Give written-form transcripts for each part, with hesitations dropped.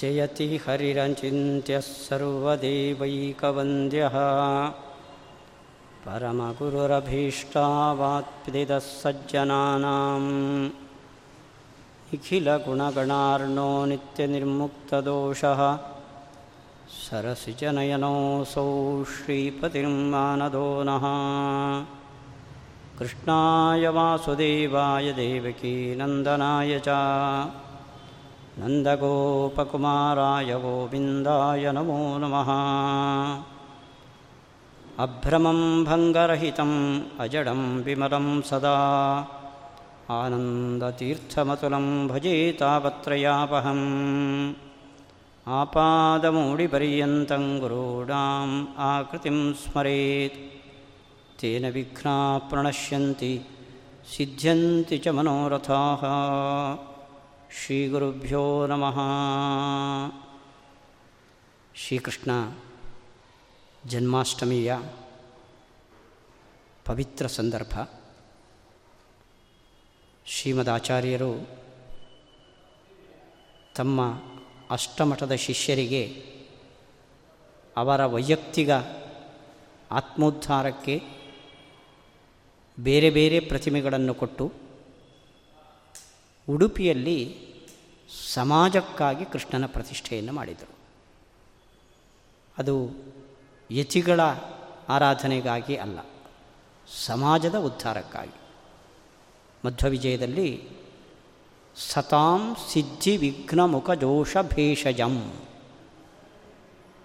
ಜಯತಿ ಹರಿರಂಚಿತ್ಯ ಸರ್ವದೇವೈಕವಂದ್ಯ ಪರಮಗುರುರಭೀಷ್ಟಾವಾತ್ಪಿದ ಸಜ್ಜನಾನಾಂ ನಿಖಿಲಗುಣಗಣಾರ್ಣೋ ನಿತ್ಯನಿರ್ಮುಕ್ತದೋಷಃ ಸರಸಿಜನಯನೋಸೌ ಶ್ರೀಪತಿರ್ಮಾನದೋ ನಃ ಕೃಷ್ಣಾಯ ವಾಸುದೇವಾಯ ದೇವಕೀ ನಂದನಾಯ ಚ ನಂದಗೋಪಕುಮಾರಾಯ ಗೋವಿಂದಾಯ ನಮೋ ನಮಃ. ಅಭ್ರಮಂ ಭಂಗರಹಿತಂ ಅಜಡಂ ವಿಮಲಂ ಸದಾ ಆನಂದತೀರ್ಥಮತುಲಂ ಭಜೇ ತಾವತ್ರಯಾಪಹಂ. ಆಪಾದಮೂಡಿಪರ್ಯಂತಂ ಗುರೂಣಾಂ ಆಕೃತಿಂ ಸ್ಮರೇತ್. ತೇನ ವಿಘ್ನಾಃ ಪ್ರಣಶ್ಯಂತಿ ಸಿದ್ಧ್ಯಂತಿ ಚ ಮನೋರಥಾಃ. ಶ್ರೀಗುರುಭ್ಯೋ ನಮಃ. ಶ್ರೀಕೃಷ್ಣ ಜನ್ಮಾಷ್ಟಮಿಯ ಪವಿತ್ರ ಸಂದರ್ಭ. ಶ್ರೀಮದಾಚಾರ್ಯರು ತಮ್ಮ ಅಷ್ಟಮಠದ ಶಿಷ್ಯರಿಗೆ ಅವರ ವೈಯಕ್ತಿಕ ಆತ್ಮೋದ್ಧಾರಕ್ಕೆ ಬೇರೆ ಬೇರೆ ಪ್ರತಿಮೆಗಳನ್ನು ಕೊಟ್ಟು ಉಡುಪಿಯಲ್ಲಿ ಸಮಾಜಕ್ಕಾಗಿ ಕೃಷ್ಣನ ಪ್ರತಿಷ್ಠೆಯನ್ನು ಮಾಡಿದರು. ಅದು ಯತಿಗಳ ಆರಾಧನೆಗಾಗಿ ಅಲ್ಲ, ಸಮಾಜದ ಉದ್ಧಾರಕ್ಕಾಗಿ. ಮಧ್ವವಿಜಯದಲ್ಲಿ ಸತಾಂ ಸಿದ್ಧಿವಿಘ್ನಮುಖಜೋಷ ಭೇಷಜಂ,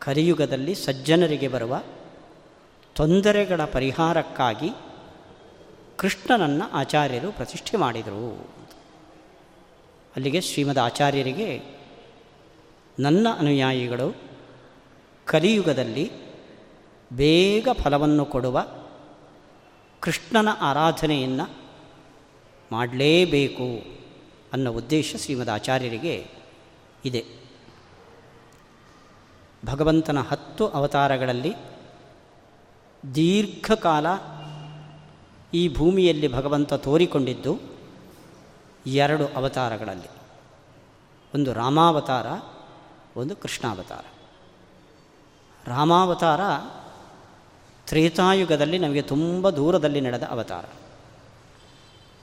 ಕಲಿಯುಗದಲ್ಲಿ ಸಜ್ಜನರಿಗೆ ಬರುವ ತೊಂದರೆಗಳ ಪರಿಹಾರಕ್ಕಾಗಿ ಕೃಷ್ಣನನ್ನು ಆಚಾರ್ಯರು ಪ್ರತಿಷ್ಠೆ ಮಾಡಿದರು. ಅಲ್ಲಿಗೆ ಶ್ರೀಮದ್ ಆಚಾರ್ಯರಿಗೆ ನನ್ನ ಅನುಯಾಯಿಗಳು ಕಲಿಯುಗದಲ್ಲಿ ಬೇಗ ಫಲವನ್ನು ಕೊಡುವ ಕೃಷ್ಣನ ಆರಾಧನೆಯನ್ನು ಮಾಡಲೇಬೇಕು ಅನ್ನೋ ಉದ್ದೇಶ ಶ್ರೀಮದ್ ಆಚಾರ್ಯರಿಗೆ ಇದೆ. ಭಗವಂತನ 10 ಅವತಾರಗಳಲ್ಲಿ ದೀರ್ಘಕಾಲ ಈ ಭೂಮಿಯಲ್ಲಿ ಭಗವಂತ ತೋರಿಕೊಂಡಿದ್ದು 2 ಅವತಾರಗಳಲ್ಲಿ, ಒಂದು ರಾಮಾವತಾರ, ಒಂದು ಕೃಷ್ಣಾವತಾರ. ರಾಮಾವತಾರ ತ್ರೇತಾಯುಗದಲ್ಲಿ ನಮಗೆ ತುಂಬ ದೂರದಲ್ಲಿ ನಡೆದ ಅವತಾರ.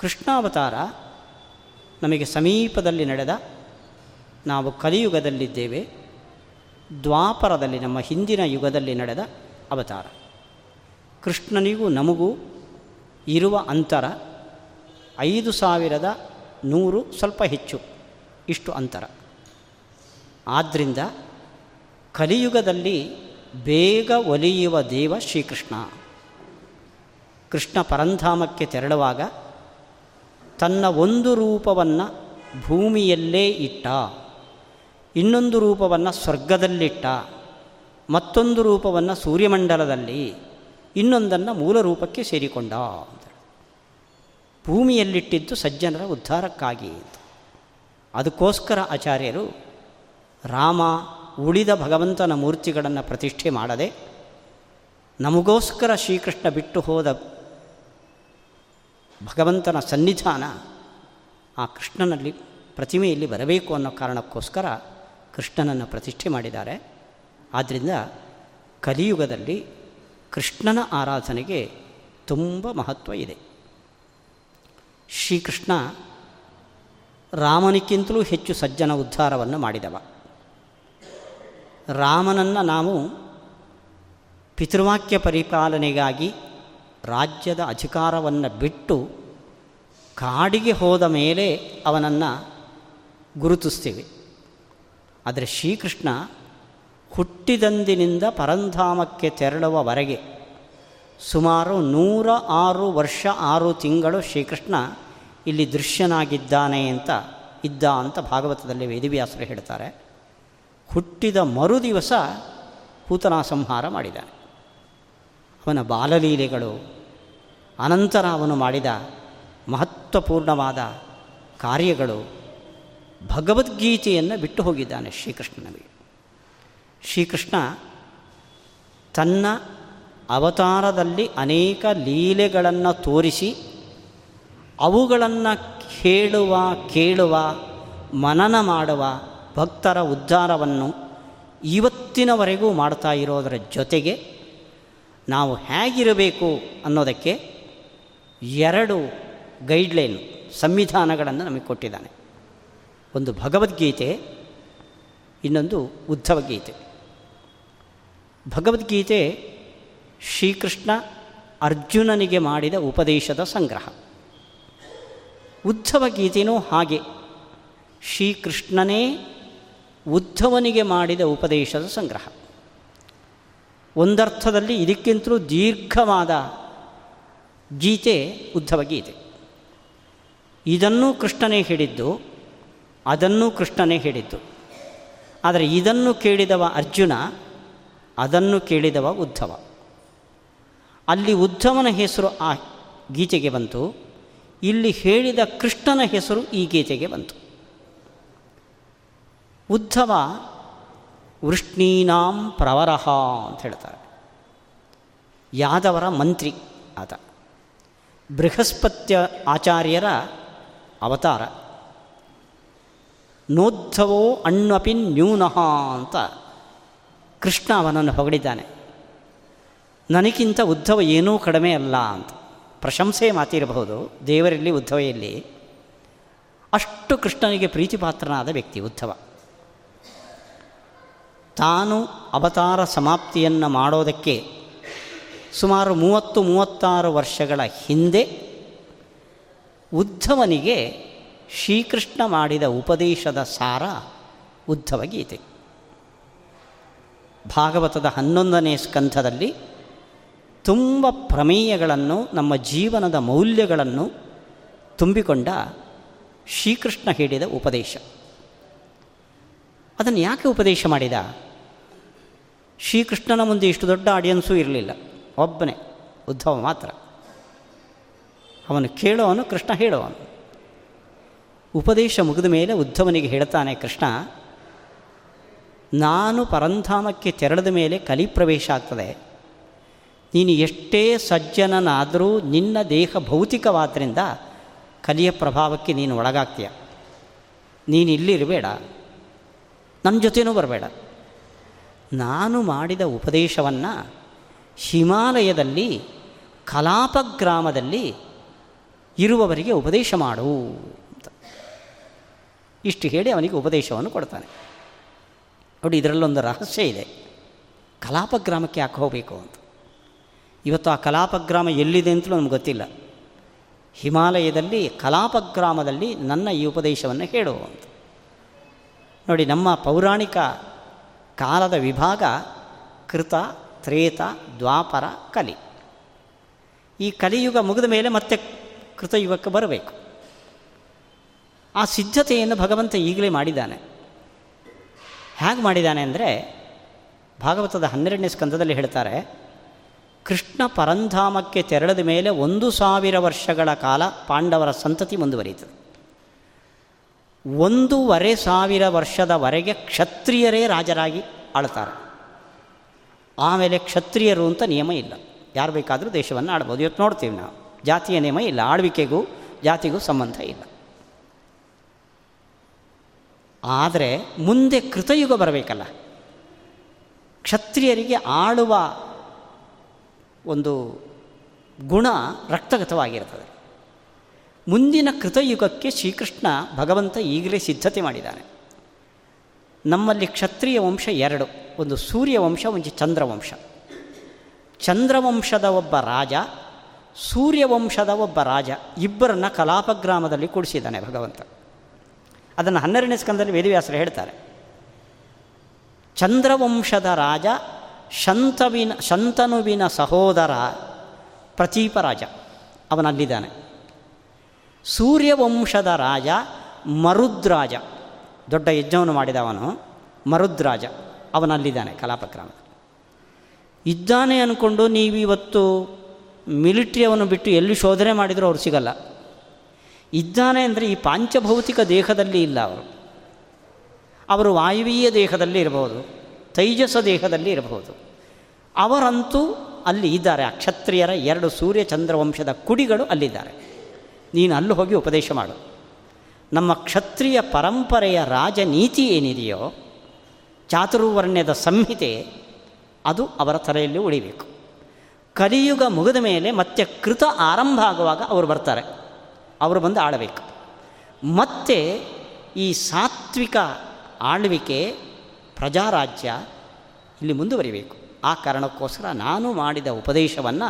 ಕೃಷ್ಣಾವತಾರ ನಮಗೆ ಸಮೀಪದಲ್ಲಿ ನಡೆದ, ನಾವು ಕಲಿಯುಗದಲ್ಲಿದ್ದೇವೆ, ದ್ವಾಪರದಲ್ಲಿ ನಮ್ಮ ಹಿಂದಿನ ಯುಗದಲ್ಲಿ ನಡೆದ ಅವತಾರ. ಕೃಷ್ಣನಿಗೂ ನಮಗೂ ಇರುವ ಅಂತರ 5100 ಸ್ವಲ್ಪ ಹೆಚ್ಚು, ಇಷ್ಟು ಅಂತರ. ಆದ್ದರಿಂದ ಕಲಿಯುಗದಲ್ಲಿ ಬೇಗ ಒಲಿಯುವ ದೇವ ಶ್ರೀಕೃಷ್ಣ. ಕೃಷ್ಣ ಪರಂಧಾಮಕ್ಕೆ ತೆರಳುವಾಗ ತನ್ನ ಒಂದು ರೂಪವನ್ನು ಭೂಮಿಯಲ್ಲೇ ಇಟ್ಟ, ಇನ್ನೊಂದು ರೂಪವನ್ನು ಸ್ವರ್ಗದಲ್ಲಿಟ್ಟ, ಮತ್ತೊಂದು ರೂಪವನ್ನು ಸೂರ್ಯಮಂಡಲದಲ್ಲಿ, ಇನ್ನೊಂದನ್ನು ಮೂಲ ರೂಪಕ್ಕೆ ಸೇರಿಕೊಂಡ. ಭೂಮಿಯಲ್ಲಿಟ್ಟಿದ್ದು ಸಜ್ಜನರ ಉದ್ಧಾರಕ್ಕಾಗಿ. ಅದಕ್ಕೋಸ್ಕರ ಆಚಾರ್ಯರು ರಾಮ ಉಳಿದ ಭಗವಂತನ ಮೂರ್ತಿಗಳನ್ನು ಪ್ರತಿಷ್ಠೆ ಮಾಡದೆ ನಮಗೋಸ್ಕರ ಶ್ರೀಕೃಷ್ಣ ಬಿಟ್ಟು ಹೋದ ಭಗವಂತನ ಸನ್ನಿಧಾನ ಆ ಕೃಷ್ಣನಲ್ಲಿ ಪ್ರತಿಮೆಯಲ್ಲಿ ಬರಬೇಕು ಅನ್ನೋ ಕಾರಣಕ್ಕೋಸ್ಕರ ಕೃಷ್ಣನನ್ನು ಪ್ರತಿಷ್ಠೆ ಮಾಡಿದ್ದಾರೆ. ಆದ್ದರಿಂದ ಕಲಿಯುಗದಲ್ಲಿ ಕೃಷ್ಣನ ಆರಾಧನೆಗೆ ತುಂಬ ಮಹತ್ವ ಇದೆ. ಶ್ರೀಕೃಷ್ಣ ರಾಮನಿಗಿಂತಲೂ ಹೆಚ್ಚು ಸಜ್ಜನ ಉದ್ಧಾರವನ್ನು ಮಾಡಿದವ. ರಾಮನನ್ನು ನಾವು ಪಿತೃವಾಕ್ಯ ಪರಿಪಾಲನೆಗಾಗಿ ರಾಜ್ಯದ ಅಧಿಕಾರವನ್ನು ಬಿಟ್ಟು ಕಾಡಿಗೆ ಹೋದ ಮೇಲೆ ಅವನನ್ನು ಗುರುತಿಸ್ತೀವಿ. ಆದರೆ ಶ್ರೀಕೃಷ್ಣ ಹುಟ್ಟಿದಂದಿನಿಂದ ಪರಂಧಾಮಕ್ಕೆ ತೆರಳುವವರೆಗೆ ಸುಮಾರು 106 ವರ್ಷ 6 ತಿಂಗಳು ಶ್ರೀಕೃಷ್ಣ ಇಲ್ಲಿ ದೃಶ್ಯನಾಗಿದ್ದಾನೆ ಅಂತ ಭಾಗವತದಲ್ಲಿ ವೇದವ್ಯಾಸರು ಹೇಳ್ತಾರೆ. ಹುಟ್ಟಿದ ಮರುದಿವಸ ಪೂತನ ಸಂಹಾರ ಮಾಡಿದ್ದಾನೆ. ಅವನ ಬಾಲಲೀಲೆಗಳು, ಅನಂತರ ಅವನು ಮಾಡಿದ ಮಹತ್ವಪೂರ್ಣವಾದ ಕಾರ್ಯಗಳು, ಭಗವದ್ಗೀತೆಯನ್ನು ಬಿಟ್ಟು ಹೋಗಿದ್ದಾನೆ ಶ್ರೀಕೃಷ್ಣನಿಗೆ. ಶ್ರೀಕೃಷ್ಣ ತನ್ನ ಅವತಾರದಲ್ಲಿ ಅನೇಕ ಲೀಲೆಗಳನ್ನು ತೋರಿಸಿ ಅವುಗಳನ್ನು ಕೇಳುವ ಮನನ ಮಾಡುವ ಭಕ್ತರ ಉದ್ಧಾರವನ್ನು ಇವತ್ತಿನವರೆಗೂ ಮಾಡ್ತಾ ಇರೋದರ ಜೊತೆಗೆ ನಾವು ಹೇಗಿರಬೇಕು ಅನ್ನೋದಕ್ಕೆ ಎರಡು ಗೈಡ್ಲೈನು, ಸಂವಿಧಾನಗಳನ್ನು ನಮಗೆ ಕೊಟ್ಟಿದ್ದಾನೆ. ಒಂದು ಭಗವದ್ಗೀತೆ, ಇನ್ನೊಂದು ಉದ್ಧವಗೀತೆ. ಭಗವದ್ಗೀತೆ ಶ್ರೀಕೃಷ್ಣ ಅರ್ಜುನನಿಗೆ ಮಾಡಿದ ಉಪದೇಶದ ಸಂಗ್ರಹ. ಉದ್ಧವಗೀತೆಯೂ ಹಾಗೆ ಶ್ರೀಕೃಷ್ಣನೇ ಉದ್ಧವನಿಗೆ ಮಾಡಿದ ಉಪದೇಶದ ಸಂಗ್ರಹ. ಒಂದರ್ಥದಲ್ಲಿ ಇದಕ್ಕಿಂತಲೂ ದೀರ್ಘವಾದ ಗೀತೆ ಉದ್ಧವಗೀತೆ. ಇದನ್ನು ಕೃಷ್ಣನೇ ಹೇಳಿದ್ದು, ಅದನ್ನು ಕೃಷ್ಣನೇ ಹೇಳಿದ್ದು. ಆದರೆ ಇದನ್ನು ಕೇಳಿದವ ಅರ್ಜುನ, ಅದನ್ನು ಕೇಳಿದವ ಉದ್ಧವ. ಅಲ್ಲಿ ಉದ್ಧವನ ಹೆಸರು ಆ ಗೀತೆಗೆ ಬಂತು, ಇಲ್ಲಿ ಹೇಳಿದ ಕೃಷ್ಣನ ಹೆಸರು ಈ ಗೀತೆಗೆ ಬಂತು. ಉದ್ಧವ ವೃಷ್ಣೀನಾಂ ಪ್ರವರಹ ಅಂತ ಹೇಳ್ತಾರೆ, ಯಾದವರ ಮಂತ್ರಿ ಆತ, ಬೃಹಸ್ಪತ್ಯ ಆಚಾರ್ಯರ ಅವತಾರ. ನೋದ್ಧವೋ ಅಣ್ವಪಿ ನ್ಯೂನಃ ಅಂತ ಕೃಷ್ಣ ಅವನನ್ನು ಹೊಗಳಿದ್ದಾನೆ. ನನಗಿಂತ ಉದ್ಧವ ಏನೂ ಕಡಿಮೆ ಅಲ್ಲ ಅಂತ ಪ್ರಶಂಸೆ ಮಾತಿರಬಹುದು ದೇವರಲ್ಲಿ, ಉದ್ಧವೆಯಲ್ಲಿ. ಅಷ್ಟು ಕೃಷ್ಣನಿಗೆ ಪ್ರೀತಿಪಾತ್ರನಾದ ವ್ಯಕ್ತಿ ಉದ್ಧವ. ತಾನು ಅವತಾರ ಸಮಾಪ್ತಿಯನ್ನು ಮಾಡೋದಕ್ಕೆ ಸುಮಾರು 30-36 ವರ್ಷಗಳ ಹಿಂದೆ ಉದ್ಧವನಿಗೆ ಶ್ರೀಕೃಷ್ಣ ಮಾಡಿದ ಉಪದೇಶದ ಸಾರ ಉದ್ಧವಗೀತೆ. ಭಾಗವತದ 11ನೇ ಸ್ಕಂಧದಲ್ಲಿ ತುಂಬ ಪ್ರಮೇಯಗಳನ್ನು, ನಮ್ಮ ಜೀವನದ ಮೌಲ್ಯಗಳನ್ನು ತುಂಬಿಕೊಂಡ ಶ್ರೀಕೃಷ್ಣ ಹೇಳಿದ ಉಪದೇಶ. ಅದನ್ನು ಯಾಕೆ ಉಪದೇಶ ಮಾಡಿದ? ಶ್ರೀಕೃಷ್ಣನ ಮುಂದೆ ಇಷ್ಟು ದೊಡ್ಡ ಆಡಿಯನ್ಸೂ ಇರಲಿಲ್ಲ, ಒಬ್ಬನೇ ಉದ್ಧವ ಮಾತ್ರ. ಅವನು ಕೇಳೋನು, ಕೃಷ್ಣ ಹೇಳೋನು. ಉಪದೇಶ ಮುಗಿದ ಮೇಲೆ ಉದ್ಧವನಿಗೆ ಹೇಳ್ತಾನೆ ಕೃಷ್ಣ, ನಾನು ಪರಂಧಾಮಕ್ಕೆ ತೆರಳಿದ ಮೇಲೆ ಕಲಿಪ್ರವೇಶ ಆಗ್ತದೆ. ನೀನು ಎಷ್ಟೇ ಸಜ್ಜನನಾದರೂ ನಿನ್ನ ದೇಹ ಭೌತಿಕವಾದ್ದರಿಂದ ಕಲಿಯ ಪ್ರಭಾವಕ್ಕೆ ನೀನು ಒಳಗಾಗ್ತೀಯ. ನೀನು ಇಲ್ಲಿರಬೇಡ, ನಮ್ಮ ಜೊತೆನೂ ಬರಬೇಡ. ನಾನು ಮಾಡಿದ ಉಪದೇಶವನ್ನು ಹಿಮಾಲಯದಲ್ಲಿ ಕಲಾಪ ಗ್ರಾಮದಲ್ಲಿ ಇರುವವರಿಗೆ ಉಪದೇಶ ಮಾಡು ಅಂತ ಇಷ್ಟು ಹೇಳಿ ಅವನಿಗೆ ಉಪದೇಶವನ್ನು ಕೊಡ್ತಾನೆ. ನೋಡಿ, ಇದರಲ್ಲೊಂದು ರಹಸ್ಯ ಇದೆ. ಕಲಾಪ ಗ್ರಾಮಕ್ಕೆ ಯಾಕೆ ಹೋಗಬೇಕು ಅಂತ. ಇವತ್ತು ಆ ಕಲಾಪ ಗ್ರಾಮ ಎಲ್ಲಿದೆ ಅಂತಲೂ ನಮ್ಗೆ ಗೊತ್ತಿಲ್ಲ. ಹಿಮಾಲಯದಲ್ಲಿ ಕಲಾಪ ಗ್ರಾಮದಲ್ಲಿ ನನ್ನ ಈ ಉಪದೇಶವನ್ನು ಹೇಳು ಅಂತ. ನೋಡಿ, ನಮ್ಮ ಪೌರಾಣಿಕ ಕಾಲದ ವಿಭಾಗ ಕೃತ, ತ್ರೇತ, ದ್ವಾಪರ, ಕಲಿ. ಈ ಕಲಿಯುಗ ಮುಗಿದ ಮೇಲೆ ಮತ್ತೆ ಕೃತಯುಗಕ್ಕೆ ಬರಬೇಕು. ಆ ಸಿದ್ಧತೆಯನ್ನು ಭಗವಂತ ಈಗಲೇ ಮಾಡಿದ್ದಾನೆ. ಹೇಗೆ ಮಾಡಿದ್ದಾನೆ ಅಂದರೆ, ಭಾಗವತದ 12ನೇ ಸ್ಕಂದದಲ್ಲಿ ಹೇಳ್ತಾರೆ, ಕೃಷ್ಣ ಪರಂಧಾಮಕ್ಕೆ ತೆರಳಿದ ಮೇಲೆ 1,000 ವರ್ಷಗಳ ಕಾಲ ಪಾಂಡವರ ಸಂತತಿ ಮುಂದುವರಿಯುತ್ತದೆ. 1,500 ವರ್ಷದವರೆಗೆ ಕ್ಷತ್ರಿಯರೇ ರಾಜರಾಗಿ ಆಳ್ತಾರೆ. ಆಮೇಲೆ ಕ್ಷತ್ರಿಯರು ಅಂತ ನಿಯಮ ಇಲ್ಲ, ಯಾರು ಬೇಕಾದರೂ ದೇಶವನ್ನು ಆಡ್ಬೋದು. ಇವತ್ತು ನೋಡ್ತೀವಿ ನಾವು, ಜಾತಿಯ ನಿಯಮ ಇಲ್ಲ, ಆಳ್ವಿಕೆಗೂ ಜಾತಿಗೂ ಸಂಬಂಧ ಇಲ್ಲ. ಆದರೆ ಮುಂದೆ ಕೃತಯುಗ ಬರಬೇಕಲ್ಲ, ಕ್ಷತ್ರಿಯರಿಗೆ ಆಳುವ ಒಂದು ಗುಣ ರಕ್ತಗತವಾಗಿರ್ತದೆ. ಮುಂದಿನ ಕೃತಯುಗಕ್ಕೆ ಶ್ರೀಕೃಷ್ಣ ಭಗವಂತ ಈಗಲೇ ಸಿದ್ಧತೆ ಮಾಡಿದ್ದಾನೆ. ನಮ್ಮಲ್ಲಿ ಕ್ಷತ್ರಿಯ ವಂಶ ಎರಡು, ಒಂದು ಸೂರ್ಯವಂಶ, ಒಂದು ಚಂದ್ರವಂಶ. ಚಂದ್ರವಂಶದ ಒಬ್ಬ ರಾಜ, ಸೂರ್ಯವಂಶದ ಒಬ್ಬ ರಾಜ, ಇಬ್ಬರನ್ನ ಕಲಾಪ ಗ್ರಾಮದಲ್ಲಿ ಕೂಡಿಸಿದ್ದಾನೆ ಭಗವಂತ. ಅದನ್ನು 12ನೇ ಸ್ಕಂದದಲ್ಲಿ ವೇದವ್ಯಾಸರು ಹೇಳ್ತಾರೆ. ಚಂದ್ರವಂಶದ ರಾಜ ಶಂತನುವಿನ ಸಹೋದರ ಪ್ರತೀಪ ರಾಜ, ಅವನಲ್ಲಿದ್ದಾನೆ. ಸೂರ್ಯವಂಶದ ರಾಜ ಮರುದ್ರಾಜ, ದೊಡ್ಡ ಯಜ್ಞವನ್ನು ಮಾಡಿದವನು ಮರುದ್ರಾಜ, ಅವನಲ್ಲಿದ್ದಾನೆ ಕಲಾಪಕ್ರಮ. ಇದ್ದಾನೆ ಅಂದ್ಕೊಂಡು ನೀವಿವತ್ತು ಮಿಲಿಟ್ರಿಯನ್ನು ಬಿಟ್ಟು ಎಲ್ಲಿ ಶೋಧನೆ ಮಾಡಿದರೂ ಅವ್ರು ಸಿಗಲ್ಲ. ಇದ್ದಾನೆ ಅಂದರೆ ಈ ಪಾಂಚಭೌತಿಕ ದೇಹದಲ್ಲಿ ಇಲ್ಲ. ಅವರು ವಾಯುವೀಯ ದೇಹದಲ್ಲಿ ಇರಬಹುದು, ತೈಜಸ ದೇಹದಲ್ಲಿ ಇರಬಹುದು. ಅವರಂತೂ ಅಲ್ಲಿ ಇದ್ದಾರೆ. ಅಕ್ಷತ್ರಿಯರ ಎರಡು ಸೂರ್ಯ ಚಂದ್ರವಂಶದ ಕುಡಿಗಳು ಅಲ್ಲಿದ್ದಾರೆ. ನೀನು ಅಲ್ಲಿ ಹೋಗಿ ಉಪದೇಶ ಮಾಡು. ನಮ್ಮ ಕ್ಷತ್ರಿಯ ಪರಂಪರೆಯ ರಾಜನೀತಿ ಏನಿದೆಯೋ, ಚಾತುರ್ವರ್ಣ್ಯದ ಸಂಹಿತೆ, ಅದು ಅವರ ತಲೆಯಲ್ಲಿ ಉಳಿಬೇಕು. ಕಲಿಯುಗ ಮುಗಿದ ಮೇಲೆ ಮತ್ತೆ ಕೃತ ಆರಂಭ ಆಗುವಾಗ ಅವರು ಬರ್ತಾರೆ. ಅವರು ಬಂದು ಆಳಬೇಕು. ಮತ್ತೆ ಈ ಸಾತ್ವಿಕ ಆಳ್ವಿಕೆ, ಪ್ರಜಾರಾಜ್ಯ ಇಲ್ಲಿ ಮುಂದುವರಿಬೇಕು. ಆ ಕಾರಣಕ್ಕೋಸ್ಕರ ನಾನು ಮಾಡಿದ ಉಪದೇಶವನ್ನು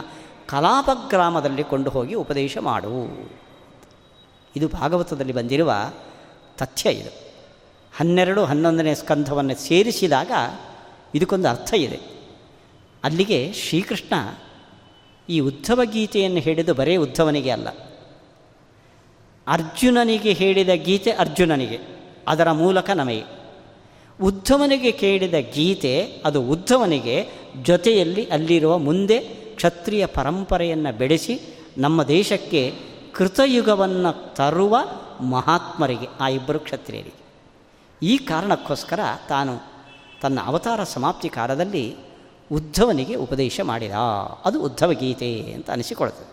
ಕಲಾಪಗ್ರಾಮದಲ್ಲಿ ಕೊಂಡು ಹೋಗಿ ಉಪದೇಶ ಮಾಡು. ಇದು ಭಾಗವತದಲ್ಲಿ ಬಂದಿರುವ ತಥ್ಯ. ಇದು 12, 11ನೇ ಸ್ಕಂಧವನ್ನು ಸೇರಿಸಿದಾಗ ಇದಕ್ಕೊಂದು ಅರ್ಥ ಇದೆ. ಅಲ್ಲಿಗೆ ಶ್ರೀಕೃಷ್ಣ ಈ ಉದ್ಧವ ಗೀತೆಯನ್ನು ಹೇಳಿದ್ದು ಬರೀ ಉದ್ಧವನಿಗೆ ಅಲ್ಲ, ಅರ್ಜುನನಿಗೆ ಹೇಳಿದ ಗೀತೆ ಅರ್ಜುನನಿಗೆ, ಅದರ ಮೂಲಕ ನಮಗೆ. ಉದ್ಧವನಿಗೆ ಕೇಳಿದ ಗೀತೆ ಅದು ಉದ್ಧವನಿಗೆ, ಜೊತೆಯಲ್ಲಿ ಅಲ್ಲಿರುವ ಮುಂದೆ ಕ್ಷತ್ರಿಯ ಪರಂಪರೆಯನ್ನು ಬೆಳೆಸಿ ನಮ್ಮ ದೇಶಕ್ಕೆ ಕೃತಯುಗವನ್ನು ತರುವ ಮಹಾತ್ಮರಿಗೆ, ಆ ಇಬ್ಬರು ಕ್ಷತ್ರಿಯರಿಗೆ. ಈ ಕಾರಣಕ್ಕೋಸ್ಕರ ತಾನು ತನ್ನ ಅವತಾರ ಸಮಾಪ್ತಿ ಕಾಲದಲ್ಲಿ ಉದ್ಧವನಿಗೆ ಉಪದೇಶ ಮಾಡಿದ. ಅದು ಉದ್ಧವಗೀತೆ ಅಂತ ಅನಿಸಿಕೊಳ್ತದೆ.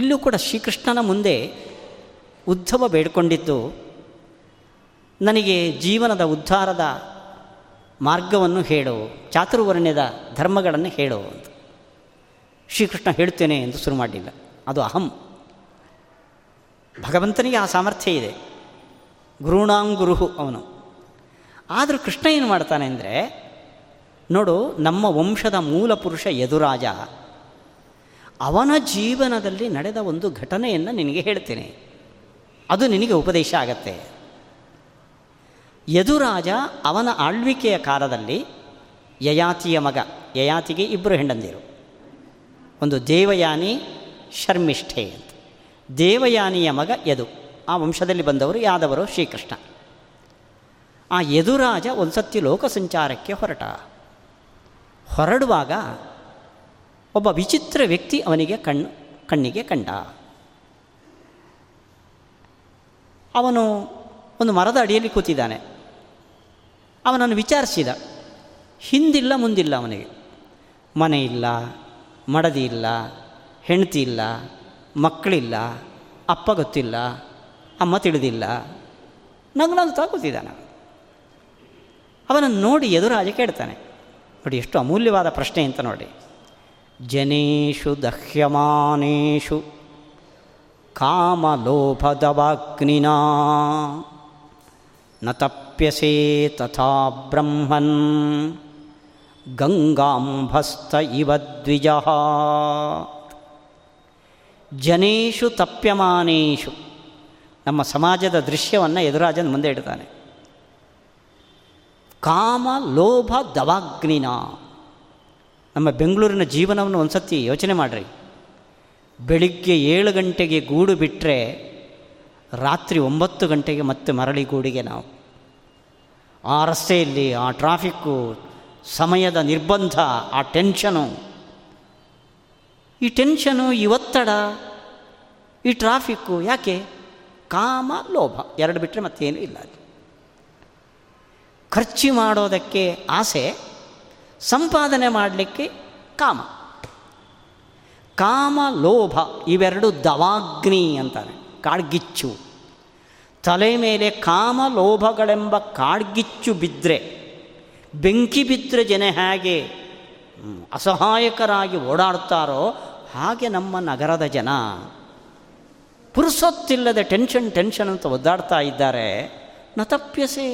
ಇಲ್ಲೂ ಕೂಡ ಶ್ರೀಕೃಷ್ಣನ ಮುಂದೆ ಉದ್ಧವ ಬೇಡಿಕೊಂಡಿದ್ದು, ನನಗೆ ಜೀವನದ ಉದ್ಧಾರದ ಮಾರ್ಗವನ್ನು ಹೇಳು, ಚಾತುರ್ವರ್ಣ್ಯದ ಧರ್ಮಗಳನ್ನು ಹೇಳು ಅಂತ. ಶ್ರೀಕೃಷ್ಣ ಹೇಳ್ತೇನೆ ಎಂದು ಶುರು ಮಾಡಲಿಲ್ಲ. ಅದು ಅಹಂ. ಭಗವಂತನಿಗೆ ಆ ಸಾಮರ್ಥ್ಯ ಇದೆ, ಗುರುಣಾಂಗುರು ಅವನು. ಆದರೂ ಕೃಷ್ಣ ಏನು ಮಾಡ್ತಾನೆ ಅಂದರೆ, ನೋಡು, ನಮ್ಮ ವಂಶದ ಮೂಲ ಪುರುಷ ಯದುರಾಜ, ಅವನ ಜೀವನದಲ್ಲಿ ನಡೆದ ಒಂದು ಘಟನೆಯನ್ನು ನಿನಗೆ ಹೇಳ್ತೇನೆ, ಅದು ನಿನಗೆ ಉಪದೇಶ ಆಗತ್ತೆ. ಯದುರಾಜ ಅವನ ಆಳ್ವಿಕೆಯ ಕಾಲದಲ್ಲಿ ಯಯಾತಿಯ ಮಗ, ಯಯಾತಿಗೆ 2 ಹೆಂಡಂದಿರು, ಒಂದು ದೇವಯಾನಿ, ಶರ್ಮಿಷ್ಠೆ ಅಂತ. ದೇವಯಾನಿಯ ಮಗ ಯದು, ಆ ವಂಶದಲ್ಲಿ ಬಂದವರು ಯಾದವರು ಶ್ರೀಕೃಷ್ಣ. ಆ ಯದುರಾಜ ಒಂದು ಸತಿ ಲೋಕ ಸಂಚಾರಕ್ಕೆ ಹೊರಡುವಾಗ ಒಬ್ಬ ವಿಚಿತ್ರ ವ್ಯಕ್ತಿ ಅವನಿಗೆ ಕಣ್ಣಿಗೆ ಕಂಡ. ಅವನು ಒಂದು ಮರದ ಅಡಿಯಲ್ಲಿ ಕೂತಿದ್ದಾನೆ. ಅವನನ್ನು ವಿಚಾರಿಸಿದ. ಹಿಂದಿಲ್ಲ ಮುಂದಿಲ್ಲ ಅವನಿಗೆ, ಮನೆ ಇಲ್ಲ, ಮಡದಿ ಇಲ್ಲ, ಹೆಂಡತಿ ಇಲ್ಲ, ಮಕ್ಕಳಿಲ್ಲ, ಅಪ್ಪ ಗೊತ್ತಿಲ್ಲ, ಅಮ್ಮ ತಿಳಿದಿಲ್ಲ, ನಗ್ನಗ್ತಾ ಕೂತಿದ್ದಾನೆ. ಅವನನ್ನು ನೋಡಿ ಎದುರಾಜ ಕೇಳ್ತಾನೆ, ನೋಡಿ ಎಷ್ಟು ಅಮೂಲ್ಯವಾದ ಪ್ರಶ್ನೆ ಅಂತ ನೋಡಿ. ಜನೇಷು ದಹ್ಯಮಾನೇಷು ಕಾಮಲೋಭದವಾಗ್ನಿನಾ ನ ತಪ್ಯಸೇ ತಥಾ ಬ್ರಹ್ಮನ್ ಗಂಗಾಂಭಸ್ತ ಇವ ದ್ವಿಜಃ. ಜನೇಷು ತಪ್ಯಮಾನೇಷು, ನಮ್ಮ ಸಮಾಜದ ದೃಶ್ಯವನ್ನು ಎದುರಾಜನ ಮುಂದೆ ಇಡ್ತಾನೆ. ಕಾಮ ಲೋಭ ದವಾಗ್ನಿನ, ನಮ್ಮ ಬೆಂಗಳೂರಿನ ಜೀವನವನ್ನು ಒಂದು ಸತಿ ಯೋಚನೆ ಮಾಡಿರಿ. ಬೆಳಿಗ್ಗೆ 7 ಗಂಟೆಗೆ ಗೂಡು ಬಿಟ್ಟರೆ ರಾತ್ರಿ 9 ಗಂಟೆಗೆ ಮತ್ತೆ ಮರಳಿ ಗೂಡಿಗೆ ನಾವು. ಆ ರಸ್ತೆಯಲ್ಲಿ ಆ ಟ್ರಾಫಿಕ್ಕು, ಸಮಯದ ನಿರ್ಬಂಧ, ಆ ಟೆನ್ಷನು, ಈ ಟೆನ್ಷನು, ಈ ಒತ್ತಡ, ಈ ಟ್ರಾಫಿಕ್ಕು ಯಾಕೆ? ಕಾಮ ಲೋಭ 2 ಬಿಟ್ಟರೆ ಮತ್ತೇನೂ ಇಲ್ಲ. ಖರ್ಚು ಮಾಡೋದಕ್ಕೆ ಆಸೆ, ಸಂಪಾದನೆ ಮಾಡಲಿಕ್ಕೆ ಕಾಮ. ಕಾಮ ಲೋಭ ಇವೆರಡು ದವಾಗ್ನಿ ಅಂತಾರೆ, ಕಾಡ್ಗಿಚ್ಚು. ತಲೆ ಮೇಲೆ ಕಾಮ ಲೋಭಗಳೆಂಬ ಕಾಡ್ಗಿಚ್ಚು ಬಿದ್ದರೆ, ಬೆಂಕಿ ಬಿದ್ದರೆ ಜನ ಹೇಗೆ ಅಸಹಾಯಕರಾಗಿ ಓಡಾಡ್ತಾರೋ ಹಾಗೆ ನಮ್ಮ ನಗರದ ಜನ ಪುರುಸೊತ್ತಿಲ್ಲದೆ ಟೆನ್ಷನ್ ಅಂತ ಒದ್ದಾಡ್ತಾ ಇದ್ದಾರೆ. ನ ತಪ್ಯಸೆ,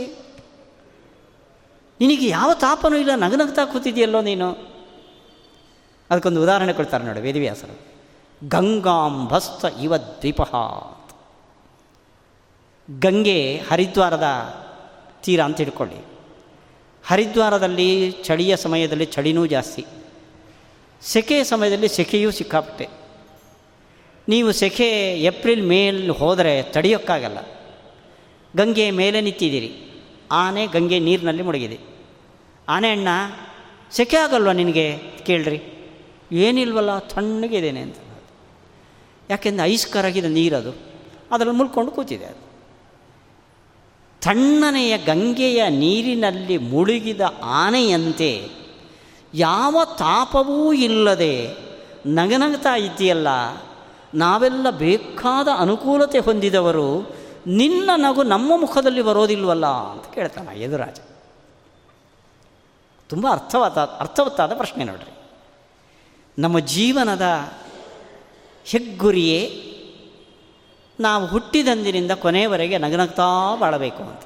ನಿನಗೆ ಯಾವ ತಾಪನೂ ಇಲ್ಲ, ನಗನಗ್ತಾ ಕೂತಿದೆಯಲ್ಲೋ ನೀನು. ಅದಕ್ಕೊಂದು ಉದಾಹರಣೆ ಕೊಡ್ತಾರೆ ನೋಡಿ ವೇದವ್ಯಾಸರು. ಗಂಗಾಂಭಸ್ತ ಇವ ದ್ವಿಪಃ, ಗಂಗೆ ಹರಿದ್ವಾರದ ತೀರ ಅಂತ ಇಟ್ಕೊಳ್ಳಿ. ಹರಿದ್ವಾರದಲ್ಲಿ ಚಳಿಯ ಸಮಯದಲ್ಲಿ ಚಳಿನೂ ಜಾಸ್ತಿ, ಸೆಕೆಯ ಸಮಯದಲ್ಲಿ ಸೆಕೆಯೂ ಸಿಕ್ಕಾಪಟ್ಟೆ. ನೀವು ಸೆಕೆ ಏಪ್ರಿಲ್ ಮೇಲ್ ಹೋದರೆ ತಡೆಯೋಕ್ಕಾಗಲ್ಲ. ಗಂಗೆ ಮೇಲೆ ನಿಂತಿದ್ದೀರಿ, ಆನೆ ಗಂಗೆ ನೀರಿನಲ್ಲಿ ಮುಳುಗಿದೆ. ಆನೆ ಅಣ್ಣ ಸೆಕೆ ಆಗಲ್ವ ನಿನಗೆ ಕೇಳ್ರಿ. ಏನಿಲ್ವಲ್ಲ, ತಣ್ಣಗಿದ್ದೇನೆ ಅಂತ. ಯಾಕೆಂದರೆ ಐಸ್ಕರಗಿದ ನೀರದು ಅದರಲ್ಲಿ ಮುಳ್ಕೊಂಡು ಕೂತಿದೆ. ಅದು ತಣ್ಣನೆಯ ಗಂಗೆಯ ನೀರಿನಲ್ಲಿ ಮುಳುಗಿದ ಆನೆಯಂತೆ ಯಾವ ತಾಪವೂ ಇಲ್ಲದೆ ನಗನಗ್ತಾ ಇದೆಯಲ್ಲ. ನಾವೆಲ್ಲ ಬೇಕಾದ ಅನುಕೂಲತೆ ಹೊಂದಿದವರು, ನಿನ್ನ ನಗು ನಮ್ಮ ಮುಖದಲ್ಲಿ ಬರೋದಿಲ್ವಲ್ಲ ಅಂತ ಕೇಳ್ತಾನೆ ಯದುರಾಜ. ತುಂಬ ಅರ್ಥವತ್ತಾದ ಪ್ರಶ್ನೆ ನೋಡ್ರಿ. ನಮ್ಮ ಜೀವನದ ಹೆಗ್ಗುರಿಯೇ ನಾವು ಹುಟ್ಟಿದಂದಿನಿಂದ ಕೊನೆಯವರೆಗೆ ನಗನಗ್ತಾ ಬಾಳಬೇಕು ಅಂತ.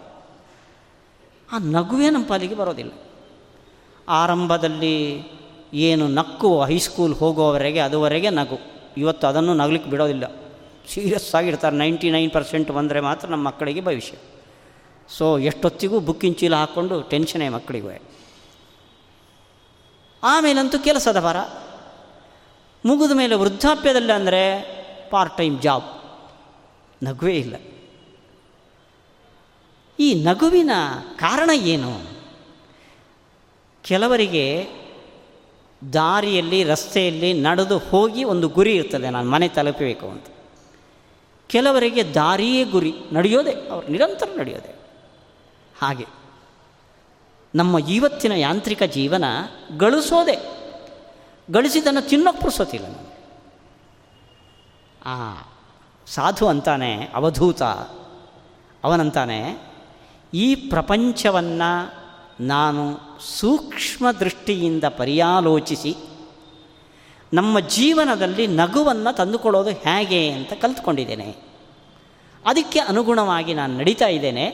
ಆ ನಗುವೇ ನಮ್ಮ ಪಾಲಿಗೆ ಬರೋದಿಲ್ಲ. ಆರಂಭದಲ್ಲಿ ಏನು ನಕ್ಕು ಹೈಸ್ಕೂಲ್ ಹೋಗೋವರೆಗೆ, ಅದುವರೆಗೆ ನಗು. ಇವತ್ತು ಅದನ್ನು ನಗಲಿಕ್ಕೆ ಬಿಡೋದಿಲ್ಲ, ಸೀರಿಯಸ್ ಆಗಿರ್ತಾರೆ. 99% ಬಂದರೆ ಮಾತ್ರ ನಮ್ಮ ಮಕ್ಕಳಿಗೆ ಭವಿಷ್ಯ. ಸೊ ಎಷ್ಟೊತ್ತಿಗೂ ಬುಕ್ಕಿನ ಚೀಲ ಹಾಕ್ಕೊಂಡು ಟೆನ್ಷನೇ ಮಕ್ಕಳಿಗೂ. ಆಮೇಲಂತೂ ಕೆಲಸದ ಭಾರ ಮುಗಿದ ಮೇಲೆ ವೃದ್ಧಾಪ್ಯದಲ್ಲಿ ಅಂದರೆ ಪಾರ್ಟ್ ಟೈಮ್ ಜಾಬ್, ನಗುವೇ ಇಲ್ಲ. ಈ ನಗುವಿನ ಕಾರಣ ಏನು? ಕೆಲವರಿಗೆ ದಾರಿಯಲ್ಲಿ, ರಸ್ತೆಯಲ್ಲಿ ನಡೆದು ಹೋಗಿ ಒಂದು ಗುರಿ ಇರ್ತದೆ, ನಾನು ಮನೆ ತಲುಪಬೇಕು ಅಂತ. ಕೆಲವರಿಗೆ ದಾರಿಯೇ ಗುರಿ, ನಡೆಯೋದೆ, ಅವರು ನಿರಂತರ ನಡೆಯೋದೆ. ಹಾಗೆ ನಮ್ಮ ಇವತ್ತಿನ ಯಾಂತ್ರಿಕ ಜೀವನ ಗಳಿಸೋದೆ, ಗಳಿಸಿದ್ದನ್ನು ತಿನ್ನೋಕ್ಕೆ ಪುರ್ಸೋತಿಲ್ಲ ನಮಗೆ. ಆ ಸಾಧು ಅಂತಾನೆ, ಅವಧೂತ ಅವನಂತಾನೆ, ಈ ಪ್ರಪಂಚವನ್ನು ನಾನು ಸೂಕ್ಷ್ಮ ದೃಷ್ಟಿಯಿಂದ ಪರ್ಯಾಲೋಚಿಸಿ ನಮ್ಮ ಜೀವನದಲ್ಲಿ ನಗುವನ್ನು ತಂದುಕೊಳ್ಳೋದು ಹೇಗೆ ಅಂತ ಕಲ್ತ್ಕೊಂಡಿದ್ದೇನೆ. ಅದಕ್ಕೆ ಅನುಗುಣವಾಗಿ ನಾನು ನಡೀತಾ ಇದ್ದೇನೆ,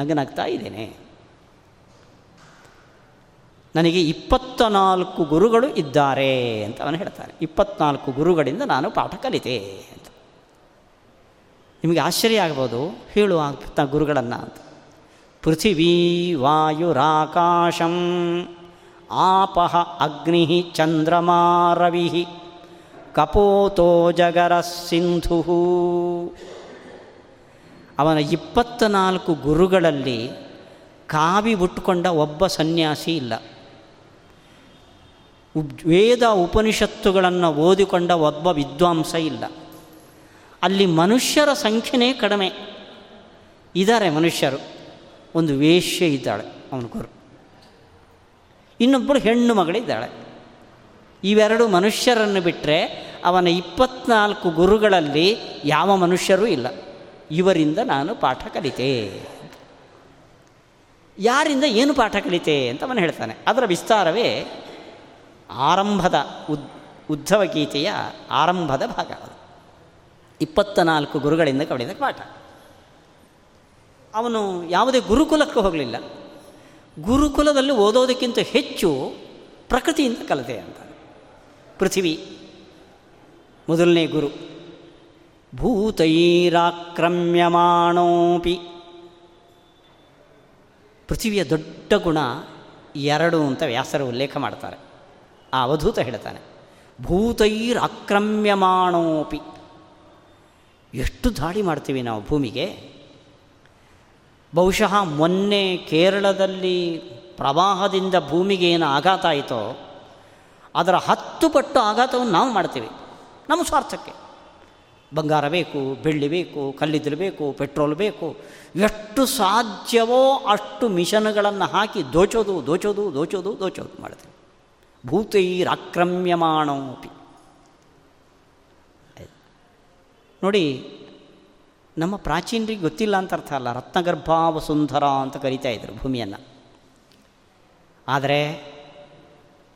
ನಗನಗ್ತಾ ಇದ್ದೇನೆ. ನನಗೆ 24 ಗುರುಗಳು ಇದ್ದಾರೆ ಅಂತ ಅವನು ಹೇಳ್ತಾರೆ. 24 ಗುರುಗಳಿಂದ ನಾನು ಪಾಠ ಕಲಿತೆ ಅಂತ. ನಿಮಗೆ ಆಶ್ಚರ್ಯ ಆಗ್ಬೋದು, ಹೇಳುವ ಗುರುಗಳನ್ನು ಅಂತ. ಪೃಥಿವೀ ವಾಯುರಾಕಾಶಂ ಆಪಃ ಅಗ್ನಿ ಚಂದ್ರಮಾ ರವಿ ಕಪೋತೋ ಜಗರ ಸಿಂಧು. ಅವನ 24 ಗುರುಗಳಲ್ಲಿ ಕಾವಿ ಉಟ್ಕೊಂಡ ಒಬ್ಬ ಸನ್ಯಾಸಿ ಇಲ್ಲ. ವೇದ ಉಪನಿಷತ್ತುಗಳನ್ನು ಓದಿಕೊಂಡ ಒಬ್ಬ ವಿದ್ವಾಂಸ ಇಲ್ಲ. ಅಲ್ಲಿ ಮನುಷ್ಯರ ಸಂಖ್ಯೆನೇ ಕಡಿಮೆ ಇದ್ದಾರೆ. ಮನುಷ್ಯರು ಒಂದು ವೇಶ್ಯೆ ಇದ್ದಾಳೆ ಅವನ ಗುರು, ಇನ್ನೊಬ್ಬಳು ಹೆಣ್ಣು ಮಗಳಿದ್ದಾಳೆ. ಇವೆರಡು ಮನುಷ್ಯರನ್ನು ಬಿಟ್ಟರೆ ಅವನ 24 ಗುರುಗಳಲ್ಲಿ ಯಾವ ಮನುಷ್ಯರೂ ಇಲ್ಲ. ಇವರಿಂದ ನಾನು ಪಾಠ ಕಲಿತೆ. ಯಾರಿಂದ ಏನು ಪಾಠ ಕಲಿತೆ ಅಂತ ಅವನು ಹೇಳ್ತಾನೆ. ಅದರ ವಿಸ್ತಾರವೇ ಆರಂಭದ ಉದ್ಧವಗೀತೆಯ ಆರಂಭದ ಭಾಗ. 24 ಗುರುಗಳಿಂದ ಕಲಿತ ಪಾಠ. ಅವನು ಯಾವುದೇ ಗುರುಕುಲಕ್ಕೂ ಹೋಗಲಿಲ್ಲ. ಗುರುಕುಲದಲ್ಲಿ ಓದೋದಕ್ಕಿಂತ ಹೆಚ್ಚು ಪ್ರಕೃತಿಯಿಂದ ಕಲಿತೆ ಅಂತಾನೆ. ಪೃಥಿವಿ ಮೊದಲನೇ ಗುರು. ಭೂತೈರಾಕ್ರಮ್ಯಮಾಣೋಪಿ. ಪೃಥಿವಿಯ ದೊಡ್ಡ ಗುಣ ಎರಡು ಅಂತ ವ್ಯಾಸರು ಉಲ್ಲೇಖ ಮಾಡ್ತಾರೆ. ಆ ಅವಧೂತ ಹೇಳ್ತಾನೆ, ಭೂತೈರಾಕ್ರಮ್ಯಮಾಣೋಪಿ. ಎಷ್ಟು ದಾಳಿ ಮಾಡ್ತೀವಿ ನಾವು ಭೂಮಿಗೆ. ಬಹುಶಃ ಮೊನ್ನೆ ಕೇರಳದಲ್ಲಿ ಪ್ರವಾಹದಿಂದ ಭೂಮಿಗೆ ಏನು ಆಘಾತ ಆಯಿತೋ ಅದರ 10 ಪಟ್ಟು ಆಘಾತವನ್ನು ನಾವು ಮಾಡ್ತೀವಿ ನಮ್ಮ ಸ್ವಾರ್ಥಕ್ಕೆ. ಬಂಗಾರ ಬೇಕು, ಬೆಳ್ಳಿ ಬೇಕು, ಕಲ್ಲಿದ್ದಲು ಬೇಕು, ಪೆಟ್ರೋಲ್ ಬೇಕು, ಎಷ್ಟು ಸಾಧ್ಯವೋ ಅಷ್ಟು ಮಿಷನ್ಗಳನ್ನು ಹಾಕಿ ದೋಚೋದು ದೋಚೋದು ದೋಚೋದು ದೋಚೋದು ಮಾಡ್ತೀವಿ. ಭೂತೈರಾಕ್ರಮ್ಯಮಾಣೋಪಿ. ನೋಡಿ, ನಮ್ಮ ಪ್ರಾಚೀನರಿಗೆ ಗೊತ್ತಿಲ್ಲ ಅಂತ ಅರ್ಥ ಅಲ್ಲ. ರತ್ನಗರ್ಭಾವಸುಂದರ ಅಂತ ಕರೀತಾ ಇದ್ದರು ಭೂಮಿಯನ್ನು. ಆದರೆ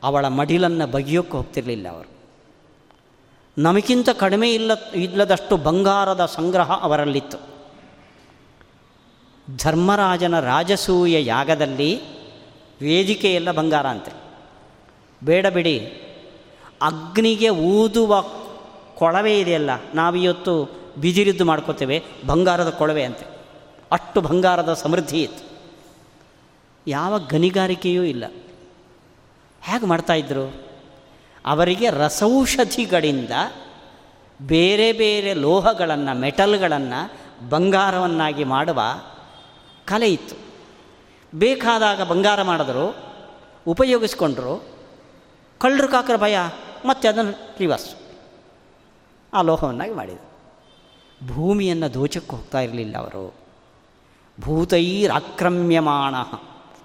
ಅವಳ ಮಡಿಲನ್ನು ಬಗೆಯೋಕ್ಕೆ ಹೋಗ್ತಿರಲಿಲ್ಲ ಅವರು. ನಮಗಿಂತ ಕಡಿಮೆ ಇಲ್ಲದಷ್ಟು ಬಂಗಾರದ ಸಂಗ್ರಹ ಅವರಲ್ಲಿತ್ತು. ಧರ್ಮರಾಜನ ರಾಜಸೂಯ ಯಾಗದಲ್ಲಿ ವೇದಿಕೆಯೆಲ್ಲ ಬಂಗಾರ ಅಂತೆ. ಬೇಡ ಬಿಡಿ, ಅಗ್ನಿಗೆ ಊದುವ ಕೊಳವೆ ಇದೆಯಲ್ಲ, ನಾವಿವತ್ತು ಬಿದಿರಿದ್ದು ಮಾಡ್ಕೋತೇವೆ, ಬಂಗಾರದ ಕೊಳವೆ ಅಂತೆ. ಅಷ್ಟು ಬಂಗಾರದ ಸಮೃದ್ಧಿ ಇತ್ತು. ಯಾವ ಗಣಿಗಾರಿಕೆಯೂ ಇಲ್ಲ. ಹೇಗೆ ಮಾಡ್ತಾಯಿದ್ರು? ಅವರಿಗೆ ರಸೌಷಧಿಗಳಿಂದ ಬೇರೆ ಬೇರೆ ಲೋಹಗಳನ್ನು, ಮೆಟಲ್ಗಳನ್ನು ಬಂಗಾರವನ್ನಾಗಿ ಮಾಡುವ ಕಲೆ ಇತ್ತು. ಬೇಕಾದಾಗ ಬಂಗಾರ ಮಾಡಿದ್ರು, ಉಪಯೋಗಿಸ್ಕೊಂಡ್ರು. ಕಳ್ಳರು ಕಾಕರ ಭಯ, ಮತ್ತೆ ಅದನ್ನು ರಿವರ್ಸ್. ಆ ಲೋಹವನ್ನಾಗಿ ಮಾಡಿದರು. ಭೂಮಿಯನ್ನು ದೋಚಕ್ಕೆ ಹೋಗ್ತಾ ಇರಲಿಲ್ಲ ಅವರು. ಭೂತೈರಾಕ್ರಮ್ಯಮಾಣ,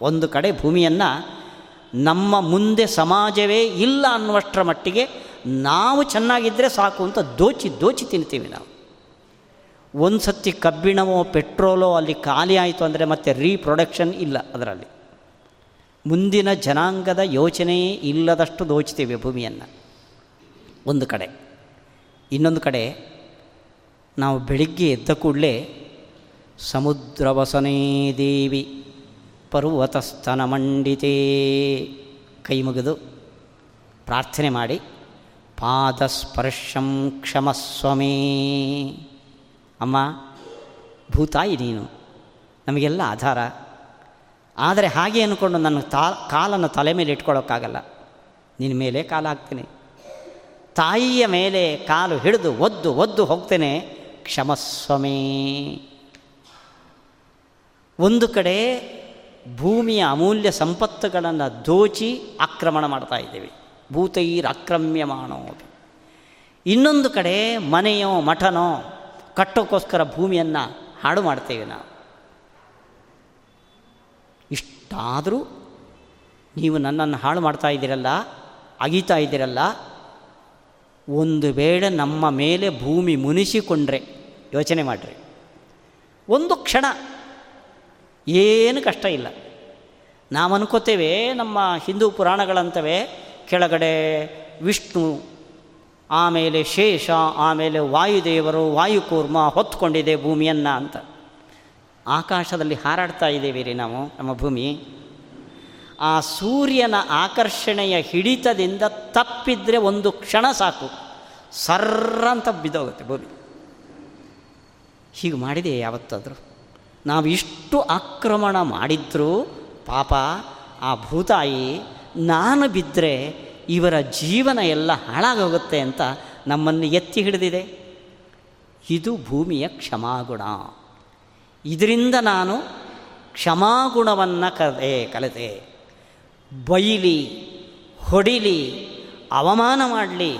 ಒಂದು ಕಡೆ ಭೂಮಿಯನ್ನು ನಮ್ಮ ಮುಂದೆ ಸಮಾಜವೇ ಇಲ್ಲ ಅನ್ನುವಷ್ಟರ ಮಟ್ಟಿಗೆ ನಾವು ಚೆನ್ನಾಗಿದ್ದರೆ ಸಾಕು ಅಂತ ದೋಚಿ ದೋಚಿ ತಿಂತೀವಿ ನಾವು. ಒಂದು ಸತಿ ಕಬ್ಬಿಣವೋ ಪೆಟ್ರೋಲೋ ಅಲ್ಲಿ ಖಾಲಿ ಆಯಿತು ಅಂದರೆ ಮತ್ತೆ ರೀಪ್ರೊಡಕ್ಷನ್ ಇಲ್ಲ ಅದರಲ್ಲಿ. ಮುಂದಿನ ಜನಾಂಗದ ಯೋಚನೆಯೇ ಇಲ್ಲದಷ್ಟು ದೋಚ್ತೀವಿ ಭೂಮಿಯನ್ನು ಒಂದು ಕಡೆ. ಇನ್ನೊಂದು ಕಡೆ ನಾವು ಬೆಳಿಗ್ಗೆ ಎದ್ದ ಕೂಡಲೇ ಸಮುದ್ರವಸನೇ ದೇವಿ ಪರ್ವತಸ್ತನ ಮಂಡಿತೇ ಕೈಮುಗಿದು ಪ್ರಾರ್ಥನೆ ಮಾಡಿ ಪಾದಸ್ಪರ್ಶಂ ಕ್ಷಮಸ್ವಮೇ, ಅಮ್ಮ ಭೂತಾಯಿ ನೀನು ನಮಗೆಲ್ಲ ಆಧಾರ, ಆದರೆ ಹಾಗೆ ಅಂದ್ಕೊಂಡು ನನ್ನ ಕಾಲನ್ನು ತಲೆ ಮೇಲೆ ಇಟ್ಕೊಳ್ಳೋಕ್ಕಾಗಲ್ಲ, ನಿನ್ನ ಮೇಲೆ ಕಾಲು ಹಾಕ್ತೀನಿ, ತಾಯಿಯ ಮೇಲೆ ಕಾಲು ಹಿಡಿದು ಒದ್ದು ಒದ್ದು ಹೋಗ್ತೇನೆ, ಕ್ಷಮಸ್ವಮೇ. ಒಂದು ಕಡೆ ಭೂಮಿಯ ಅಮೂಲ್ಯ ಸಂಪತ್ತುಗಳನ್ನು ದೋಚಿ ಆಕ್ರಮಣ ಮಾಡ್ತಾ ಇದ್ದೀವಿ, ಭೂತೈರ್ ಆಕ್ರಮ್ಯಮಾಣೋ. ಇನ್ನೊಂದು ಕಡೆ ಮನೆಯೋ ಮಠನೋ ಕಟ್ಟೋಕ್ಕೋಸ್ಕರ ಭೂಮಿಯನ್ನು ಹಾಡು ಮಾಡ್ತೇವೆ ನಾವು. ಇಷ್ಟಾದರೂ ನೀವು ನನ್ನನ್ನು ಹಾಳು ಮಾಡ್ತಾ ಇದ್ದೀರಲ್ಲ, ಅಗೀತಾ ಇದ್ದೀರಲ್ಲ, ಒಂದು ವೇಳೆ ನಮ್ಮ ಮೇಲೆ ಭೂಮಿ ಮುನಿಸಿಕೊಂಡ್ರೆ ಯೋಚನೆ ಮಾಡಿರಿ, ಒಂದು ಕ್ಷಣ ಏನು ಕಷ್ಟ ಇಲ್ಲ. ನಾವು ಅನ್ಕೋತೇವೆ ನಮ್ಮ ಹಿಂದೂ ಪುರಾಣಗಳಂತವೇ ಕೆಳಗಡೆ ವಿಷ್ಣು, ಆಮೇಲೆ ಶೇಷ, ಆಮೇಲೆ ವಾಯುದೇವರು, ವಾಯುಕೂರ್ಮ ಹೊತ್ಕೊಂಡಿದೆ ಭೂಮಿಯನ್ನು ಅಂತ. ಆಕಾಶದಲ್ಲಿ ಹಾರಾಡ್ತಾ ಇದ್ದೇವೆ ರೀ ನಾವು, ನಮ್ಮ ಭೂಮಿ ಆ ಸೂರ್ಯನ ಆಕರ್ಷಣೆಯ ಹಿಡಿತದಿಂದ ತಪ್ಪಿದರೆ ಒಂದು ಕ್ಷಣ ಸಾಕು, ಸರ್ರ ಅಂತ ಬಿದ್ದೋಗುತ್ತೆ ಭೂಮಿ. ಹೀಗೆ ಮಾಡಿದೆಯೇ ಯಾವತ್ತಾದರೂ? ನಾವು ಇಷ್ಟು ಆಕ್ರಮಣ ಮಾಡಿದ್ರೂ ಪಾಪ ಆ ಭೂತಾಯಿ ನಾನು ಬಿದ್ದರೆ ಇವರ ಜೀವನ ಎಲ್ಲ ಹಾಳಾಗೋಗುತ್ತೆ ಅಂತ ನಮ್ಮನ್ನು ಎತ್ತಿ ಹಿಡಿದಿದೆ. ಇದು ಭೂಮಿಯ ಕ್ಷಮಾಗುಣ. ಇದರಿಂದ ನಾನು ಕ್ಷಮಾಗುಣವನ್ನು ಕಲಿತೆ. ಬೈಲಿ, ಹೊಡಿಲಿ, ಅವಮಾನ ಮಾಡಲಿ,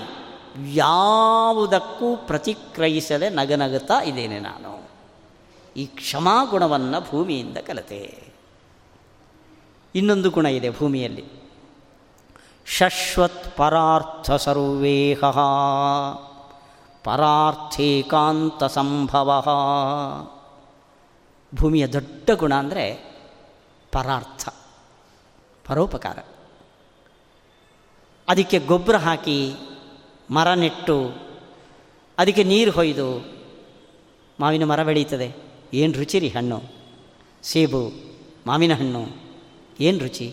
ಯಾವುದಕ್ಕೂ ಪ್ರತಿಕ್ರಿಯಿಸದೆ ನಗನಗುತ್ತಾ ಇದ್ದೇನೆ ನಾನು. ಈ ಕ್ಷಮಾಗುಣವನ್ನು ಭೂಮಿಯಿಂದ ಕಲಿತೆ. ಇನ್ನೊಂದು ಗುಣ ಇದೆ ಭೂಮಿಯಲ್ಲಿ, ಶಶ್ವತ್ ಪರಾರ್ಥ ಸರ್ವೇಹ ಪರಾರ್ಥೇಕಾಂತ ಸಂಭವ. ಭೂಮಿಯ ದೊಡ್ಡ ಗುಣ ಅಂದರೆ ಪರಾರ್ಥ, ಪರೋಪಕಾರ. ಅದಕ್ಕೆ ಗೊಬ್ಬರ ಹಾಕಿ, ಮರ ನೆಟ್ಟು, ಅದಕ್ಕೆ ನೀರು ಹೊಯ್ದು ಮಾವಿನ ಮರ ಬೆಳೀತದೆ. ಏನು ರುಚಿ ರೀ ಹಣ್ಣು, ಸೇಬು, ಮಾವಿನ ಹಣ್ಣು, ಏನು ರುಚಿ?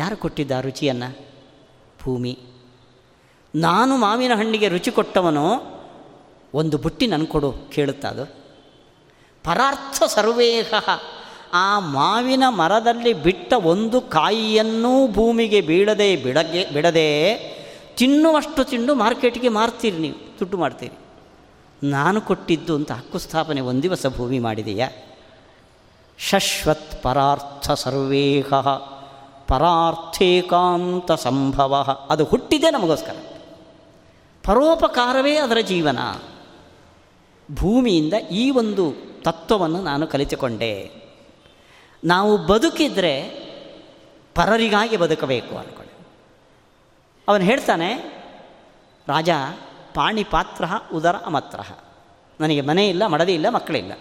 ಯಾರು ಕೊಟ್ಟಿದ್ದ ಆ ರುಚಿಯನ್ನು? ಭೂಮಿ. ನಾನು ಮಾವಿನ ಹಣ್ಣಿಗೆ ರುಚಿ ಕೊಟ್ಟವನು, ಒಂದು ಬುಟ್ಟಿ ನನ್ಗೆ ಕೊಡು ಕೇಳುತ್ತಾ ಅದು? ಪರಾರ್ಥ ಸರ್ವೇಹ. ಆ ಮಾವಿನ ಮರದಲ್ಲಿ ಬಿಟ್ಟ ಒಂದು ಕಾಯಿಯನ್ನೂ ಭೂಮಿಗೆ ಬಿಡದೆ ತಿನ್ನುವಷ್ಟು ತಿಂದು ಮಾರ್ಕೆಟ್ಗೆ ಮಾರ್ತೀರಿ ನೀವು, ದುಡ್ಡು ಮಾಡ್ತೀರಿ. ನಾನು ಕೊಟ್ಟಿದ್ದು ಅಂತ ಹಕ್ಕುಸ್ಥಾಪನೆ ಒಂದು ದಿವಸ ಭೂಮಿ ಮಾಡಿದೆಯಾ? ಶಶ್ವತ್ ಪರಾರ್ಥ ಸರ್ವೇಹ ಪರಾರ್ಥೇಕಾಂತ ಸಂಭವ. ಅದು ಹುಟ್ಟಿದೆ ನಮಗೋಸ್ಕರ, ಪರೋಪಕಾರವೇ ಅದರ ಜೀವನ. ಭೂಮಿಯಿಂದ ಈ ಒಂದು ತತ್ವವನ್ನು ನಾನು ಕಲಿತುಕೊಂಡೆ. ನಾವು ಬದುಕಿದರೆ ಪರರಿಗಾಗಿ ಬದುಕಬೇಕು ಅಂದ್ಕೊಳ್ಳಿ. ಅವನು ಹೇಳ್ತಾನೆ, ರಾಜ ಪಾಣಿಪಾತ್ರ ಉದರ ಅಮತ್ರ, ನನಗೆ ಮನೆ ಇಲ್ಲ, ಮಡದಿ ಇಲ್ಲ, ಮಕ್ಕಳಿಲ್ಲ,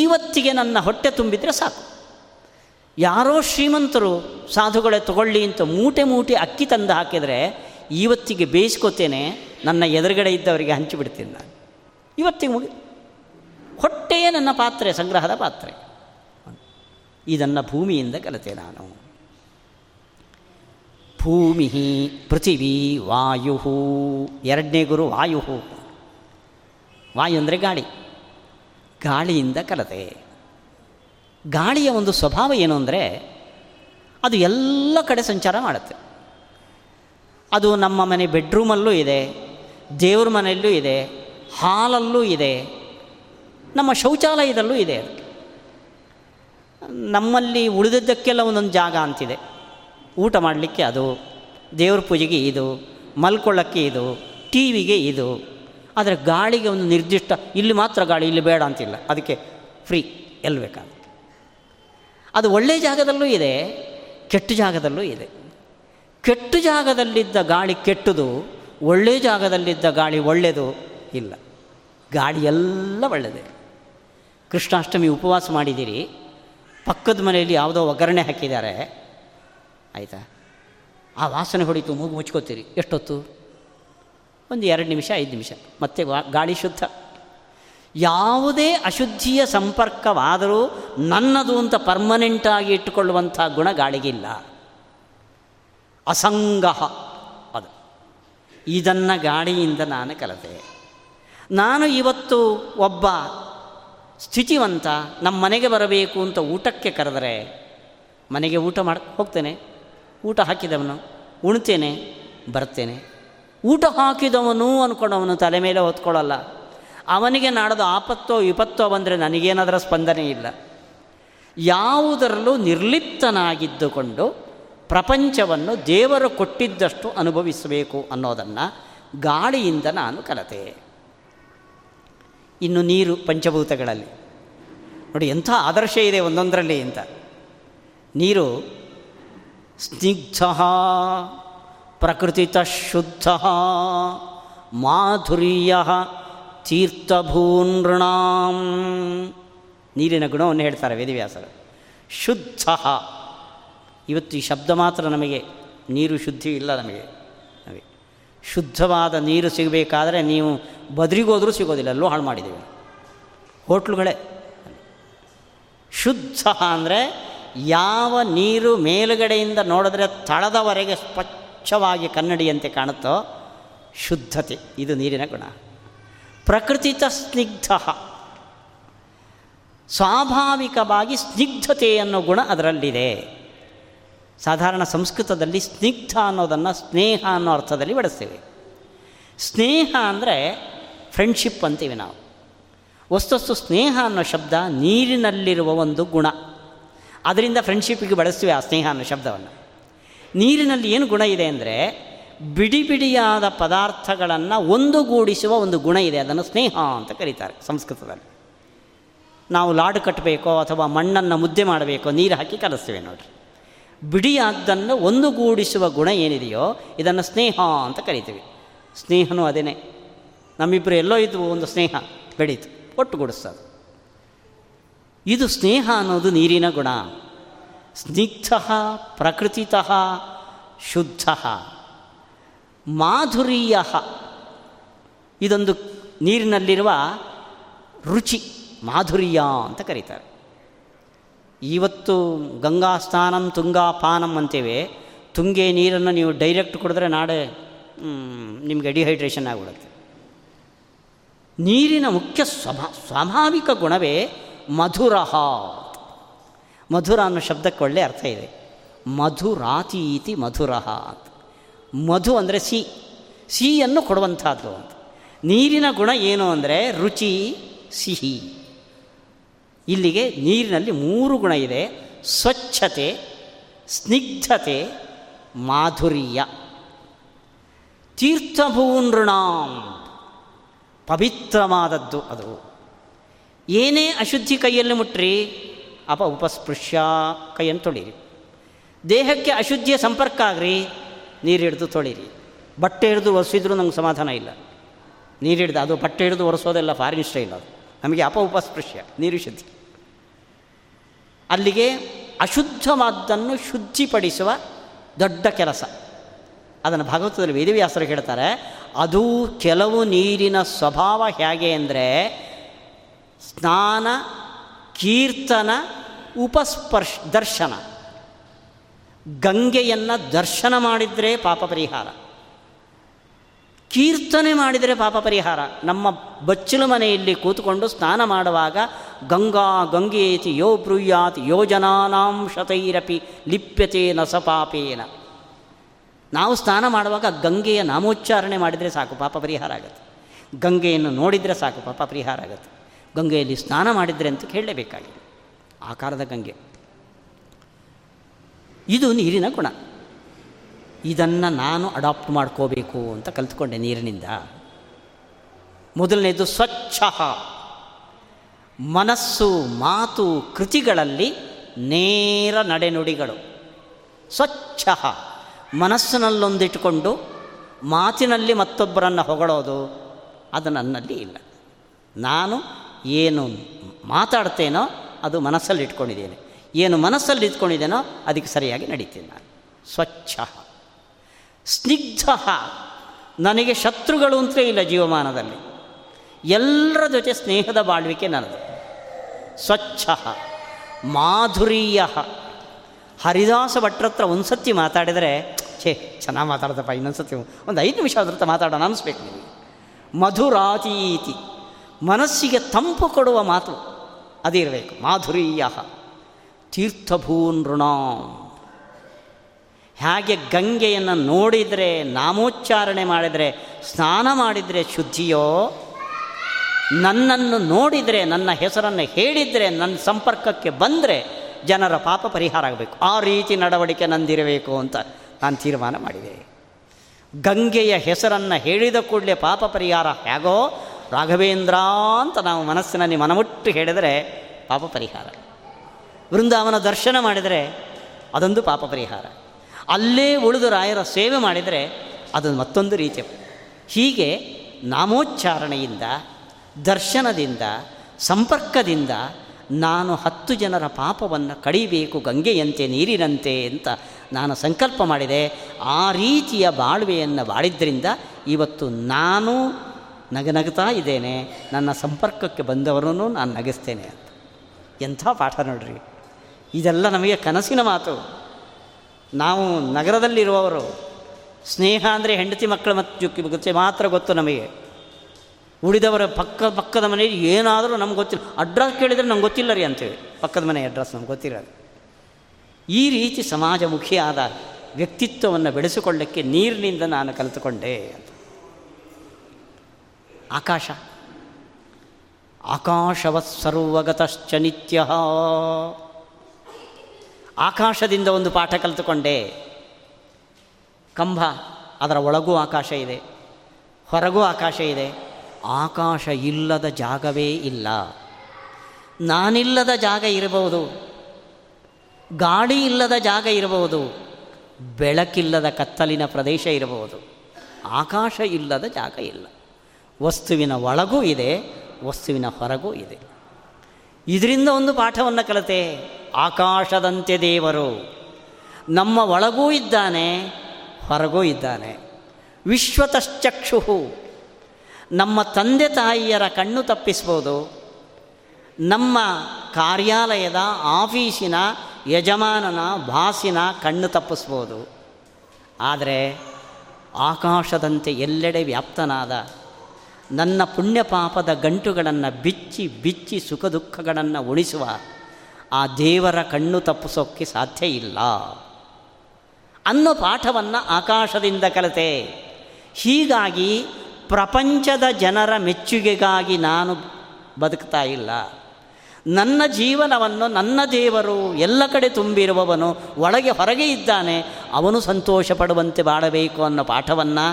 ಇವತ್ತಿಗೆ ನನ್ನ ಹೊಟ್ಟೆ ತುಂಬಿದರೆ ಸಾಕು. ಯಾರೋ ಶ್ರೀಮಂತರು ಸಾಧುಗಳೇ ತಗೊಳ್ಳಿ ಅಂತ ಮೂಟೆ ಮೂಟೆ ಅಕ್ಕಿ ತಂದು ಹಾಕಿದರೆ ಇವತ್ತಿಗೆ ಬೇಯಿಸ್ಕೋತೇನೆ, ನನ್ನ ಎದುರುಗಡೆ ಇದ್ದವರಿಗೆ ಹಂಚಿಬಿಡ್ತೀನಿ ನಾನು. ಇವತ್ತಿಗೆ ಮುಗಿ, ಹೊಟ್ಟೆಯೇ ನನ್ನ ಪಾತ್ರೆ, ಸಂಗ್ರಹದ ಪಾತ್ರೆ. ಇದನ್ನು ಭೂಮಿಯಿಂದ ಕಲಿತೆ ನಾನು. ಭೂಮಿ ಪೃಥಿವಿ ವಾಯು, ಎರಡನೇ ಗುರು ವಾಯು. ವಾಯು ಅಂದರೆ ಗಾಳಿ. ಗಾಳಿಯಿಂದ ಕಲಿತೆ. ಗಾಳಿಯ ಒಂದು ಸ್ವಭಾವ ಏನು ಅಂದರೆ ಅದು ಎಲ್ಲ ಕಡೆ ಸಂಚಾರ ಮಾಡುತ್ತೆ. ಅದು ನಮ್ಮ ಮನೆ ಬೆಡ್ರೂಮಲ್ಲೂ ಇದೆ, ದೇವ್ರ ಮನೆಯಲ್ಲೂ ಇದೆ, ಹಾಲಲ್ಲೂ ಇದೆ, ನಮ್ಮ ಶೌಚಾಲಯದಲ್ಲೂ ಇದೆ. ನಮ್ಮಲ್ಲಿ ಉಳಿದದ್ದಕ್ಕೆಲ್ಲ ಒಂದೊಂದು ಜಾಗ ಅಂತಿದೆ. ಊಟ ಮಾಡಲಿಕ್ಕೆ ಅದು, ದೇವ್ರ ಪೂಜೆಗೆ ಇದು, ಮಲ್ಕೊಳ್ಳೋಕ್ಕೆ ಇದು, ಟಿ ವಿಗೆ ಇದು, ಆದರೆ ಗಾಳಿಗೆ ಒಂದು ನಿರ್ದಿಷ್ಟ ಇಲ್ಲಿ ಮಾತ್ರ ಗಾಳಿ ಇಲ್ಲಿ ಬೇಡ ಅಂತಿಲ್ಲ, ಅದಕ್ಕೆ ಫ್ರೀ ಎಲ್ಲಿ ಬೇಕಾಗುತ್ತೆ. ಅದು ಒಳ್ಳೆಯ ಜಾಗದಲ್ಲೂ ಇದೆ, ಕೆಟ್ಟ ಜಾಗದಲ್ಲೂ ಇದೆ. ಕೆಟ್ಟ ಜಾಗದಲ್ಲಿದ್ದ ಗಾಳಿ ಕೆಟ್ಟದು, ಒಳ್ಳೆಯ ಜಾಗದಲ್ಲಿದ್ದ ಗಾಳಿ ಒಳ್ಳೆಯದು ಇಲ್ಲ. ಗಾಳಿಯೆಲ್ಲ ಒಳ್ಳೆಯದೇ. ಕೃಷ್ಣಾಷ್ಟಮಿ ಉಪವಾಸ ಮಾಡಿದ್ದೀರಿ, ಪಕ್ಕದ ಮನೆಯಲ್ಲಿ ಯಾವುದೋ ಒಗ್ಗರಣೆ ಹಾಕಿದ್ದಾರೆ, ಆಯಿತಾ, ಆ ವಾಸನೆ ಹೊಡಿತು, ಮೂಗು ಮುಚ್ಕೋತೀರಿ, ಎಷ್ಟೊತ್ತು? ಒಂದು 2 ನಿಮಿಷ 5 ನಿಮಿಷ, ಮತ್ತೆ ಗಾಳಿ ಶುದ್ಧ. ಯಾವುದೇ ಅಶುದ್ಧಿಯ ಸಂಪರ್ಕವಾದರೂ ನನ್ನದು ಅಂತ ಪರ್ಮನೆಂಟಾಗಿ ಇಟ್ಟುಕೊಳ್ಳುವಂಥ ಗುಣ ಗಾಳಿಗಿಲ್ಲ. ಅಸಂಗ ಅದು. ಇದನ್ನು ಗಾಳಿಯಿಂದ ನಾನು ಕಲಿತೆ. ನಾನು ಇವತ್ತು ಒಬ್ಬ ಸ್ಥಿತಿವಂತ ನಮ್ಮ ಮನೆಗೆ ಬರಬೇಕು ಅಂತ ಊಟಕ್ಕೆ ಕರೆದರೆ ಮನೆಗೆ ಊಟ ಮಾಡಿ ಹೋಗ್ತೇನೆ, ಊಟ ಹಾಕಿದವನು ಉಣ್ತೇನೆ ಬರ್ತೇನೆ. ಊಟ ಹಾಕಿದವನು ಅಂದ್ಕೊಂಡವನು ತಲೆ ಮೇಲೆ ಹೊತ್ಕೊಳ್ಳಲ್ಲ. ಅವನಿಗೆ ನಾಡೋದು ಆಪತ್ತೋ ವಿಪತ್ತೋ ಬಂದರೆ ನನಗೇನಾದರೂ ಸ್ಪಂದನೆ ಇಲ್ಲ. ಯಾವುದರಲ್ಲೂ ನಿರ್ಲಿಪ್ತನಾಗಿದ್ದುಕೊಂಡು ಪ್ರಪಂಚವನ್ನು ದೇವರು ಕೊಟ್ಟಿದ್ದಷ್ಟು ಅನುಭವಿಸಬೇಕು ಅನ್ನೋದನ್ನು ಗಾಳಿಯಿಂದ ನಾನು ಕಲಿತೆ. ಇನ್ನು ನೀರು ಪಂಚಭೂತಗಳಲ್ಲಿ ನೋಡಿ ಎಂಥ ಆದರ್ಶ ಇದೆ ಒಂದೊಂದರಲ್ಲಿ ಅಂತ. ನೀರು ಸ್ನಿಗ್ಧ ಪ್ರಕೃತಿತ ಶುದ್ಧ ಮಾಧುರ್ಯ ತೀರ್ಥಭೂನೃಣಾಂ. ನೀರಿನ ಗುಣವನ್ನು ಹೇಳ್ತಾರೆ ವೇದವ್ಯಾಸರು. ಶುದ್ಧ, ಇವತ್ತು ಈ ಶಬ್ದ ಮಾತ್ರ ನಮಗೆ ನೀರು ಶುದ್ಧಿ ಇಲ್ಲ. ನಮಗೆ ಶುದ್ಧವಾದ ನೀರು ಸಿಗಬೇಕಾದ್ರೆ ನೀವು ಬದರಿಗೋದ್ರೂ ಸಿಗೋದಿಲ್ಲ, ಅಲ್ಲೂ ಹಾಳು ಮಾಡಿದ್ದೀವಿ ಹೋಟ್ಲುಗಳೇ. ಶುದ್ಧ ಅಂದರೆ ಯಾವ ನೀರು ಮೇಲುಗಡೆಯಿಂದ ನೋಡಿದ್ರೆ ತಳದವರೆಗೆ ಸ್ವಚ್ಛವಾಗಿ ಕನ್ನಡಿಯಂತೆ ಕಾಣುತ್ತೋ ಶುದ್ಧತೆ, ಇದು ನೀರಿನ ಗುಣ. ಪ್ರಕೃತಿತ ಸ್ನಿಗ್ಧ, ಸ್ವಾಭಾವಿಕವಾಗಿ ಸ್ನಿಗ್ಧತೆ ಅನ್ನೋ ಗುಣ ಅದರಲ್ಲಿದೆ. ಸಾಧಾರಣ ಸಂಸ್ಕೃತದಲ್ಲಿ ಸ್ನಿಗ್ಧ ಅನ್ನೋದನ್ನು ಸ್ನೇಹ ಅನ್ನೋ ಅರ್ಥದಲ್ಲಿ ಬಳಸ್ತೀವಿ. ಸ್ನೇಹ ಅಂದರೆ ಫ್ರೆಂಡ್ಶಿಪ್ ಅಂತೀವಿ ನಾವು. ವಸ್ತುವಸ್ತು ಸ್ನೇಹ ಅನ್ನೋ ಶಬ್ದ ನೀರಿನಲ್ಲಿರುವ ಒಂದು ಗುಣ, ಅದರಿಂದ ಫ್ರೆಂಡ್ಶಿಪ್ಪಿಗೆ ಬಳಸ್ತೀವಿ ಆ ಸ್ನೇಹ ಅನ್ನೋ ಶಬ್ದವನ್ನು. ನೀರಿನಲ್ಲಿ ಏನು ಗುಣ ಇದೆ ಅಂದರೆ ಬಿಡಿ ಬಿಡಿಯಾದ ಪದಾರ್ಥಗಳನ್ನು ಒಂದುಗೂಡಿಸುವ ಒಂದು ಗುಣ ಇದೆ, ಅದನ್ನು ಸ್ನೇಹ ಅಂತ ಕರೀತಾರೆ ಸಂಸ್ಕೃತದಲ್ಲಿ. ನಾವು ಲಾಡು ಕಟ್ಟಬೇಕೋ ಅಥವಾ ಮಣ್ಣನ್ನು ಮುದ್ದೆ ಮಾಡಬೇಕೋ ನೀರು ಹಾಕಿ ಕಲಿಸ್ತೀವಿ ನೋಡಿರಿ. ಬಿಡಿಯಾದ್ದನ್ನು ಒಂದುಗೂಡಿಸುವ ಗುಣ ಏನಿದೆಯೋ ಇದನ್ನು ಸ್ನೇಹ ಅಂತ ಕರಿತೀವಿ. ಸ್ನೇಹನೂ ಅದೇನೆ. ನಮ್ಮಿಬ್ಬರು ಎಲ್ಲೋ ಇದ್ವು, ಒಂದು ಸ್ನೇಹ ಬೆಳೀತು, ಒಟ್ಟುಗೂಡಿಸೋದು, ಇದು ಸ್ನೇಹ ಅನ್ನೋದು ನೀರಿನ ಗುಣ. ಸ್ನಿಗ್ಧ ಪ್ರಕೃತಿತಃ ಶುದ್ಧ ಮಾಧುರ್ಯ, ಇದೊಂದು ನೀರಿನಲ್ಲಿರುವ ರುಚಿ, ಮಾಧುರ್ಯ ಅಂತ ಕರೀತಾರೆ. ಇವತ್ತು ಗಂಗಾ ಸ್ನಾನಂ ತುಂಗಾ ಪಾನಂ ಅಂತೇವೆ. ತುಂಗೆ ನೀರನ್ನು ನೀವು ಡೈರೆಕ್ಟ್ ಕುಡಿದ್ರೆ ನಾಳೆ ನಿಮಗೆ ಡಿಹೈಡ್ರೇಷನ್ ಆಗಿಬಿಡುತ್ತೆ. ನೀರಿನ ಮುಖ್ಯ ಸ್ವಾಭಾವಿಕ ಗುಣವೇ ಮಧುರ. ಮಧುರ ಅನ್ನೋ ಶಬ್ದಕ್ಕೆ ಒಳ್ಳೆ ಅರ್ಥ ಇದೆ, ಮಧುರಾತೀತಿ ಮಧುರ. ಮಧು ಅಂದರೆ ಸಿಹಿ, ಸಿಹಿಯನ್ನು ಕೊಡುವಂಥದ್ದು ಅಂತ. ನೀರಿನ ಗುಣ ಏನು ಅಂದರೆ ರುಚಿ, ಸಿಹಿ. ಇಲ್ಲಿಗೆ ನೀರಿನಲ್ಲಿ 3 ಗುಣ ಇದೆ: ಸ್ವಚ್ಛತೆ, ಸ್ನಿಗ್ಧತೆ, ಮಾಧುರ್ಯ. ತೀರ್ಥಭೂನೃಣಾಂ, ಪವಿತ್ರವಾದದ್ದು ಅದು. ಏನೇ ಅಶುದ್ಧಿ ಕೈಯಲ್ಲಿ ಮುಟ್ಟ್ರಿ ಅಪ ಉಪಸ್ಪೃಶ್ಯ, ಕೈಯನ್ನು ತೊಳೀರಿ. ದೇಹಕ್ಕೆ ಅಶುದ್ಧಿಯ ಸಂಪರ್ಕ ಆಗ್ರಿ, ನೀರು ಹಿಡಿದು ತೊಳೀರಿ. ಬಟ್ಟೆ ಹಿಡಿದು ಒರೆಸಿದ್ರೂ ನಮ್ಗೆ ಸಮಾಧಾನ ಇಲ್ಲ. ನೀರು ಹಿಡ್ದು ಅದು ಬಟ್ಟೆ ಹಿಡಿದು ಒರೆಸೋದೆಲ್ಲ ಫಾರಿನ್ ಸ್ಟೈಲ್, ಅದು ನಮಗೆ ಅಪ ಉಪಸ್ಪೃಶ್ಯ, ನೀರು ಶುದ್ಧಿ. ಅಲ್ಲಿಗೆ ಅಶುದ್ಧವಾದ್ದನ್ನು ಶುದ್ಧಿಪಡಿಸುವ ದೊಡ್ಡ ಕೆಲಸ. ಅದನ್ನು ಭಾಗವತದಲ್ಲಿ ವೇದವ್ಯಾಸರು ಹೇಳ್ತಾರೆ. ಅದು ಕೆಲವು ನೀರಿನ ಸ್ವಭಾವ ಹೇಗೆ ಅಂದರೆ ಸ್ನಾನ, ಕೀರ್ತನ, ದರ್ಶನ. ಗಂಗೆಯನ್ನು ದರ್ಶನ ಮಾಡಿದರೆ ಪಾಪ ಪರಿಹಾರ, ಕೀರ್ತನೆ ಮಾಡಿದರೆ ಪಾಪ ಪರಿಹಾರ. ನಮ್ಮ ಬಚ್ಚಲು ಮನೆಯಲ್ಲಿ ಕೂತ್ಕೊಂಡು ಸ್ನಾನ ಮಾಡುವಾಗ ಗಂಗಾ ಗಂಗೇತಿ ಯೋ ಬ್ರೂಯಾತ್ ಯೋಜನಾನಾಂ ಶತೈರಪಿ ಲಿಪ್ಯತೆ ನ ಸ ಪಾಪೇನ. ನಾವು ಸ್ನಾನ ಮಾಡುವಾಗ ಗಂಗೆಯ ನಾಮೋಚ್ಚಾರಣೆ ಮಾಡಿದರೆ ಸಾಕು, ಪಾಪ ಪರಿಹಾರ ಆಗುತ್ತೆ. ಗಂಗೆಯನ್ನು ನೋಡಿದರೆ ಸಾಕು, ಪಾಪ ಪರಿಹಾರ ಆಗುತ್ತೆ. ಗಂಗೆಯಲ್ಲಿ ಸ್ನಾನ ಮಾಡಿದರೆ ಅಂತ ಹೇಳಲೇಬೇಕಾಗಿದೆ, ಆ ಕಾಲದ ಗಂಗೆ. ಇದು ನೀರಿನ ಗುಣ. ಇದನ್ನು ನಾನು ಅಡಾಪ್ಟ್ ಮಾಡ್ಕೋಬೇಕು ಅಂತ ಕಲಿತ್ಕೊಂಡೆ ನೀರಿನಿಂದ. ಮೊದಲನೇದು ಸ್ವಚ್ಛ. ಮನಸ್ಸು, ಮಾತು, ಕೃತಿಗಳಲ್ಲಿ ನೇರ ನಡೆನುಡಿಗಳು. ಸ್ವಚ್ಛ ಮನಸ್ಸಿನಲ್ಲೊಂದಿಟ್ಟುಕೊಂಡು ಮಾತಿನಲ್ಲಿ ಮತ್ತೊಬ್ಬರನ್ನು ಹೊಗಳೋದು ಅದು ನನ್ನಲ್ಲಿ ಇಲ್ಲ. ನಾನು ಏನು ಮಾತಾಡ್ತೇನೋ ಅದು ಮನಸ್ಸಲ್ಲಿ ಇಟ್ಕೊಂಡಿದ್ದೇನೆ, ಏನು ಮನಸ್ಸಲ್ಲಿ ಇಟ್ಕೊಂಡಿದ್ದೇನೋ ಅದಕ್ಕೆ ಸರಿಯಾಗಿ ನಡೀತೀನಿ ನಾನು. ಸ್ವಚ್ಛ. ಸ್ನಿಗ್ಧ. ನನಗೆ ಶತ್ರುಗಳು ಅಂತಲೇ ಇಲ್ಲ ಜೀವಮಾನದಲ್ಲಿ, ಎಲ್ಲರ ಜೊತೆ ಸ್ನೇಹದ ಬಾಳ್ವಿಕೆ ನನ್ನದು. ಸ್ವಚ್ಛ. ಮಾಧುರ್ಯ. ಹರಿದಾಸ ಭಟ್ರ ಹತ್ರ ಒಂದು ಸತಿ ಮಾತಾಡಿದರೆ ಚೆನ್ನಾಗಿ ಮಾತಾಡ್ತಪ್ಪ, ಇನ್ನೊಂದು ಸತಿ ಒಂದು 5 ನಿಮಿಷ ಅದ್ರ ಹತ್ರ ಮಾತಾಡೋಣ ಅನ್ನಿಸ್ಬೇಕು ನಿಮಗೆ. ಮಧುರಾತೀತಿ, ಮನಸ್ಸಿಗೆ ತಂಪು ಕೊಡುವ ಮಾತು ಅದಿರಬೇಕು. ಮಾಧುರ್ಯ. ತೀರ್ಥಭೂನೃಣ. ಹಾಗೆ ಗಂಗೆಯನ್ನು ನೋಡಿದರೆ, ನಾಮೋಚ್ಚಾರಣೆ ಮಾಡಿದರೆ, ಸ್ನಾನ ಮಾಡಿದರೆ ಶುದ್ಧಿಯೋ, ನನ್ನನ್ನು ನೋಡಿದರೆ, ನನ್ನ ಹೆಸರನ್ನು ಹೇಳಿದರೆ, ನನ್ನ ಸಂಪರ್ಕಕ್ಕೆ ಬಂದರೆ ಜನರ ಪಾಪ ಪರಿಹಾರ ಆಗಬೇಕು. ಆ ರೀತಿ ನಡವಳಿಕೆ ನಂದಿರಬೇಕು ಅಂತ ನಾನು ತೀರ್ಮಾನ ಮಾಡಿದೆ. ಗಂಗೆಯ ಹೆಸರನ್ನು ಹೇಳಿದ ಕೂಡಲೇ ಪಾಪ ಪರಿಹಾರ ಹೇಗೋ ರಾಘವೇಂದ್ರ ಅಂತ ನಾವು ಮನಸ್ಸಿನಲ್ಲಿ ಮನಮುಟ್ಟು ಹೇಳಿದರೆ ಪಾಪ ಪರಿಹಾರ. ವೃಂದಾವನ ದರ್ಶನ ಮಾಡಿದರೆ ಅದೊಂದು ಪಾಪ ಪರಿಹಾರ. ಅಲ್ಲೇ ಉಳಿದು ರಾಯರ ಸೇವೆ ಮಾಡಿದರೆ ಅದೊಂದು ಮತ್ತೊಂದು ರೀತಿಯ. ಹೀಗೆ ನಾಮೋಚ್ಚಾರಣೆಯಿಂದ, ದರ್ಶನದಿಂದ, ಸಂಪರ್ಕದಿಂದ ನಾನು 10 ಜನರ ಪಾಪವನ್ನು ಕಡಿಬೇಕು ಗಂಗೆಯಂತೆ, ನೀರಿನಂತೆ ಅಂತ ನಾನು ಸಂಕಲ್ಪ ಮಾಡಿದೆ. ಆ ರೀತಿಯ ಬಾಳ್ವೆಯನ್ನು ಬಾಳಿದ್ರಿಂದ ಇವತ್ತು ನಾನು ನಗನಗ್ತಾ ಇದ್ದೇನೆ, ನನ್ನ ಸಂಪರ್ಕಕ್ಕೆ ಬಂದವರನ್ನು ನಾನು ನಗಿಸ್ತೇನೆ ಅಂತ. ಎಂಥ ಪಾಠ ನೋಡ್ರಿ. ಇದೆಲ್ಲ ನಮಗೆ ಕನಸಿನ ಮಾತು. ನಾವು ನಗರದಲ್ಲಿರುವವರು, ಸ್ನೇಹ ಅಂದರೆ ಹೆಂಡತಿ ಮಕ್ಕಳ ಮತ್ತು ಮಾತ್ರ ಗೊತ್ತು ನಮಗೆ. ಉಳಿದವರ ಪಕ್ಕದ ಮನೆಯಲ್ಲಿ ಏನಾದರೂ ನಮ್ಗೆ ಗೊತ್ತಿಲ್ಲ. ಅಡ್ರೆಸ್ ಕೇಳಿದರೆ ನಮ್ಗೆ ಗೊತ್ತಿಲ್ಲ ರೀ ಅಂತೇಳಿ, ಪಕ್ಕದ ಮನೆ ಅಡ್ರೆಸ್ ನಮ್ಗೆ ಗೊತ್ತಿರೋದು. ಈ ರೀತಿ ಸಮಾಜಮುಖಿಯಾದ ವ್ಯಕ್ತಿತ್ವವನ್ನು ಬೆಳೆಸಿಕೊಳ್ಳಕ್ಕೆ ನೀರಿನಿಂದ ನಾನು ಕಲಿತುಕೊಂಡೆ ಅಂತ. ಆಕಾಶ. ಆಕಾಶವತ್ ಸರ್ವಗತಶ್ಚ ನಿತ್ಯ. ಆಕಾಶದಿಂದ ಒಂದು ಪಾಠ ಕಲಿತುಕೊಂಡೆ. ಕಂಬ, ಅದರ ಒಳಗೂ ಆಕಾಶ ಇದೆ, ಹೊರಗೂ ಆಕಾಶ ಇದೆ. ಆಕಾಶ ಇಲ್ಲದ ಜಾಗವೇ ಇಲ್ಲ. ನಾನಿಲ್ಲದ ಜಾಗ ಇರಬಹುದು, ಗಾಳಿ ಇಲ್ಲದ ಜಾಗ ಇರಬಹುದು, ಬೆಳಕಿಲ್ಲದ ಕತ್ತಲಿನ ಪ್ರದೇಶ ಇರಬಹುದು, ಆಕಾಶ ಇಲ್ಲದ ಜಾಗ ಇಲ್ಲ. ವಸ್ತುವಿನ ಒಳಗೂ ಇದೆ, ವಸ್ತುವಿನ ಹೊರಗೂ ಇದೆ. ಇದರಿಂದ ಒಂದು ಪಾಠವನ್ನು ಕಲಿತೆ. ಆಕಾಶದಂತೆ ದೇವರು ನಮ್ಮ ಒಳಗೂ ಇದ್ದಾನೆ, ಹೊರಗೂ ಇದ್ದಾನೆ. ವಿಶ್ವತಶ್ಚಕ್ಷು, ನಮ್ಮ ತಂದೆ ತಾಯಿಯರ ಕಣ್ಣು ತಪ್ಪಿಸ್ಬೋದು. ನಮ್ಮ ಕಾರ್ಯಾಲಯದ, ಆಫೀಸಿನ ಯಜಮಾನನ, ಬಾಸಿನ ಕಣ್ಣು ತಪ್ಪಿಸ್ಬೋದು. ಆದರೆ ಆಕಾಶದಂತೆ ಎಲ್ಲೆಡೆ ವ್ಯಾಪ್ತನಾದ, ನನ್ನ ಪುಣ್ಯ ಪಾಪದ ಗಂಟುಗಳನ್ನು ಬಿಚ್ಚಿ ಬಿಚ್ಚಿ ಸುಖ ದುಃಖಗಳನ್ನು ಉಳಿಸುವ ಆ ದೇವರ ಕಣ್ಣು ತಪ್ಪಿಸೋಕ್ಕೆ ಸಾಧ್ಯ ಇಲ್ಲ ಅನ್ನೋ ಪಾಠವನ್ನು ಆಕಾಶದಿಂದ ಕಲಿತೆ. ಹೀಗಾಗಿ ಪ್ರಪಂಚದ ಜನರ ಮೆಚ್ಚುಗೆಗಾಗಿ ನಾನು ಬದುಕ್ತಾ ಇಲ್ಲ. ನನ್ನ ಜೀವನವನ್ನು ನನ್ನ ದೇವರು ಎಲ್ಲ ಕಡೆ ತುಂಬಿರುವವನು, ಒಳಗೆ ಹೊರಗೆ ಇದ್ದಾನೆ, ಅವನು ಸಂತೋಷ ಪಡುವಂತೆ ಬಾಳಬೇಕು ಅನ್ನೋ ಪಾಠವನ್ನು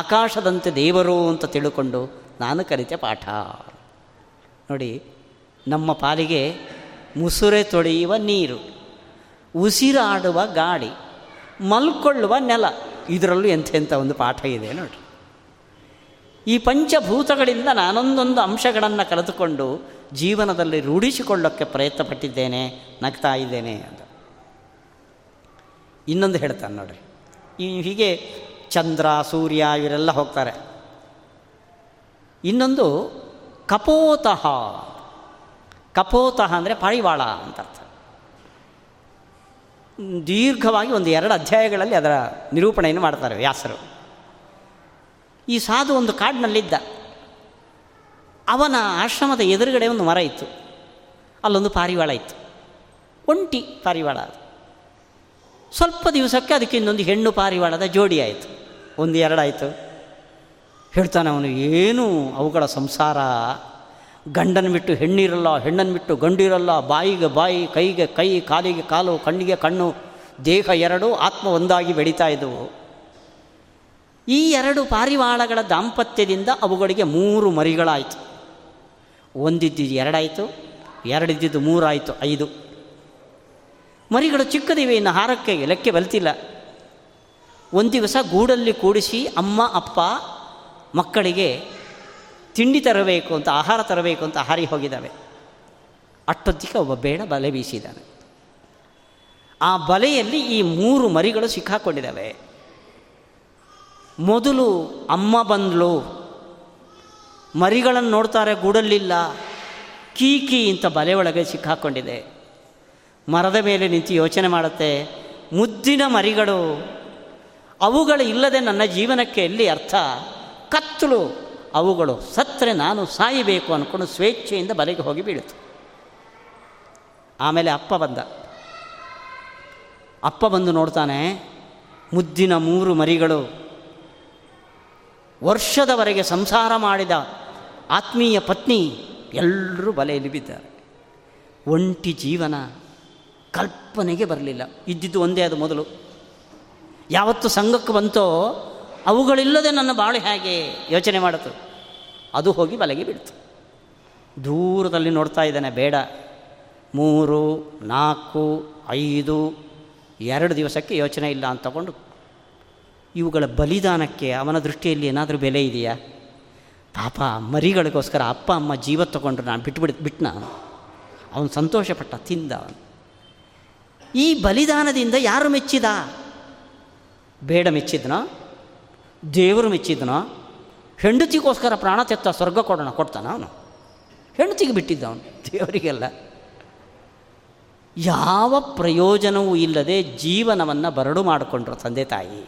ಆಕಾಶದಂತೆ ದೇವರು ಅಂತ ತಿಳ್ಕೊಂಡು ನಾನು ಕಲಿತೆ ಪಾಠ. ನೋಡಿ, ನಮ್ಮ ಪಾಲಿಗೆ ಮುಸುರೆ ತೊಳೆಯುವ ನೀರು, ಉಸಿರಾಡುವ ಗಾಳಿ, ಮಲ್ಕೊಳ್ಳುವ ನೆಲ, ಇದರಲ್ಲೂ ಎಂಥೆಂಥ ಒಂದು ಪಾಠ ಇದೆ ನೋಡಿರಿ. ಈ ಪಂಚಭೂತಗಳಿಂದ ನಾನೊಂದೊಂದು ಅಂಶಗಳನ್ನು ಕರೆದುಕೊಂಡು ಜೀವನದಲ್ಲಿ ರೂಢಿಸಿಕೊಳ್ಳೋಕ್ಕೆ ಪ್ರಯತ್ನ ಪಟ್ಟಿದ್ದೇನೆ, ನಗ್ತಾ ಇದ್ದೇನೆ ಅಂತ. ಇನ್ನೊಂದು ಹೇಳ್ತಾನೆ ನೋಡ್ರಿ. ಈ ಹೀಗೆ ಚಂದ್ರ, ಸೂರ್ಯ ಇವರೆಲ್ಲ ಹೋಗ್ತಾರೆ. ಇನ್ನೊಂದು ಕಪೋತಃ. ಕಪೋತಃ ಅಂದರೆ ಪಾರಿವಾಳ ಅಂತ ಅರ್ಥ. ದೀರ್ಘವಾಗಿ ಒಂದು 2 ಅಧ್ಯಾಯಗಳಲ್ಲಿ ಅದರ ನಿರೂಪಣೆಯನ್ನು ಮಾಡ್ತಾರೆ ವ್ಯಾಸರು. ಈ ಸಾಧು ಒಂದು ಕಾಡಿನಲ್ಲಿದ್ದ. ಅವನ ಆಶ್ರಮದ ಎದುರುಗಡೆ ಒಂದು ಮರ ಇತ್ತು, ಅಲ್ಲೊಂದು ಪಾರಿವಾಳ ಇತ್ತು. ಒಂಟಿ ಪಾರಿವಾಳ ಅದು. ಸ್ವಲ್ಪ ದಿವಸಕ್ಕೆ ಅದಕ್ಕೆ ಇನ್ನೊಂದು ಹೆಣ್ಣು ಪಾರಿವಾಳದ ಜೋಡಿ ಆಯಿತು, 1 2 ಆಯಿತು. ಹೇಳ್ತಾನೆ ಅವನು, ಏನು ಅವುಗಳ ಸಂಸಾರ, ಗಂಡನ ಬಿಟ್ಟು ಹೆಣ್ಣಿರಲ್ಲ, ಹೆಣ್ಣನ್ನು ಬಿಟ್ಟು ಗಂಡಿರಲ್ಲ, ಬಾಯಿಗೆ ಬಾಯಿ, ಕೈಗೆ ಕೈ, ಕಾಲಿಗೆ ಕಾಲು, ಕಣ್ಣಿಗೆ ಕಣ್ಣು, ದೇಹ 2 ಆತ್ಮ ಒಂದಾಗಿ ಬೆಳೀತಾ ಇದ್ದವು. ಈ ಎರಡು ಪಾರಿವಾಳಗಳ ದಾಂಪತ್ಯದಿಂದ ಅವುಗಳಿಗೆ 3 ಮರಿಗಳಾಯಿತು. ಒಂದಿದ್ದಿದ್ದು 2 ಆಯಿತು, 2 ಇದ್ದಿದ್ದು 3 ಆಯಿತು, 5. ಮರಿಗಳು ಚಿಕ್ಕದಿವೆ, ಇನ್ನು ಹಾರಕ್ಕೆ ಲೆಕ್ಕೆ ಬಲ್ತಿಲ್ಲ. ಒಂದು ದಿವಸ ಗೂಡಲ್ಲಿ ಕೂಡಿಸಿ ಅಮ್ಮ ಅಪ್ಪ ಮಕ್ಕಳಿಗೆ ತಿಂಡಿ ತರಬೇಕು ಅಂತ, ಆಹಾರ ತರಬೇಕು ಅಂತ ಹಾರಿ ಹೋಗಿದ್ದಾವೆ. ಅಷ್ಟೊತ್ತಿಗೆ ಒಬ್ಬ ಬೇಡ ಬಲೆ ಬೀಸಿದ್ದಾನೆ. ಆ ಬಲೆಯಲ್ಲಿ ಈ 3 ಮರಿಗಳು ಸಿಕ್ಕಾಕೊಂಡಿದ್ದಾವೆ. ಮೊದಲು ಅಮ್ಮ ಬಂದಳು, ಮರಿಗಳನ್ನು ನೋಡ್ತಾರೆ, ಗೂಡಲ್ಲಿಲ್ಲ, ಕೀಕಿ ಅಂತ ಬಲೆ ಒಳಗೆ ಸಿಕ್ಕಾಕೊಂಡಿದೆ. ಮರದ ಮೇಲೆ ನಿಂತು ಯೋಚನೆ ಮಾಡುತ್ತೆ, ಮುದ್ದಿನ ಮರಿಗಳು, ಅವುಗಳು ಇಲ್ಲದೆ ನನ್ನ ಜೀವನಕ್ಕೆ ಎಲ್ಲಿ ಅರ್ಥ? ಕತ್ತಲು, ಅವುಗಳು ಸತ್ತರೆ ನಾನು ಸಾಯಬೇಕು ಅಂದ್ಕೊಂಡು ಸ್ವೇಚ್ಛೆಯಿಂದ ಬಲೆಗೆ ಹೋಗಿ ಬೀಳಿತು. ಆಮೇಲೆ ಅಪ್ಪ ಬಂದ. ಅಪ್ಪ ಬಂದು ನೋಡ್ತಾನೆ, ಮುದ್ದಿನ 3 ಮರಿಗಳು, ವರ್ಷದವರೆಗೆ ಸಂಸಾರ ಮಾಡಿದ ಆತ್ಮೀಯ ಪತ್ನಿ ಎಲ್ಲರೂ ಬಲೆಯಲ್ಲಿ ಬಿದ್ದಾರೆ. ಒಂಟಿ ಜೀವನ ಕಲ್ಪನೆಗೆ ಬರಲಿಲ್ಲ. ಇದ್ದಿದ್ದು ಒಂದೇ ಅದು ಮೊದಲು. ಯಾವತ್ತು ಸಂಘಕ್ಕೆ ಬಂತೋ ಅವುಗಳಿಲ್ಲದೆ ನನ್ನ ಬಾಳೆ ಹೇಗೆ ಯೋಚನೆ ಮಾಡಿತು. ಅದು ಹೋಗಿ ಬಲೆಗೆ ಬಿಡ್ತು. ದೂರದಲ್ಲಿ ನೋಡ್ತಾ ಇದ್ದಾನೆ ಬೇಡ. 3, 4, 5 2 ದಿವಸಕ್ಕೆ ಯೋಚನೆ ಇಲ್ಲ ಅಂತ ತಗೊಂಡು, ಇವುಗಳ ಬಲಿದಾನಕ್ಕೆ ಅವನ ದೃಷ್ಟಿಯಲ್ಲಿ ಏನಾದರೂ ಬೆಲೆ ಇದೆಯಾ? ಪಾಪ ಮರಿಗಳಿಗೋಸ್ಕರ ಅಪ್ಪ ಅಮ್ಮ ಜೀವ ತಗೊಂಡ್ರು, ನಾನು ಬಿಟ್ನ. ಅವನು ಸಂತೋಷಪಟ್ಟ, ತಿಂದ. ಅವನು ಈ ಬಲಿದಾನದಿಂದ ಯಾರು ಮೆಚ್ಚಿದ? ಬೇಡ ಮೆಚ್ಚಿದ್ನೋ, ದೇವರು ಮೆಚ್ಚಿದ್ನೋ, ಹೆಂಡತಿಗೋಸ್ಕರ ಪ್ರಾಣ ತೆತ್ತ ಸ್ವರ್ಗ ಕೊಡೋಣ ಕೊಡ್ತಾನ? ಅವನು ಹೆಂಡತಿಗೆ ಬಿಟ್ಟಿದ್ದ, ಅವನು ದೇವರಿಗೆಲ್ಲ. ಯಾವ ಪ್ರಯೋಜನವೂ ಇಲ್ಲದೆ ಜೀವನವನ್ನು ಬರಡು ಮಾಡಿಕೊಂಡ್ರು ತಂದೆ ತಾಯಿ.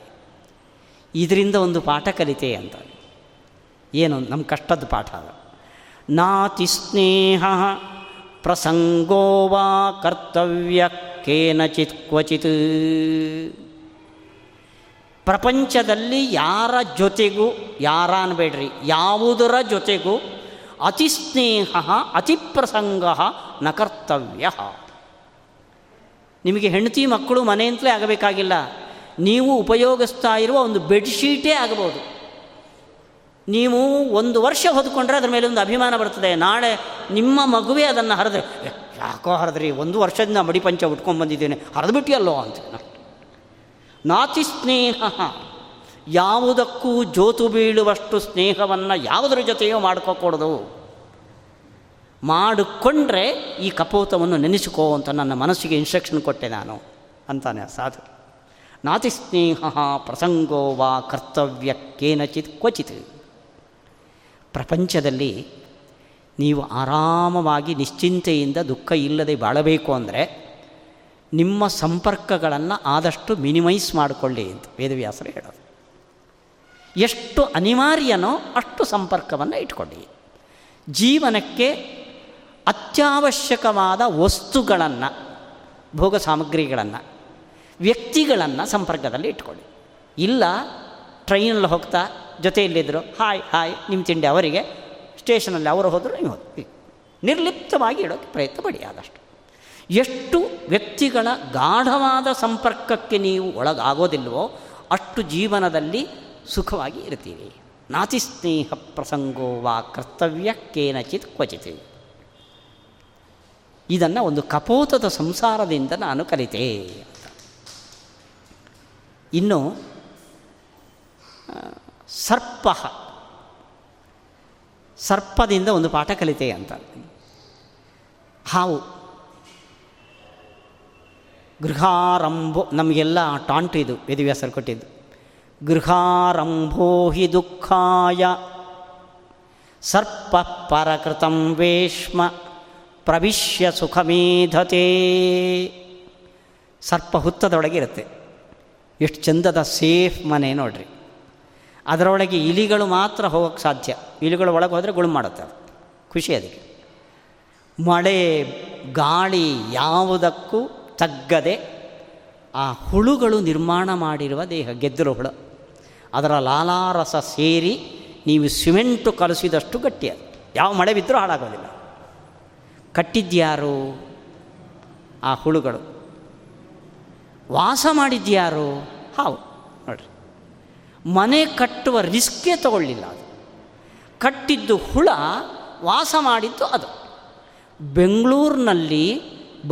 ಇದರಿಂದ ಒಂದು ಪಾಠ ಕಲಿತೆ ಅಂತ. ಏನು ನಮ್ಮ ಕಷ್ಟದ ಪಾಠ ಅದು. ನಾತಿ ಸ್ನೇಹ ಪ್ರಸಂಗೋವಾ ಕರ್ತವ್ಯ ಕೇನಚಿತ್ ಕ್ವಚಿತ್. ಪ್ರಪಂಚದಲ್ಲಿ ಯಾರ ಜೊತೆಗೂ, ಯಾರ ಅನ್ಬೇಡ್ರಿ, ಯಾವುದರ ಜೊತೆಗೂ ಅತಿ ಸ್ನೇಹ ಅತಿಪ್ರಸಂಗ ನ ಕರ್ತವ್ಯ. ನಿಮಗೆ ಹೆಂಡತಿ ಮಕ್ಕಳು ಮನೆಯಂತಲೇ ಆಗಬೇಕಾಗಿಲ್ಲ. ನೀವು ಉಪಯೋಗಿಸ್ತಾ ಇರುವ ಒಂದು ಬೆಡ್ಶೀಟೇ ಆಗಬಹುದು. ನೀವು 1 ವರ್ಷ ಹೊದ್ಕೊಂಡ್ರೆ ಅದರ ಮೇಲೆ ಒಂದು ಅಭಿಮಾನ ಬರ್ತದೆ. ನಾಳೆ ನಿಮ್ಮ ಮಗುವೇ ಅದನ್ನು ಹರಿದ್ರೆ, ಯಾಕೋ ಹರಿದ್ರಿ, 1 ವರ್ಷದಿಂದ ಮಡಿಪಂಚ ಉಟ್ಕೊಂಡ್ಬಂದಿದ್ದೇನೆ, ಹರಿದ್ಬಿಟ್ಟಿಯಲ್ಲೋ ಅಂತ. ನಾತಿ ಸ್ನೇಹ, ಯಾವುದಕ್ಕೂ ಜೋತು ಬೀಳುವಷ್ಟು ಸ್ನೇಹವನ್ನು ಯಾವುದರ ಜೊತೆಯೋ ಮಾಡ್ಕೋಕೂಡದು. ಮಾಡಿಕೊಂಡ್ರೆ ಈ ಕಪೋತವನ್ನು ನೆನೆಸಿಕೋ ಅಂತ ನನ್ನ ಮನಸ್ಸಿಗೆ ಇನ್ಸ್ಟ್ರಕ್ಷನ್ ಕೊಟ್ಟೆ ನಾನು ಅಂತಾನೆ ಸಾಧು. ನಾತಿ ಸ್ನೇಹ ಪ್ರಸಂಗೋ ವಾ ಕರ್ತವ್ಯ ಕೇನಚಿತ್ ಕ್ವಚಿತ್. ಪ್ರಪಂಚದಲ್ಲಿ ನೀವು ಆರಾಮವಾಗಿ ನಿಶ್ಚಿಂತೆಯಿಂದ ದುಃಖ ಇಲ್ಲದೆ ಬಾಳಬೇಕು ಅಂದರೆ ನಿಮ್ಮ ಸಂಪರ್ಕಗಳನ್ನು ಆದಷ್ಟು ಮಿನಿಮೈಸ್ ಮಾಡಿಕೊಳ್ಳಿ ಅಂತ ವೇದವ್ಯಾಸರು ಹೇಳೋದು. ಎಷ್ಟು ಅನಿವಾರ್ಯನೋ ಅಷ್ಟು ಸಂಪರ್ಕವನ್ನು ಇಟ್ಕೊಳ್ಳಿ. ಜೀವನಕ್ಕೆ ಅತ್ಯವಶ್ಯಕವಾದ ವಸ್ತುಗಳನ್ನು, ಭೋಗ ಸಾಮಗ್ರಿಗಳನ್ನು, ವ್ಯಕ್ತಿಗಳನ್ನು ಸಂಪರ್ಕದಲ್ಲಿ ಇಟ್ಕೊಳ್ಳಿ. ಇಲ್ಲ ಟ್ರೈನಲ್ಲಿ ಹೋಗ್ತಾ ಜೊತೆಯಲ್ಲಿದ್ದರು, ಹಾಯ್ ಹಾಯ್ ನಿಮ್ಮ ತಿಂಡಿ ಅವರಿಗೆ, ಸ್ಟೇಷನಲ್ಲಿ ಅವರು ಹೋದರು ನೀವು ಹೋಗಿ, ನಿರ್ಲಿಪ್ತವಾಗಿ ಇಡೋಕ್ಕೆ ಪ್ರಯತ್ನ ಪಡಿ ಆದಷ್ಟು. ಎಷ್ಟು ವ್ಯಕ್ತಿಗಳ ಗಾಢವಾದ ಸಂಪರ್ಕಕ್ಕೆ ನೀವು ಒಳಗಾಗೋದಿಲ್ವೋ ಅಷ್ಟು ಜೀವನದಲ್ಲಿ ಸುಖವಾಗಿ ಇರ್ತೀವಿ. ನಾತಿ ಸ್ನೇಹ ಪ್ರಸಂಗೋ ವಾ ಕರ್ತವ್ಯ ಕೇನಚಿತ್ ಕ್ವಚಿತ್. ಇದನ್ನು ಒಂದು ಕಪೋತದ ಸಂಸಾರದಿಂದ ನಾನು ಕಲಿತೆ. ಇನ್ನು ಸರ್ಪದಿಂದ ಒಂದು ಪಾಠ ಕಲಿತೆ ಅಂತ. ಹಾವು ಗೃಹಾರಂಭೋ, ನಮಗೆಲ್ಲ ಟಾಂಟು ಇದು ವೇದವ್ಯಾಸರು ಕೊಟ್ಟಿದ್ದು. ಗೃಹಾರಂಭೋ ಹಿ ದುಃಖಾಯ ಸರ್ಪ ಪರಕೃತಂ ವೇಶ್ಮ ಪ್ರವಿಶ್ಯ ಸುಖಮೇಧತೆ. ಸರ್ಪ ಹುತ್ತದೊಳಗೆ ಇರುತ್ತೆ. ಎಷ್ಟು ಚಂದದ ಸೇಫ್ ಮನೆ ನೋಡ್ರಿ. ಅದರೊಳಗೆ ಇಲಿಗಳು ಮಾತ್ರ ಹೋಗೋಕ್ಕೆ ಸಾಧ್ಯ. ಇಲಿಗಳು ಒಳಗೆ ಹೋದರೆ ಗುಳು ಮಾಡುತ್ತೆ, ಅದು ಖುಷಿ. ಅದಕ್ಕೆ ಮಳೆ ಗಾಳಿ ಯಾವುದಕ್ಕೂ ತಗ್ಗದೆ ಆ ಹುಳುಗಳು ನಿರ್ಮಾಣ ಮಾಡಿರುವ ದೇಹ, ಗೆದ್ದಲು ಹುಳು, ಅದರ ಲಾಲಾರಸ ಸೇರಿ ನೀವು ಸಿಮೆಂಟು ಕಲಸಿದಷ್ಟು ಗಟ್ಟಿ ಅದು. ಯಾವ ಮಳೆ ಬಿದ್ದರೂ ಹಾಳಾಗೋದಿಲ್ಲ. ಕಟ್ಟಿದ್ಯಾರು? ಆ ಹುಳುಗಳು. ವಾಸ ಮಾಡಿದ್ಯಾರು? ಹಾವು ನೋಡ್ರಿ. ಮನೆ ಕಟ್ಟುವ ರಿಸ್ಕೇ ತಗೊಳ್ಳಿಲ್ಲ. ಅದು ಕಟ್ಟಿದ್ದು ಹುಳ, ವಾಸ ಮಾಡಿದ್ದು ಅದು. ಬೆಂಗಳೂರಿನಲ್ಲಿ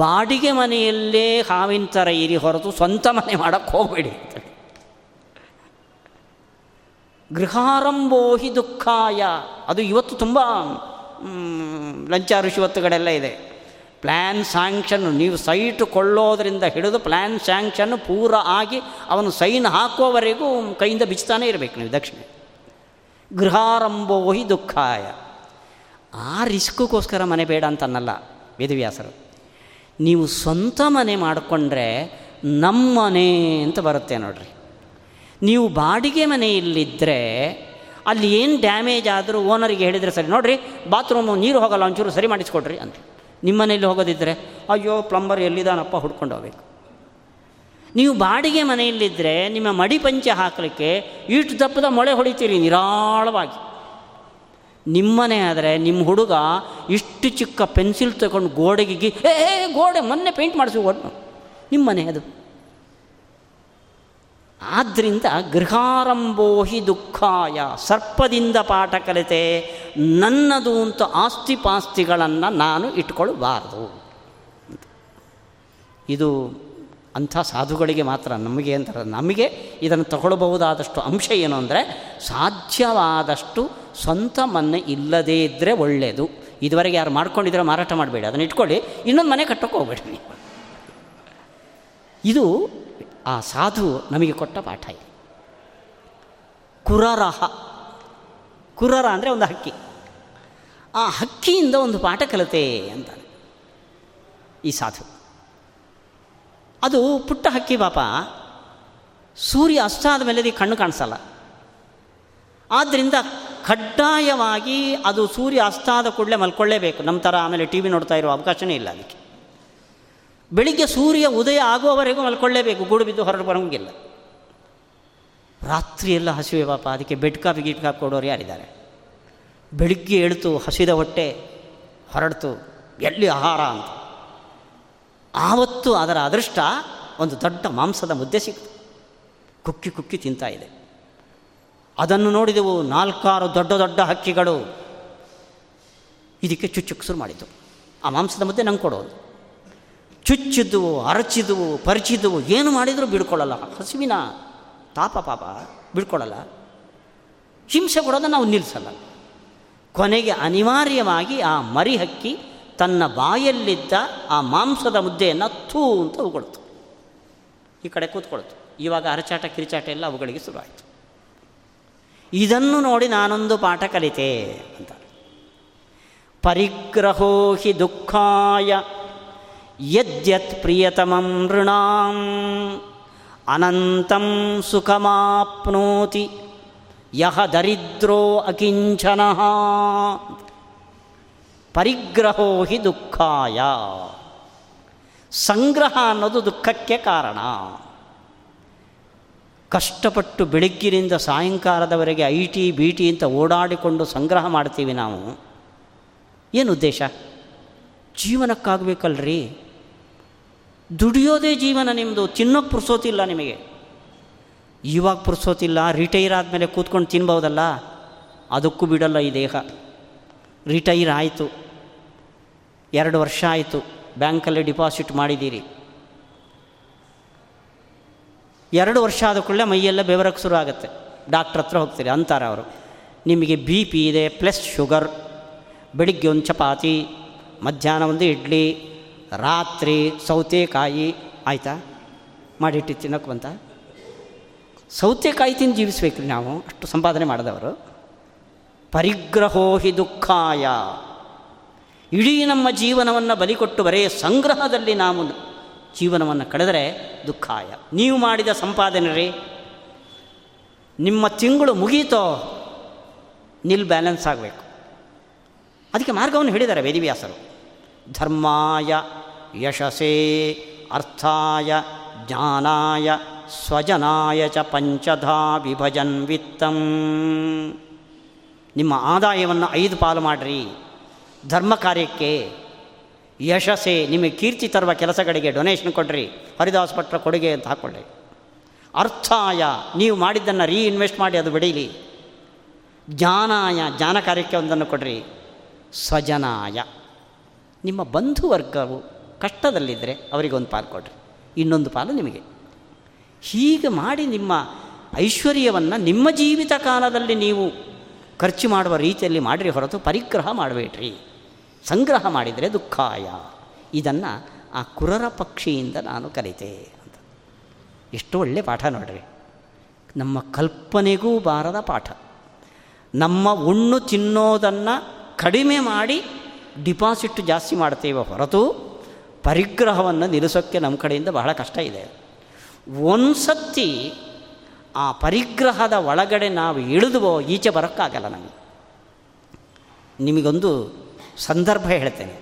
ಬಾಡಿಗೆ ಮನೆಯಲ್ಲೇ ಹಾವಿನ ಥರ ಇರಿ ಹೊರತು ಸ್ವಂತ ಮನೆ ಮಾಡೋಕ್ಕೆ ಹೋಗಬೇಡಿ ಅಂತಾರೆ. ಗೃಹಾರಂಭೋಹಿ ದುಃಖಾಯ, ಅದು ಇವತ್ತು ತುಂಬ ಲಂಚ ಋಷಿವತ್ತುಗಳೆಲ್ಲ ಇದೆ. ಪ್ಲ್ಯಾನ್ ಸ್ಯಾಂಕ್ಷನ್ನು, ನೀವು ಸೈಟು ಕೊಳ್ಳೋದ್ರಿಂದ ಹಿಡಿದು ಪ್ಲ್ಯಾನ್ ಸ್ಯಾಂಕ್ಷನ್ನು ಪೂರ ಆಗಿ ಅವನು ಸೈನ್ ಹಾಕೋವರೆಗೂ ಕೈಯಿಂದ ಬಿಚ್ತಾನೇ ಇರಬೇಕು ನೀವು ದಕ್ಷಿಣೆ. ಗೃಹಾರಂಭೋಹಿ ದುಃಖಾಯ. ಆ ರಿಸ್ಕ್ಗೋಸ್ಕರ ಮನೆ ಬೇಡ ಅಂತನ್ನಲ್ಲ ವೇದವ್ಯಾಸರು. ನೀವು ಸ್ವಂತ ಮನೆ ಮಾಡಿಕೊಂಡ್ರೆ ನಮ್ಮನೆ ಅಂತ ಬರುತ್ತೆ ನೋಡ್ರಿ. ನೀವು ಬಾಡಿಗೆ ಮನೆಯಲ್ಲಿದ್ದರೆ ಅಲ್ಲಿ ಏನು ಡ್ಯಾಮೇಜ್ ಆದರೂ ಓನರಿಗೆ ಹೇಳಿದರೆ ಸರಿ ನೋಡಿರಿ ಬಾತ್ರೂಮು ನೀರು ಹೋಗಲ್ಲ ಒಂಚೂರು ಸರಿ ಮಾಡಿಸ್ಕೊಡ್ರಿ ಅಂತ. ನಿಮ್ಮ ಮನೇಲಿ ಹೋಗೋದಿದ್ದರೆ ಅಯ್ಯೋ ಪ್ಲಂಬರ್ ಎಲ್ಲಿದ್ದಾನಪ್ಪ ಹುಡ್ಕೊಂಡು ಹೋಗಬೇಕು. ನೀವು ಬಾಡಿಗೆ ಮನೆಯಲ್ಲಿದ್ದರೆ ನಿಮ್ಮ ಮಡಿ ಪಂಚೆ ಹಾಕಲಿಕ್ಕೆ ಈಟು ದಪ್ಪದ ಮೊಳೆ ಹೊಡಿತೀರಿ ನಿರಾಳವಾಗಿ. ನಿಮ್ಮನೆ ಆದರೆ ನಿಮ್ಮ ಹುಡುಗ ಇಷ್ಟು ಚಿಕ್ಕ ಪೆನ್ಸಿಲ್ ತಗೊಂಡು ಗೋಡೆಗೆ ಏ ಗೋಡೆ ಮೊನ್ನೆ ಪೇಂಟ್ ಮಾಡಿಸಿ ಗೋಡೆ ನಿಮ್ಮನೆ ಅದು. ಆದ್ದರಿಂದ ಗೃಹಾರಂಭೋಹಿ ದುಃಖಾಯ, ಸರ್ಪದಿಂದ ಪಾಠ ಕಲಿತೆ, ನನ್ನದು ಅಂತ ಆಸ್ತಿ ಪಾಸ್ತಿಗಳನ್ನು ನಾನು ಇಟ್ಕೊಳ್ಬಾರ್ದು. ಇದು ಅಂಥ ಸಾಧುಗಳಿಗೆ ಮಾತ್ರ, ನಮಗೆ ಅಂತ ನಮಗೆ ಇದನ್ನು ತಗೊಳ್ಬಹುದಾದಷ್ಟು ಅಂಶ ಏನು ಅಂದರೆ ಸಾಧ್ಯವಾದಷ್ಟು ಸ್ವಂತ ಮನೆ ಇಲ್ಲದೇ ಇದ್ದರೆ ಒಳ್ಳೆಯದು. ಇದುವರೆಗೆ ಯಾರು ಮಾಡ್ಕೊಂಡಿದ್ರೆ ಮಾರಾಟ ಮಾಡಬೇಡಿ, ಅದನ್ನು ಇಟ್ಕೊಳ್ಳಿ, ಇನ್ನೊಂದು ಮನೆ ಕಟ್ಟೋಕ್ಕೆ ಹೋಗಬೇಡಿ ನೀವು. ಇದು ಆ ಸಾಧು ನಮಗೆ ಕೊಟ್ಟ ಪಾಠ ಇದೆ. ಕುರರಹ, ಕುರರ ಅಂದರೆ ಒಂದು ಹಕ್ಕಿ, ಆ ಹಕ್ಕಿಯಿಂದ ಒಂದು ಪಾಠ ಕಲಿತೆ ಅಂತಾರೆ ಈ ಸಾಧು. ಅದು ಪುಟ್ಟ ಹಕ್ಕಿ ಪಾಪ, ಸೂರ್ಯ ಅಷ್ಟ ಆದ ಮೇಲೆ ಅದಕ್ಕೆ ಕಣ್ಣು ಕಾಣಿಸಲ್ಲ. ಆದ್ದರಿಂದ ಕಡ್ಡಾಯವಾಗಿ ಅದು ಸೂರ್ಯ ಅಷ್ಟ ಆದ ಕೂಡಲೇ ಮಲ್ಕೊಳ್ಳೇಬೇಕು. ನಮ್ಮ ಥರ ಆಮೇಲೆ ಟಿ ವಿ ನೋಡ್ತಾ ಇರೋ ಅವಕಾಶವೇ ಇಲ್ಲ ಅದಕ್ಕೆ. ಬೆಳಿಗ್ಗೆ ಸೂರ್ಯ ಉದಯ ಆಗುವವರೆಗೂ ಮಲ್ಕೊಳ್ಳೇಬೇಕು, ಗೂಡು ಬಿದ್ದು ಹೊರಡು ಬರೋಂಗಿಲ್ಲ. ರಾತ್ರಿಯೆಲ್ಲ ಹಸಿವೆ ಪಾಪ, ಅದಕ್ಕೆ ಬೆಡ್ ಕಾಫಿ ಗಿಟ್ ಕಾಫಿ ಕೊಡೋರು ಯಾರಿದ್ದಾರೆ? ಬೆಳಿಗ್ಗೆ ಏಳ್ತು ಹಸಿದ ಹೊಟ್ಟೆ ಹೊರಡ್ತು, ಎಲ್ಲಿ ಆಹಾರ ಅಂತ. ಆವತ್ತು ಅದರ ಅದೃಷ್ಟ ಒಂದು ದೊಡ್ಡ ಮಾಂಸದ ಮುದ್ದೆ ಸಿಕ್ತು, ಕುಕ್ಕಿ ಕುಕ್ಕಿ ತಿಂತಾ ಇದೆ. ಅದನ್ನು ನೋಡಿದೆವು ನಾಲ್ಕಾರು ದೊಡ್ಡ ದೊಡ್ಡ ಹಕ್ಕಿಗಳು ಇದಕ್ಕೆ ಚುಚ್ಚುಕ್ಸರು ಮಾಡಿದ್ದವು. ಆ ಮಾಂಸದ ಮುದ್ದೆ ನಂಗೆ ಕೊಡೋದು. ಚುಚ್ಚಿದ್ವು, ಅರಚಿದ್ವು, ಪರಿಚಿದ್ವು, ಏನು ಮಾಡಿದರೂ ಬಿಡ್ಕೊಳ್ಳಲ್ಲ. ಹಸುವಿನ ತಾಪ ಪಾಪ ಬಿಡ್ಕೊಳ್ಳಲ್ಲ. ಹಿಂಸೆ ಕೊಡೋದನ್ನು ನಾವು ನಿಲ್ಲಿಸಲ್ಲ. ಕೊನೆಗೆ ಅನಿವಾರ್ಯವಾಗಿ ಆ ಮರಿಹಕ್ಕಿ ತನ್ನ ಬಾಯಲ್ಲಿದ್ದ ಆ ಮಾಂಸದ ಮುದ್ದೆಯನ್ನು ಥೂ ಅಂತ ಉಗುಳ್ತು, ಈ ಕಡೆ ಕೂತ್ಕೊಳ್ತು. ಇವಾಗ ಅರಚಾಟ ಕಿರಿಚಾಟ ಎಲ್ಲ ಅವುಗಳಿಗೆ ಶುರುವಾಯಿತು. ಇದನ್ನು ನೋಡಿ ನಾನೊಂದು ಪಾಠ ಕಲಿತೆ ಅಂತ. ಪರಿಗ್ರಹೋ ಹಿ ದುಃಖಾಯ ಯದ್ಯತ್ ಪ್ರಿಯತಮಂ ನೃಣಾಂ ಅನಂತಂ ಸುಖಮಾಪ್ನೋತಿ ಯಹ ದರಿದ್ರೋ ಅಕಿಂಚನಃ. ಪರಿಗ್ರಹೋ ಹಿ ದುಃಖಾಯ, ಸಂಗ್ರಹ ಅನ್ನೋದು ದುಃಖಕ್ಕೆ ಕಾರಣ. ಕಷ್ಟಪಟ್ಟು ಬೆಳಗ್ಗಿನಿಂದ ಸಾಯಂಕಾಲದವರೆಗೆ ಐ ಟಿ ಬಿ ಟಿ ಅಂತ ಓಡಾಡಿಕೊಂಡು ಸಂಗ್ರಹ ಮಾಡ್ತೀವಿ ನಾವು. ಏನು ಉದ್ದೇಶ? ಜೀವನಕ್ಕಾಗಬೇಕಲ್ರಿ. ದುಡಿಯೋದೇ ಜೀವನ ನಿಮ್ಮದು, ತಿನ್ನೋಕ್ಕೆ ಪುರ್ಸೋತಿಲ್ಲ ನಿಮಗೆ. ಇವಾಗ ಪುರ್ಸೋತಿಲ್ಲ, ರಿಟೈರ್ ಆದಮೇಲೆ ಕೂತ್ಕೊಂಡು ತಿನ್ಬೋದಲ್ಲ, ಅದಕ್ಕೂ ಬಿಡಲ್ಲ ಈ ದೇಹ. ರಿಟೈರ್ ಆಯಿತು, 2 ವರ್ಷ ಆಯಿತು, ಬ್ಯಾಂಕಲ್ಲಿ ಡಿಪಾಸಿಟ್ ಮಾಡಿದ್ದೀರಿ. 2 ವರ್ಷ ಆದ ಕೂಡಲೇ ಮೈಯೆಲ್ಲ ಬೆವರಕ್ಕೆ ಶುರು ಆಗುತ್ತೆ. ಡಾಕ್ಟ್ರ್ ಹತ್ರ ಹೋಗ್ತೀರಿ, ಅಂತಾರೆ ಅವರು ನಿಮಗೆ ಬಿ ಪಿ ಇದೆ ಪ್ಲಸ್ ಶುಗರ್, ಬೆಳಿಗ್ಗೆ ಒಂದು ಚಪಾತಿ, ಮಧ್ಯಾಹ್ನ ಒಂದು ಇಡ್ಲಿ, ರಾತ್ರಿ ಸೌತೆಕಾಯಿ. ಆಯಿತಾ, ಮಾಡಿಟ್ಟು ತಿನ್ನೋಕೆ ಬಂತ? ಸೌತೆಕಾಯಿ ತಿಂದು ಜೀವಿಸ್ಬೇಕ್ರಿ ನಾವು, ಅಷ್ಟು ಸಂಪಾದನೆ ಮಾಡಿದವರು. ಪರಿಗ್ರಹೋ ಹಿ ದುಃಖಾಯ, ಇಡೀ ನಮ್ಮ ಜೀವನವನ್ನು ಬಲಿಕೊಟ್ಟು ಬರೇ ಸಂಗ್ರಹದಲ್ಲಿ ನಾವು ಜೀವನವನ್ನು ಕಳೆದರೆ ದುಃಖಾಯ. ನೀವು ಮಾಡಿದ ಸಂಪಾದನೆ ರೀ, ನಿಮ್ಮ ತಿಂಗಳು ಮುಗೀತೋ ನಿಲ್ ಬ್ಯಾಲೆನ್ಸ್ ಆಗಬೇಕು. ಅದಕ್ಕೆ ಮಾರ್ಗವನ್ನು ಹೇಳಿದ್ದಾರೆ ವೇದವ್ಯಾಸರು. ಧರ್ಮಾಯ ಯಶಸೇ ಅರ್ಥಾಯ ಜ್ಞಾನಾಯ ಸ್ವಜನಾಯ ಚ ಪಂಚಧಾ ವಿಭಜನ್ ವಿತ್ತಂ. ನಿಮ್ಮ ಆದಾಯವನ್ನು 5 ಪಾಲು ಮಾಡಿರಿ ಧರ್ಮ ಕಾರ್ಯಕ್ಕೆ. ಯಶಸ್ಸೇ, ನಿಮಗೆ ಕೀರ್ತಿ ತರುವ ಕೆಲಸಗಳಿಗೆ ಡೊನೇಷನ್ ಕೊಡಿರಿ, ಹರಿದಾಸ್ ಭಟ್ರ ಕೊಡುಗೆ ಅಂತ ಹಾಕ್ಕೊಳ್ಳಿ. ಅರ್ಥಾಯ, ನೀವು ಮಾಡಿದ್ದನ್ನು ರೀಇನ್ವೆಸ್ಟ್ ಮಾಡಿ ಅದು ಬೆಳೀಲಿ. ಜ್ಞಾನಾಯ, ಜ್ಞಾನ ಕಾರ್ಯಕ್ಕೆ ಒಂದನ್ನು ಕೊಡ್ರಿ. ಸ್ವಜನಾಯ, ನಿಮ್ಮ ಬಂಧುವರ್ಗವು ಕಷ್ಟದಲ್ಲಿದ್ದರೆ ಅವರಿಗೊಂದು ಪಾಲು ಕೊಡ್ರಿ, ಇನ್ನೊಂದು ಪಾಲು ನಿಮಗೆ. ಹೀಗೆ ಮಾಡಿ ನಿಮ್ಮ ಐಶ್ವರ್ಯವನ್ನು ನಿಮ್ಮ ಜೀವಿತ ಕಾಲದಲ್ಲಿ ನೀವು ಖರ್ಚು ಮಾಡುವ ರೀತಿಯಲ್ಲಿ ಮಾಡಿರಿ ಹೊರತು ಪರಿಗ್ರಹ ಮಾಡಬೇಡ್ರಿ. ಸಂಗ್ರಹ ಮಾಡಿದರೆ ದುಃಖಾಯ. ಇದನ್ನು ಆ ಕುರರ ಪಕ್ಷಿಯಿಂದ ನಾನು ಕಲಿತೆ ಅಂತ. ಎಷ್ಟು ಒಳ್ಳೆ ಪಾಠ ನೋಡ್ರಿ, ನಮ್ಮ ಕಲ್ಪನೆಗೂ ಬಾರದ ಪಾಠ. ನಮ್ಮ ಉಣ್ಣು ತಿನ್ನೋದನ್ನು ಕಡಿಮೆ ಮಾಡಿ ಡಿಪಾಸಿಟ್ ಜಾಸ್ತಿ ಮಾಡ್ತೇವೆ ಹೊರತು ಪರಿಗ್ರಹವನ್ನು ನಿಲ್ಲಿಸೋಕ್ಕೆ ನಮ್ಮ ಕಡೆಯಿಂದ ಬಹಳ ಕಷ್ಟ ಇದೆ. ಒಂದು ಸತಿ ಆ ಪರಿಗ್ರಹದ ಒಳಗಡೆ ನಾವು ಇಳಿದುವೋ ಈಚೆ ಬರೋಕ್ಕಾಗಲ್ಲ ನಮಗೆ. ನಿಮಗೊಂದು ಸಂದರ್ಭ ಹೇಳ್ತೇನೆ.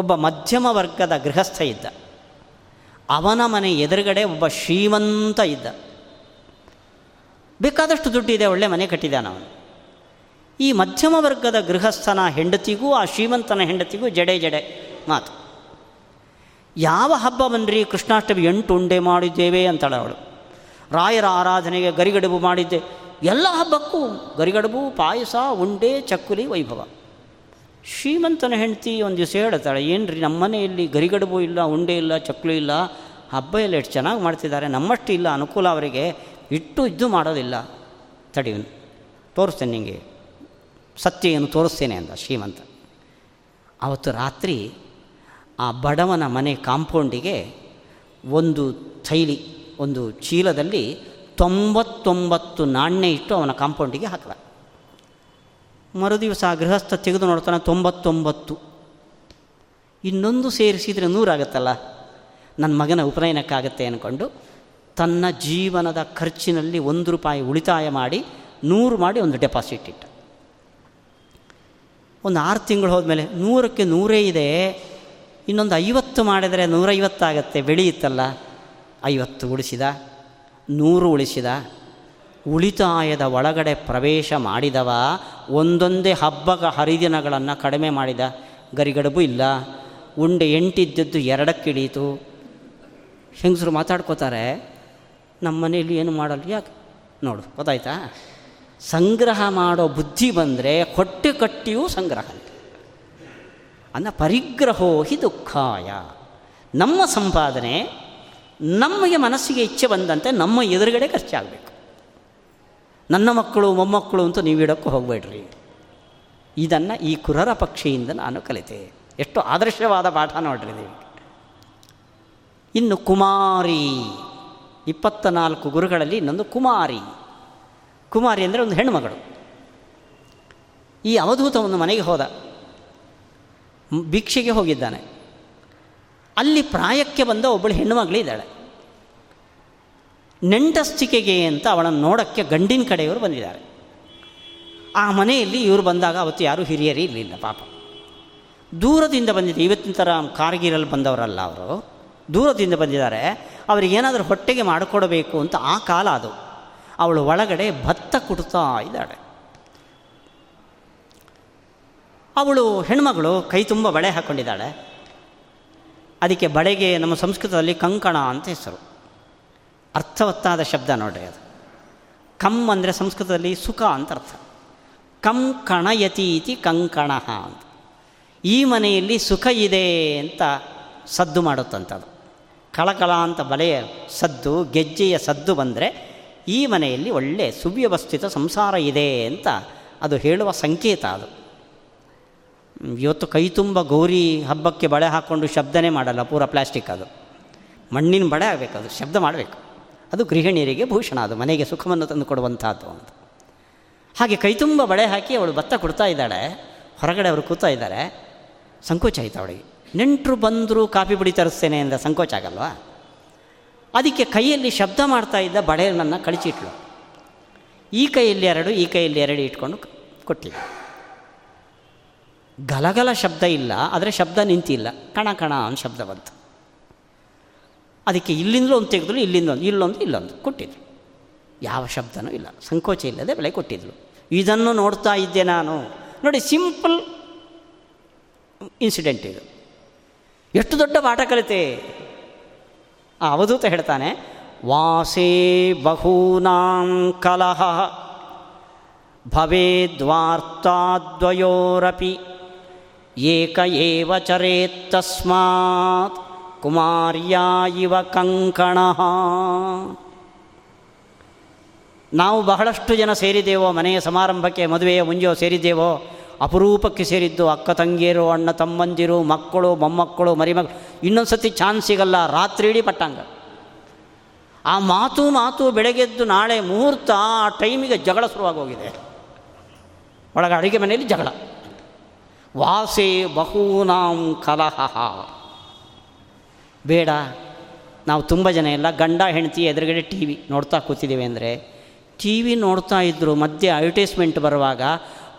ಒಬ್ಬ ಮಧ್ಯಮ ವರ್ಗದ ಗೃಹಸ್ಥ ಇದ್ದ. ಅವನ ಮನೆ ಎದುರುಗಡೆ ಒಬ್ಬ ಶ್ರೀಮಂತ ಇದ್ದ. ಬೇಕಾದಷ್ಟು ದುಡ್ಡಿದೆ, ಒಳ್ಳೆ ಮನೆ ಕಟ್ಟಿದ್ದಾನೆ ಅವನು. ಈ ಮಧ್ಯಮ ವರ್ಗದ ಗೃಹಸ್ಥನ ಹೆಂಡತಿಗೂ ಆ ಶ್ರೀಮಂತನ ಹೆಂಡತಿಗೂ ಜಡೆ ಜಡೆ ಮಾತು. ಯಾವ ಹಬ್ಬ ಬನ್ರಿ, ಕೃಷ್ಣಾಷ್ಟಮಿ 8 ಉಂಡೆ ಮಾಡಿದ್ದೇವೆ ಅಂತಳ ಅವಳು. ರಾಯರ ಆರಾಧನೆಗೆ ಗರಿಗಡುಬು ಮಾಡಿದ್ದೆ, ಎಲ್ಲ ಹಬ್ಬಕ್ಕೂ ಗರಿಗಡುಬು, ಪಾಯಸ, ಉಂಡೆ, ಚಕ್ಕುಲಿ, ವೈಭವ. ಶ್ರೀಮಂತನ ಹೆಂಡತಿ ಒಂದು ದಿವಸ ಹೇಳ್ತಾಳೆ, ಏನ್ರಿ ನಮ್ಮನೆಯಲ್ಲಿ ಗರಿಗಡುಬು ಇಲ್ಲ, ಉಂಡೆ ಇಲ್ಲ, ಚಕ್ಕುಲಿ ಇಲ್ಲ, ಹಬ್ಬ ಎಲ್ಲ ಎಷ್ಟು ಚೆನ್ನಾಗಿ ಮಾಡ್ತಿದ್ದಾರೆ, ನಮ್ಮಷ್ಟು ಇಲ್ಲ ಅನುಕೂಲ ಅವರಿಗೆ, ಇಟ್ಟು ಇದ್ದು ಮಾಡೋದಿಲ್ಲ. ತಡಿವನು ತೋರಿಸ್ತೇನೆ ನಿಮಗೆ, ಸತ್ಯ ಏನು ತೋರಿಸ್ತೇನೆ ಅಂದ ಶ್ರೀಮಂತ. ಅವತ್ತು ರಾತ್ರಿ ಆ ಬಡವನ ಮನೆ ಕಾಂಪೌಂಡಿಗೆ ಒಂದು ಥೈಲಿ, ಒಂದು ಚೀಲದಲ್ಲಿ 99 ನಾಣ್ಯ ಇಟ್ಟು ಅವನ ಕಾಂಪೌಂಡಿಗೆ ಹಾಕಿದ. ಮರುದಿವಸ ಆ ಗೃಹಸ್ಥ ತೆಗೆದು ನೋಡ್ತಾನೆ, 99. ಇನ್ನೊಂದು ಸೇರಿಸಿದರೆ 100 ಆಗುತ್ತಲ್ಲ, ನನ್ನ ಮಗನ ಉಪನಯನಕ್ಕಾಗತ್ತೆ ಅಂದ್ಕೊಂಡು ತನ್ನ ಜೀವನದ ಖರ್ಚಿನಲ್ಲಿ 1 ರೂಪಾಯಿ ಉಳಿತಾಯ ಮಾಡಿ 100 ಮಾಡಿ ಒಂದು ಡೆಪಾಸಿಟ್ ಇಟ್ಟ. ಒಂದು 6 ತಿಂಗಳು ಹೋದ್ಮೇಲೆ 100ಕ್ಕೆ 100 ಇದೆ, ಇನ್ನೊಂದು 50 ಮಾಡಿದರೆ 150 ಆಗುತ್ತೆ, ಬೆಳೆಯುತ್ತಲ್ಲ. 50 ಉಳಿಸಿದ, 100 ಉಳಿಸಿದ. ಉಳಿತಾಯದ ಒಳಗಡೆ ಪ್ರವೇಶ ಮಾಡಿದವ ಒಂದೊಂದೇ ಹಬ್ಬದ ಹರಿದಿನಗಳನ್ನು ಕಡಿಮೆ ಮಾಡಿದ. ಗರಿಗಡುಬು ಇಲ್ಲ, ಉಂಡೆ 8 ಇದ್ದದ್ದು 2ಕ್ಕೆ ಇಳಿಯಿತು. ಹೆಂಗಸರು ಮಾತಾಡ್ಕೋತಾರೆ, ನಮ್ಮ ಮನೆಯಲ್ಲಿ ಏನು ಮಾಡಲ್ಲ, ಯಾಕೆ ನೋಡು, ಗೊತ್ತಾಯ್ತಾ. ಸಂಗ್ರಹ ಮಾಡೋ ಬುದ್ಧಿ ಬಂದರೆ ಹೊಟ್ಟೆ ಕಟ್ಟಿಯೂ ಸಂಗ್ರಹ ಅನ್ನ. ಪರಿಗ್ರಹೋ ಹಿ ದುಃಖಾಯ. ನಮ್ಮ ಸಂಪಾದನೆ ನಮಗೆ ಮನಸ್ಸಿಗೆ ಇಚ್ಛೆ ಬಂದಂತೆ ನಮ್ಮ ಎದುರುಗಡೆ ಖರ್ಚಾಗಬೇಕು. ನನ್ನ ಮಕ್ಕಳು, ಮೊಮ್ಮಕ್ಕಳು ಅಂತೂ ನೀವು ಇಡೋಕ್ಕೂ ಹೋಗಬೇಡ್ರಿ. ಇದನ್ನು ಈ ಕುರರ ಪಕ್ಷಿಯಿಂದ ನಾನು ಕಲಿತೆ. ಎಷ್ಟು ಆದರ್ಶವಾದ ಪಾಠ ನೋಡ್ರಿ ನೀವು. ಇನ್ನು ಕುಮಾರಿ, 24 ಗುರುಗಳಲ್ಲಿ ಇನ್ನೊಂದು ಕುಮಾರಿ. ಕುಮಾರಿ ಅಂದರೆ ಒಂದು ಹೆಣ್ಣುಮಗಳು. ಈ ಅವಧೂತ ಒಂದು ಮನೆಗೆ ಹೋದ, ಭಿಕ್ಷೆಗೆ ಹೋಗಿದ್ದಾನೆ. ಅಲ್ಲಿ ಪ್ರಾಯಕ್ಕೆ ಬಂದ ಒಬ್ಬಳು ಹೆಣ್ಣುಮಗಳಿದ್ದಾಳೆ. ನೆಂಟಸ್ತಿಕೆಗೆ ಅಂತ ಅವಳನ್ನು ನೋಡೋಕ್ಕೆ ಗಂಡಿನ ಕಡೆಯವರು ಬಂದಿದ್ದಾರೆ. ಆ ಮನೆಯಲ್ಲಿ ಇವರು ಬಂದಾಗ ಅವತ್ತು ಯಾರೂ ಹಿರಿಯರೇ ಇರಲಿಲ್ಲ. ಪಾಪ ದೂರದಿಂದ ಬಂದಿದೆ, ಇವತ್ತಿನ ಥರ ಕಾರ್ಗಿರಲ್ಲಿ ಬಂದವರಲ್ಲ ಅವರು, ದೂರದಿಂದ ಬಂದಿದ್ದಾರೆ. ಅವರಿಗೇನಾದರೂ ಹೊಟ್ಟೆಗೆ ಮಾಡಿಕೊಡಬೇಕು ಅಂತ ಆ ಕಾಲ ಅದು. ಅವಳು ಒಳಗಡೆ ಭತ್ತ ಕುಟ್ತಾ ಇದ್ದಾಳೆ. ಅವಳು ಹೆಣ್ಮಗಳು ಕೈ ತುಂಬ ಬಳೆ ಹಾಕ್ಕೊಂಡಿದ್ದಾಳೆ. ಅದಕ್ಕೆ ಬಳೆಗೆ ನಮ್ಮ ಸಂಸ್ಕೃತದಲ್ಲಿ ಕಂಕಣ ಅಂತ ಹೆಸರು. ಅರ್ಥವತ್ತಾದ ಶಬ್ದ ನೋಡ್ರಿ ಅದು. ಕಮ್ ಅಂದರೆ ಸಂಸ್ಕೃತದಲ್ಲಿ ಸುಖ ಅಂತ ಅರ್ಥ. ಕಂ ಕಣಯತಿ ಇತಿ ಕಂಕಣ ಅಂತ. ಈ ಮನೆಯಲ್ಲಿ ಸುಖ ಇದೆ ಅಂತ ಸದ್ದು ಮಾಡುತ್ತಂಥದ್ದು. ಕಳಕಳ ಅಂತ ಬಲೆಯ ಸದ್ದು, ಗೆಜ್ಜೆಯ ಸದ್ದು ಬಂದರೆ ಈ ಮನೆಯಲ್ಲಿ ಒಳ್ಳೆ ಸುವ್ಯವಸ್ಥಿತ ಸಂಸಾರ ಇದೆ ಅಂತ ಅದು ಹೇಳುವ ಸಂಕೇತ ಅದು. ಇವತ್ತು ಕೈ ತುಂಬ ಗೌರಿ ಹಬ್ಬಕ್ಕೆ ಬಳೆ ಹಾಕ್ಕೊಂಡು ಶಬ್ದನೇ ಮಾಡಲ್ಲ, ಪೂರ ಪ್ಲಾಸ್ಟಿಕ್ ಅದು, ಮಣ್ಣಿನ ಬಳೆ ಆಗಬೇಕು, ಅದು ಶಬ್ದ ಮಾಡಬೇಕು. ಅದು ಗೃಹಿಣಿಯರಿಗೆ ಭೂಷಣ, ಅದು ಮನೆಗೆ ಸುಖವನ್ನು ತಂದು ಕೊಡುವಂಥದ್ದು ಅಂತ. ಹಾಗೆ ಕೈ ತುಂಬ ಬಳೆ ಹಾಕಿ ಅವಳು ಭತ್ತ ಕೊಡ್ತಾ ಇದ್ದಾಳೆ. ಹೊರಗಡೆ ಅವರು ಕೂತಾ ಇದ್ದಾರೆ. ಸಂಕೋಚ ಆಯಿತು ಅವಳಿಗೆ. ನೆಂಟರು ಬಂದರೂ ಕಾಫಿ ಪುಡಿ ತರಿಸ್ತೇನೆ ಅಂದರೆ ಸಂಕೋಚ ಆಗಲ್ವಾ. ಅದಕ್ಕೆ ಕೈಯಲ್ಲಿ ಶಬ್ದ ಮಾಡ್ತಾ ಇದ್ದ ಬಳೆಗಳನ್ನು ಕಳಚಿಟ್ಲು. ಈ ಕೈಯಲ್ಲಿ 2, ಈ ಕೈಯಲ್ಲಿ 2 ಇಟ್ಕೊಂಡು ಕೊಟ್ಟಿದ್ದೆ. ಗಲಗಲ ಶಬ್ದ ಇಲ್ಲ, ಆದರೆ ಶಬ್ದ ನಿಂತಿಲ್ಲ, ಕಣ ಕಣ ಅಂತ ಶಬ್ದ ಬಂತು. ಅದಕ್ಕೆ ಇಲ್ಲಿಂದಲೂ ಒಂದು ತೆಗೆದ್ರು, ಇಲ್ಲೊಂದು ಕೊಟ್ಟಿದ್ರು. ಯಾವ ಶಬ್ದನೂ ಇಲ್ಲ, ಸಂಕೋಚ ಇಲ್ಲದೆ ಬೆಲೆ ಕೊಟ್ಟಿದ್ರು. ಇದನ್ನು ನೋಡ್ತಾ ಇದ್ದೆ ನಾನು. ನೋಡಿ, ಸಿಂಪಲ್ ಇನ್ಸಿಡೆಂಟ್ ಇದು. ಎಷ್ಟು ದೊಡ್ಡ ಪಾಠ ಕಲಿತೆ. ಆ ಅವಧೂತ ಹೇಳ್ತಾನೆ, ವಾಸೇ ಬಹೂನಾಂ ಕಲಹ ಭವೇದ್ವಾರ್ತಾದ್ವಯೋರಪಿ ಏಕ ಏವ ಚರೇತ್ತಸ್ಮಾತ್ ಕುಮಾರ್ಯಾ ಇವ ಕಂಕಣಃ. ನಾವು ಬಹಳಷ್ಟು ಜನ ಸೇರಿದ್ದೇವೋ, ಮನೆಯ ಸಮಾರಂಭಕ್ಕೆ, ಮದುವೆಯ ಮುಂಜೆಯೋ ಸೇರಿದ್ದೇವೋ, ಅಪರೂಪಕ್ಕೆ ಸೇರಿದ್ದು. ಅಕ್ಕ ತಂಗಿಯರು, ಅಣ್ಣ ತಮ್ಮಂದಿರು, ಮಕ್ಕಳು, ಮೊಮ್ಮಕ್ಕಳು, ಮರಿಮಕ್ಕಳು. ಇನ್ನೊಂದು ಸರ್ತಿ ಚಾನ್ಸ್ ಸಿಗಲ್ಲ, ರಾತ್ರಿ ಇಡೀ ಪಟ್ಟಂಗ ಆ ಮಾತು ಮಾತು. ಬೆಳಗ್ಗೆದ್ದು ನಾಳೆ ಮುಹೂರ್ತ, ಆ ಟೈಮಿಗೆ ಜಗಳ ಶುರುವಾಗೋಗಿದೆ. ಒಳಗೆ ಅಡುಗೆ ಮನೆಯಲ್ಲಿ ಜಗಳ. ವಾಸೆ ಬಹೂನಾಂ ಕಲಹ. ಬೇಡ, ನಾವು ತುಂಬ ಜನ ಎಲ್ಲ ಗಂಡ ಹೆಂಡತಿ ಎದುರುಗಡೆ ಟಿ ವಿ ನೋಡ್ತಾ ಕೂತಿದ್ದೀವಿ ಅಂದರೆ, ಟಿ ವಿ ನೋಡ್ತಾ ಇದ್ದರು ಮಧ್ಯೆ ಅಡ್ವರ್ಟೈಸ್ಮೆಂಟ್ ಬರುವಾಗ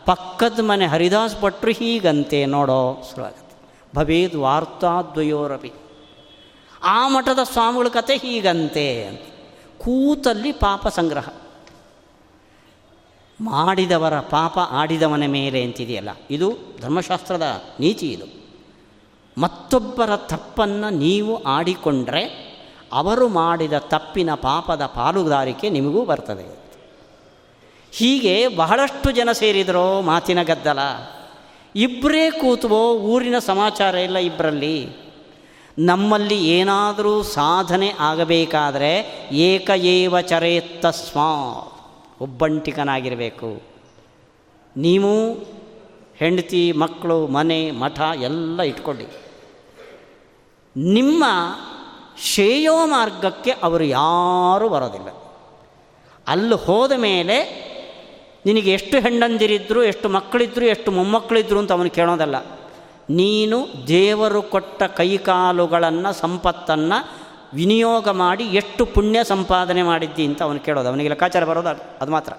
ಪಕ್ಕದ ಮನೆ ಹರಿದಾಸ್ ಭಟ್ರು ಹೀಗಂತೆ ನೋಡೋ ಶುರುವಾಗುತ್ತೆ. ಭವೇದ್ ವಾರ್ತಾದ್ವಯೋರಪಿ, ಆ ಮಠದ ಸ್ವಾಮಿಗಳ ಕತೆ ಹೀಗಂತೆ ಅಂತ ಕೂತಲ್ಲಿ ಪಾಪ ಸಂಗ್ರಹ. ಮಾಡಿದವರ ಪಾಪ ಆಡಿದವನ ಮೇಲೆ ಅಂತಿದೆಯಲ್ಲ, ಇದು ಧರ್ಮಶಾಸ್ತ್ರದ ನೀತಿ. ಇದು ಮತ್ತೊಬ್ಬರ ತಪ್ಪನ್ನು ನೀವು ಆಡಿಕೊಂಡ್ರೆ ಅವರು ಮಾಡಿದ ತಪ್ಪಿನ ಪಾಪದ ಪಾಲುದಾರಿಕೆ ನಿಮಗೂ ಬರ್ತದೆ. ಹೀಗೆ ಬಹಳಷ್ಟು ಜನ ಸೇರಿದರೋ ಮಾತಿನ ಗದ್ದಲ, ಇಬ್ಬರೇ ಕೂತುವೋ ಊರಿನ ಸಮಾಚಾರ ಇಲ್ಲ. ಇಬ್ಬರಲ್ಲಿ ನಮ್ಮಲ್ಲಿ ಏನಾದರೂ ಸಾಧನೆ ಆಗಬೇಕಾದರೆ ಏಕ ಏವ ಚರೇತ್ತಸ್ಮಾತ್, ಒಬ್ಬಂಟಿಕನಾಗಿರಬೇಕು. ನೀವು ಹೆಂಡತಿ, ಮಕ್ಕಳು, ಮನೆ, ಮಠ ಎಲ್ಲ ಇಟ್ಕೊಳ್ಳಿ, ನಿಮ್ಮ ಶ್ರೇಯೋ ಮಾರ್ಗಕ್ಕೆ ಅವರು ಯಾರೂ ಬರೋದಿಲ್ಲ. ಅಲ್ಲಿ ಹೋದ ಮೇಲೆ ನಿನಗೆ ಎಷ್ಟು ಹೆಂಡಂದಿರಿದ್ರು, ಎಷ್ಟು ಮಕ್ಕಳಿದ್ರು, ಎಷ್ಟು ಮೊಮ್ಮಕ್ಕಳಿದ್ರು ಅಂತ ಅವನು ಕೇಳೋದಲ್ಲ. ನೀನು ದೇವರು ಕೊಟ್ಟ ಕೈಕಾಲುಗಳನ್ನು, ಸಂಪತ್ತನ್ನು ವಿನಿಯೋಗ ಮಾಡಿ ಎಷ್ಟು ಪುಣ್ಯ ಸಂಪಾದನೆ ಮಾಡಿದ್ದಿ ಅಂತ ಅವನು ಕೇಳೋದು. ಅವನಿಗೆ ಲೆಕ್ಕಾಚಾರ ಬರೋದು ಅದು ಮಾತ್ರ.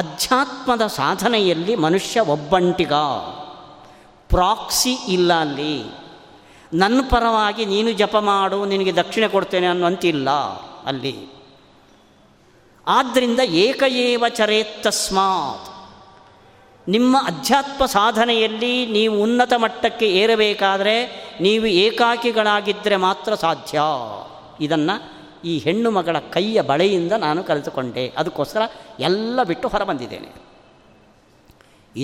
ಅಧ್ಯಾತ್ಮದ ಸಾಧನೆಯಲ್ಲಿ ಮನುಷ್ಯ ಒಬ್ಬಂಟಿಗ, ಪ್ರಾಕ್ಸಿ ಇಲ್ಲ. ಅಲ್ಲಿ ನನ್ನ ಪರವಾಗಿ ನೀನು ಜಪ ಮಾಡು, ನಿನಗೆ ದಕ್ಷಿಣೆ ಕೊಡ್ತೇನೆ ಅನ್ನುವಂತಿಲ್ಲ ಅಲ್ಲಿ. ಆದ್ದರಿಂದ ಏಕ ಏವ ಚರೇತ್ತಸ್ಮಾತ್, ನಿಮ್ಮ ಅಧ್ಯಾತ್ಮ ಸಾಧನೆಯಲ್ಲಿ ನೀವು ಉನ್ನತ ಮಟ್ಟಕ್ಕೆ ಏರಬೇಕಾದರೆ ನೀವು ಏಕಾಕಿಗಳಾಗಿದ್ದರೆ ಮಾತ್ರ ಸಾಧ್ಯ. ಇದನ್ನು ಈ ಹೆಣ್ಣು ಮಗಳ ಕೈಯ ಬಳೆಯಿಂದ ನಾನು ಕಲಿತುಕೊಂಡೆ. ಅದಕ್ಕೋಸ್ಕರ ಎಲ್ಲ ಬಿಟ್ಟು ಹೊರಬಂದಿದ್ದೇನೆ.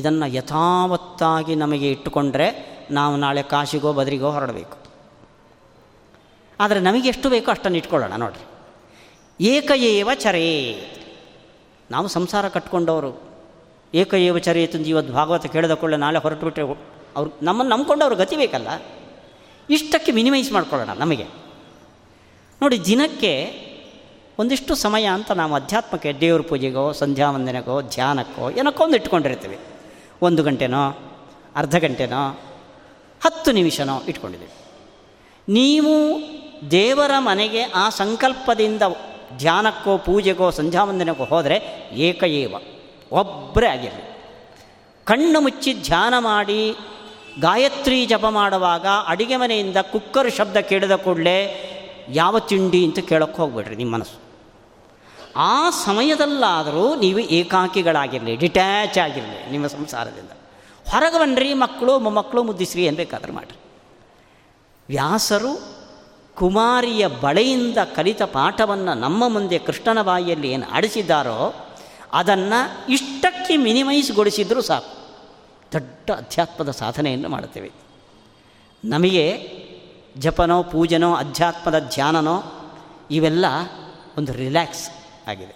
ಇದನ್ನು ಯಥಾವತ್ತಾಗಿ ನಮಗೆ ಇಟ್ಟುಕೊಂಡ್ರೆ ನಾವು ನಾಳೆ ಕಾಶಿಗೋ ಬದರಿಗೋ ಹೊರಡಬೇಕು. ಆದರೆ ನಮಗೆ ಎಷ್ಟು ಬೇಕೋ ಅಷ್ಟನ್ನು ಇಟ್ಕೊಳ್ಳೋಣ. ನೋಡಿರಿ, ಏಕಏವ ಚರೇತ್. ನಾವು ಸಂಸಾರ ಕಟ್ಕೊಂಡವರು ಏಕಏವ ಚರೇತ್ ಅಂತ ಇವತ್ತು ಭಾಗವತ ಕೇಳಿದ ಕೊಳ್ಳೆ ನಾಳೆ ಹೊರಟು ಬಿಟ್ಟರೆ ಅವ್ರು ನಮ್ಮನ್ನು ನಂಬ್ಕೊಂಡವ್ರ ಗತಿ ಬೇಕಲ್ಲ. ಇಷ್ಟಕ್ಕೆ ಮಿನಿಮೈಸ್ ಮಾಡ್ಕೊಳ್ಳೋಣ. ನಮಗೆ ನೋಡಿ, ದಿನಕ್ಕೆ ಒಂದಿಷ್ಟು ಸಮಯ ಅಂತ ನಾವು ಅಧ್ಯಾತ್ಮಕ್ಕೆ, ದೇವ್ರ ಪೂಜೆಗೋ, ಸಂಧ್ಯಾ ವಂದನೆಗೋ, ಧ್ಯಾನಕ್ಕೋ, ಏನಕ್ಕೋ ಒಂದು ಇಟ್ಕೊಂಡಿರ್ತೀವಿ. 1 ಗಂಟೆನೋ, ಅರ್ಧ ಗಂಟೆನೋ, 10 ನಿಮಿಷನೋ ಇಟ್ಕೊಂಡಿದ್ದೀವಿ. ನೀವು ದೇವರ ಮನೆಗೆ ಆ ಸಂಕಲ್ಪದಿಂದ ಧ್ಯಾನಕ್ಕೋ, ಪೂಜೆಗೋ, ಸಂಧ್ಯಾ ವಂದನೆಗೋ ಹೋದರೆ ಏಕಏವ, ಒಬ್ಬರೇ ಆಗಿರಲಿ. ಕಣ್ಣು ಮುಚ್ಚಿ ಧ್ಯಾನ ಮಾಡಿ ಗಾಯತ್ರಿ ಜಪ ಮಾಡುವಾಗ ಅಡಿಗೆ ಮನೆಯಿಂದ ಕುಕ್ಕರ್ ಶಬ್ದ ಕೇಳಿದ ಕೂಡಲೇ ಯಾವ ತಿಂಡಿ ಅಂತ ಕೇಳೋಕ್ಕೆ ಹೋಗ್ಬೇಡ್ರಿ ನಿಮ್ಮ ಮನಸ್ಸು. ಆ ಸಮಯದಲ್ಲಾದರೂ ನೀವು ಏಕಾಕಿಗಳಾಗಿರಲಿ, ಡಿಟ್ಯಾಚ್ ಆಗಿರಲಿ ನಿಮ್ಮ ಸಂಸಾರದಿಂದ. ಹೊರಗೆ ಬನ್ನಿರಿ, ಮಕ್ಕಳು ಮೊಮ್ಮಕ್ಕಳು ಮುದ್ದಿಸ್ರಿ ಏನು ಬೇಕಾದ್ರೆ ಮಾಡಿರಿ. ವ್ಯಾಸರು ಕುಮಾರಿಯ ಬಳೆಯಿಂದ ಕಲಿತ ಪಾಠವನ್ನು ನಮ್ಮ ಮುಂದೆ ಕೃಷ್ಣನ ಬಾಯಿಯಲ್ಲಿ ಏನು ಆಡಿಸಿದ್ದಾರೋ ಅದನ್ನು ಇಷ್ಟಕ್ಕೆ ಮಿನಿಮೈಸ್ಗೊಳಿಸಿದರೂ ಸಾಕು, ದೊಡ್ಡ ಅಧ್ಯಾತ್ಮದ ಸಾಧನೆಯನ್ನು ಮಾಡುತ್ತೇವೆ. ನಮಗೆ ಜಪನೋ, ಪೂಜನೋ, ಅಧ್ಯಾತ್ಮದ ಧ್ಯಾನನೋ ಇವೆಲ್ಲ ಒಂದು ರಿಲ್ಯಾಕ್ಸ್ ಆಗಿದೆ.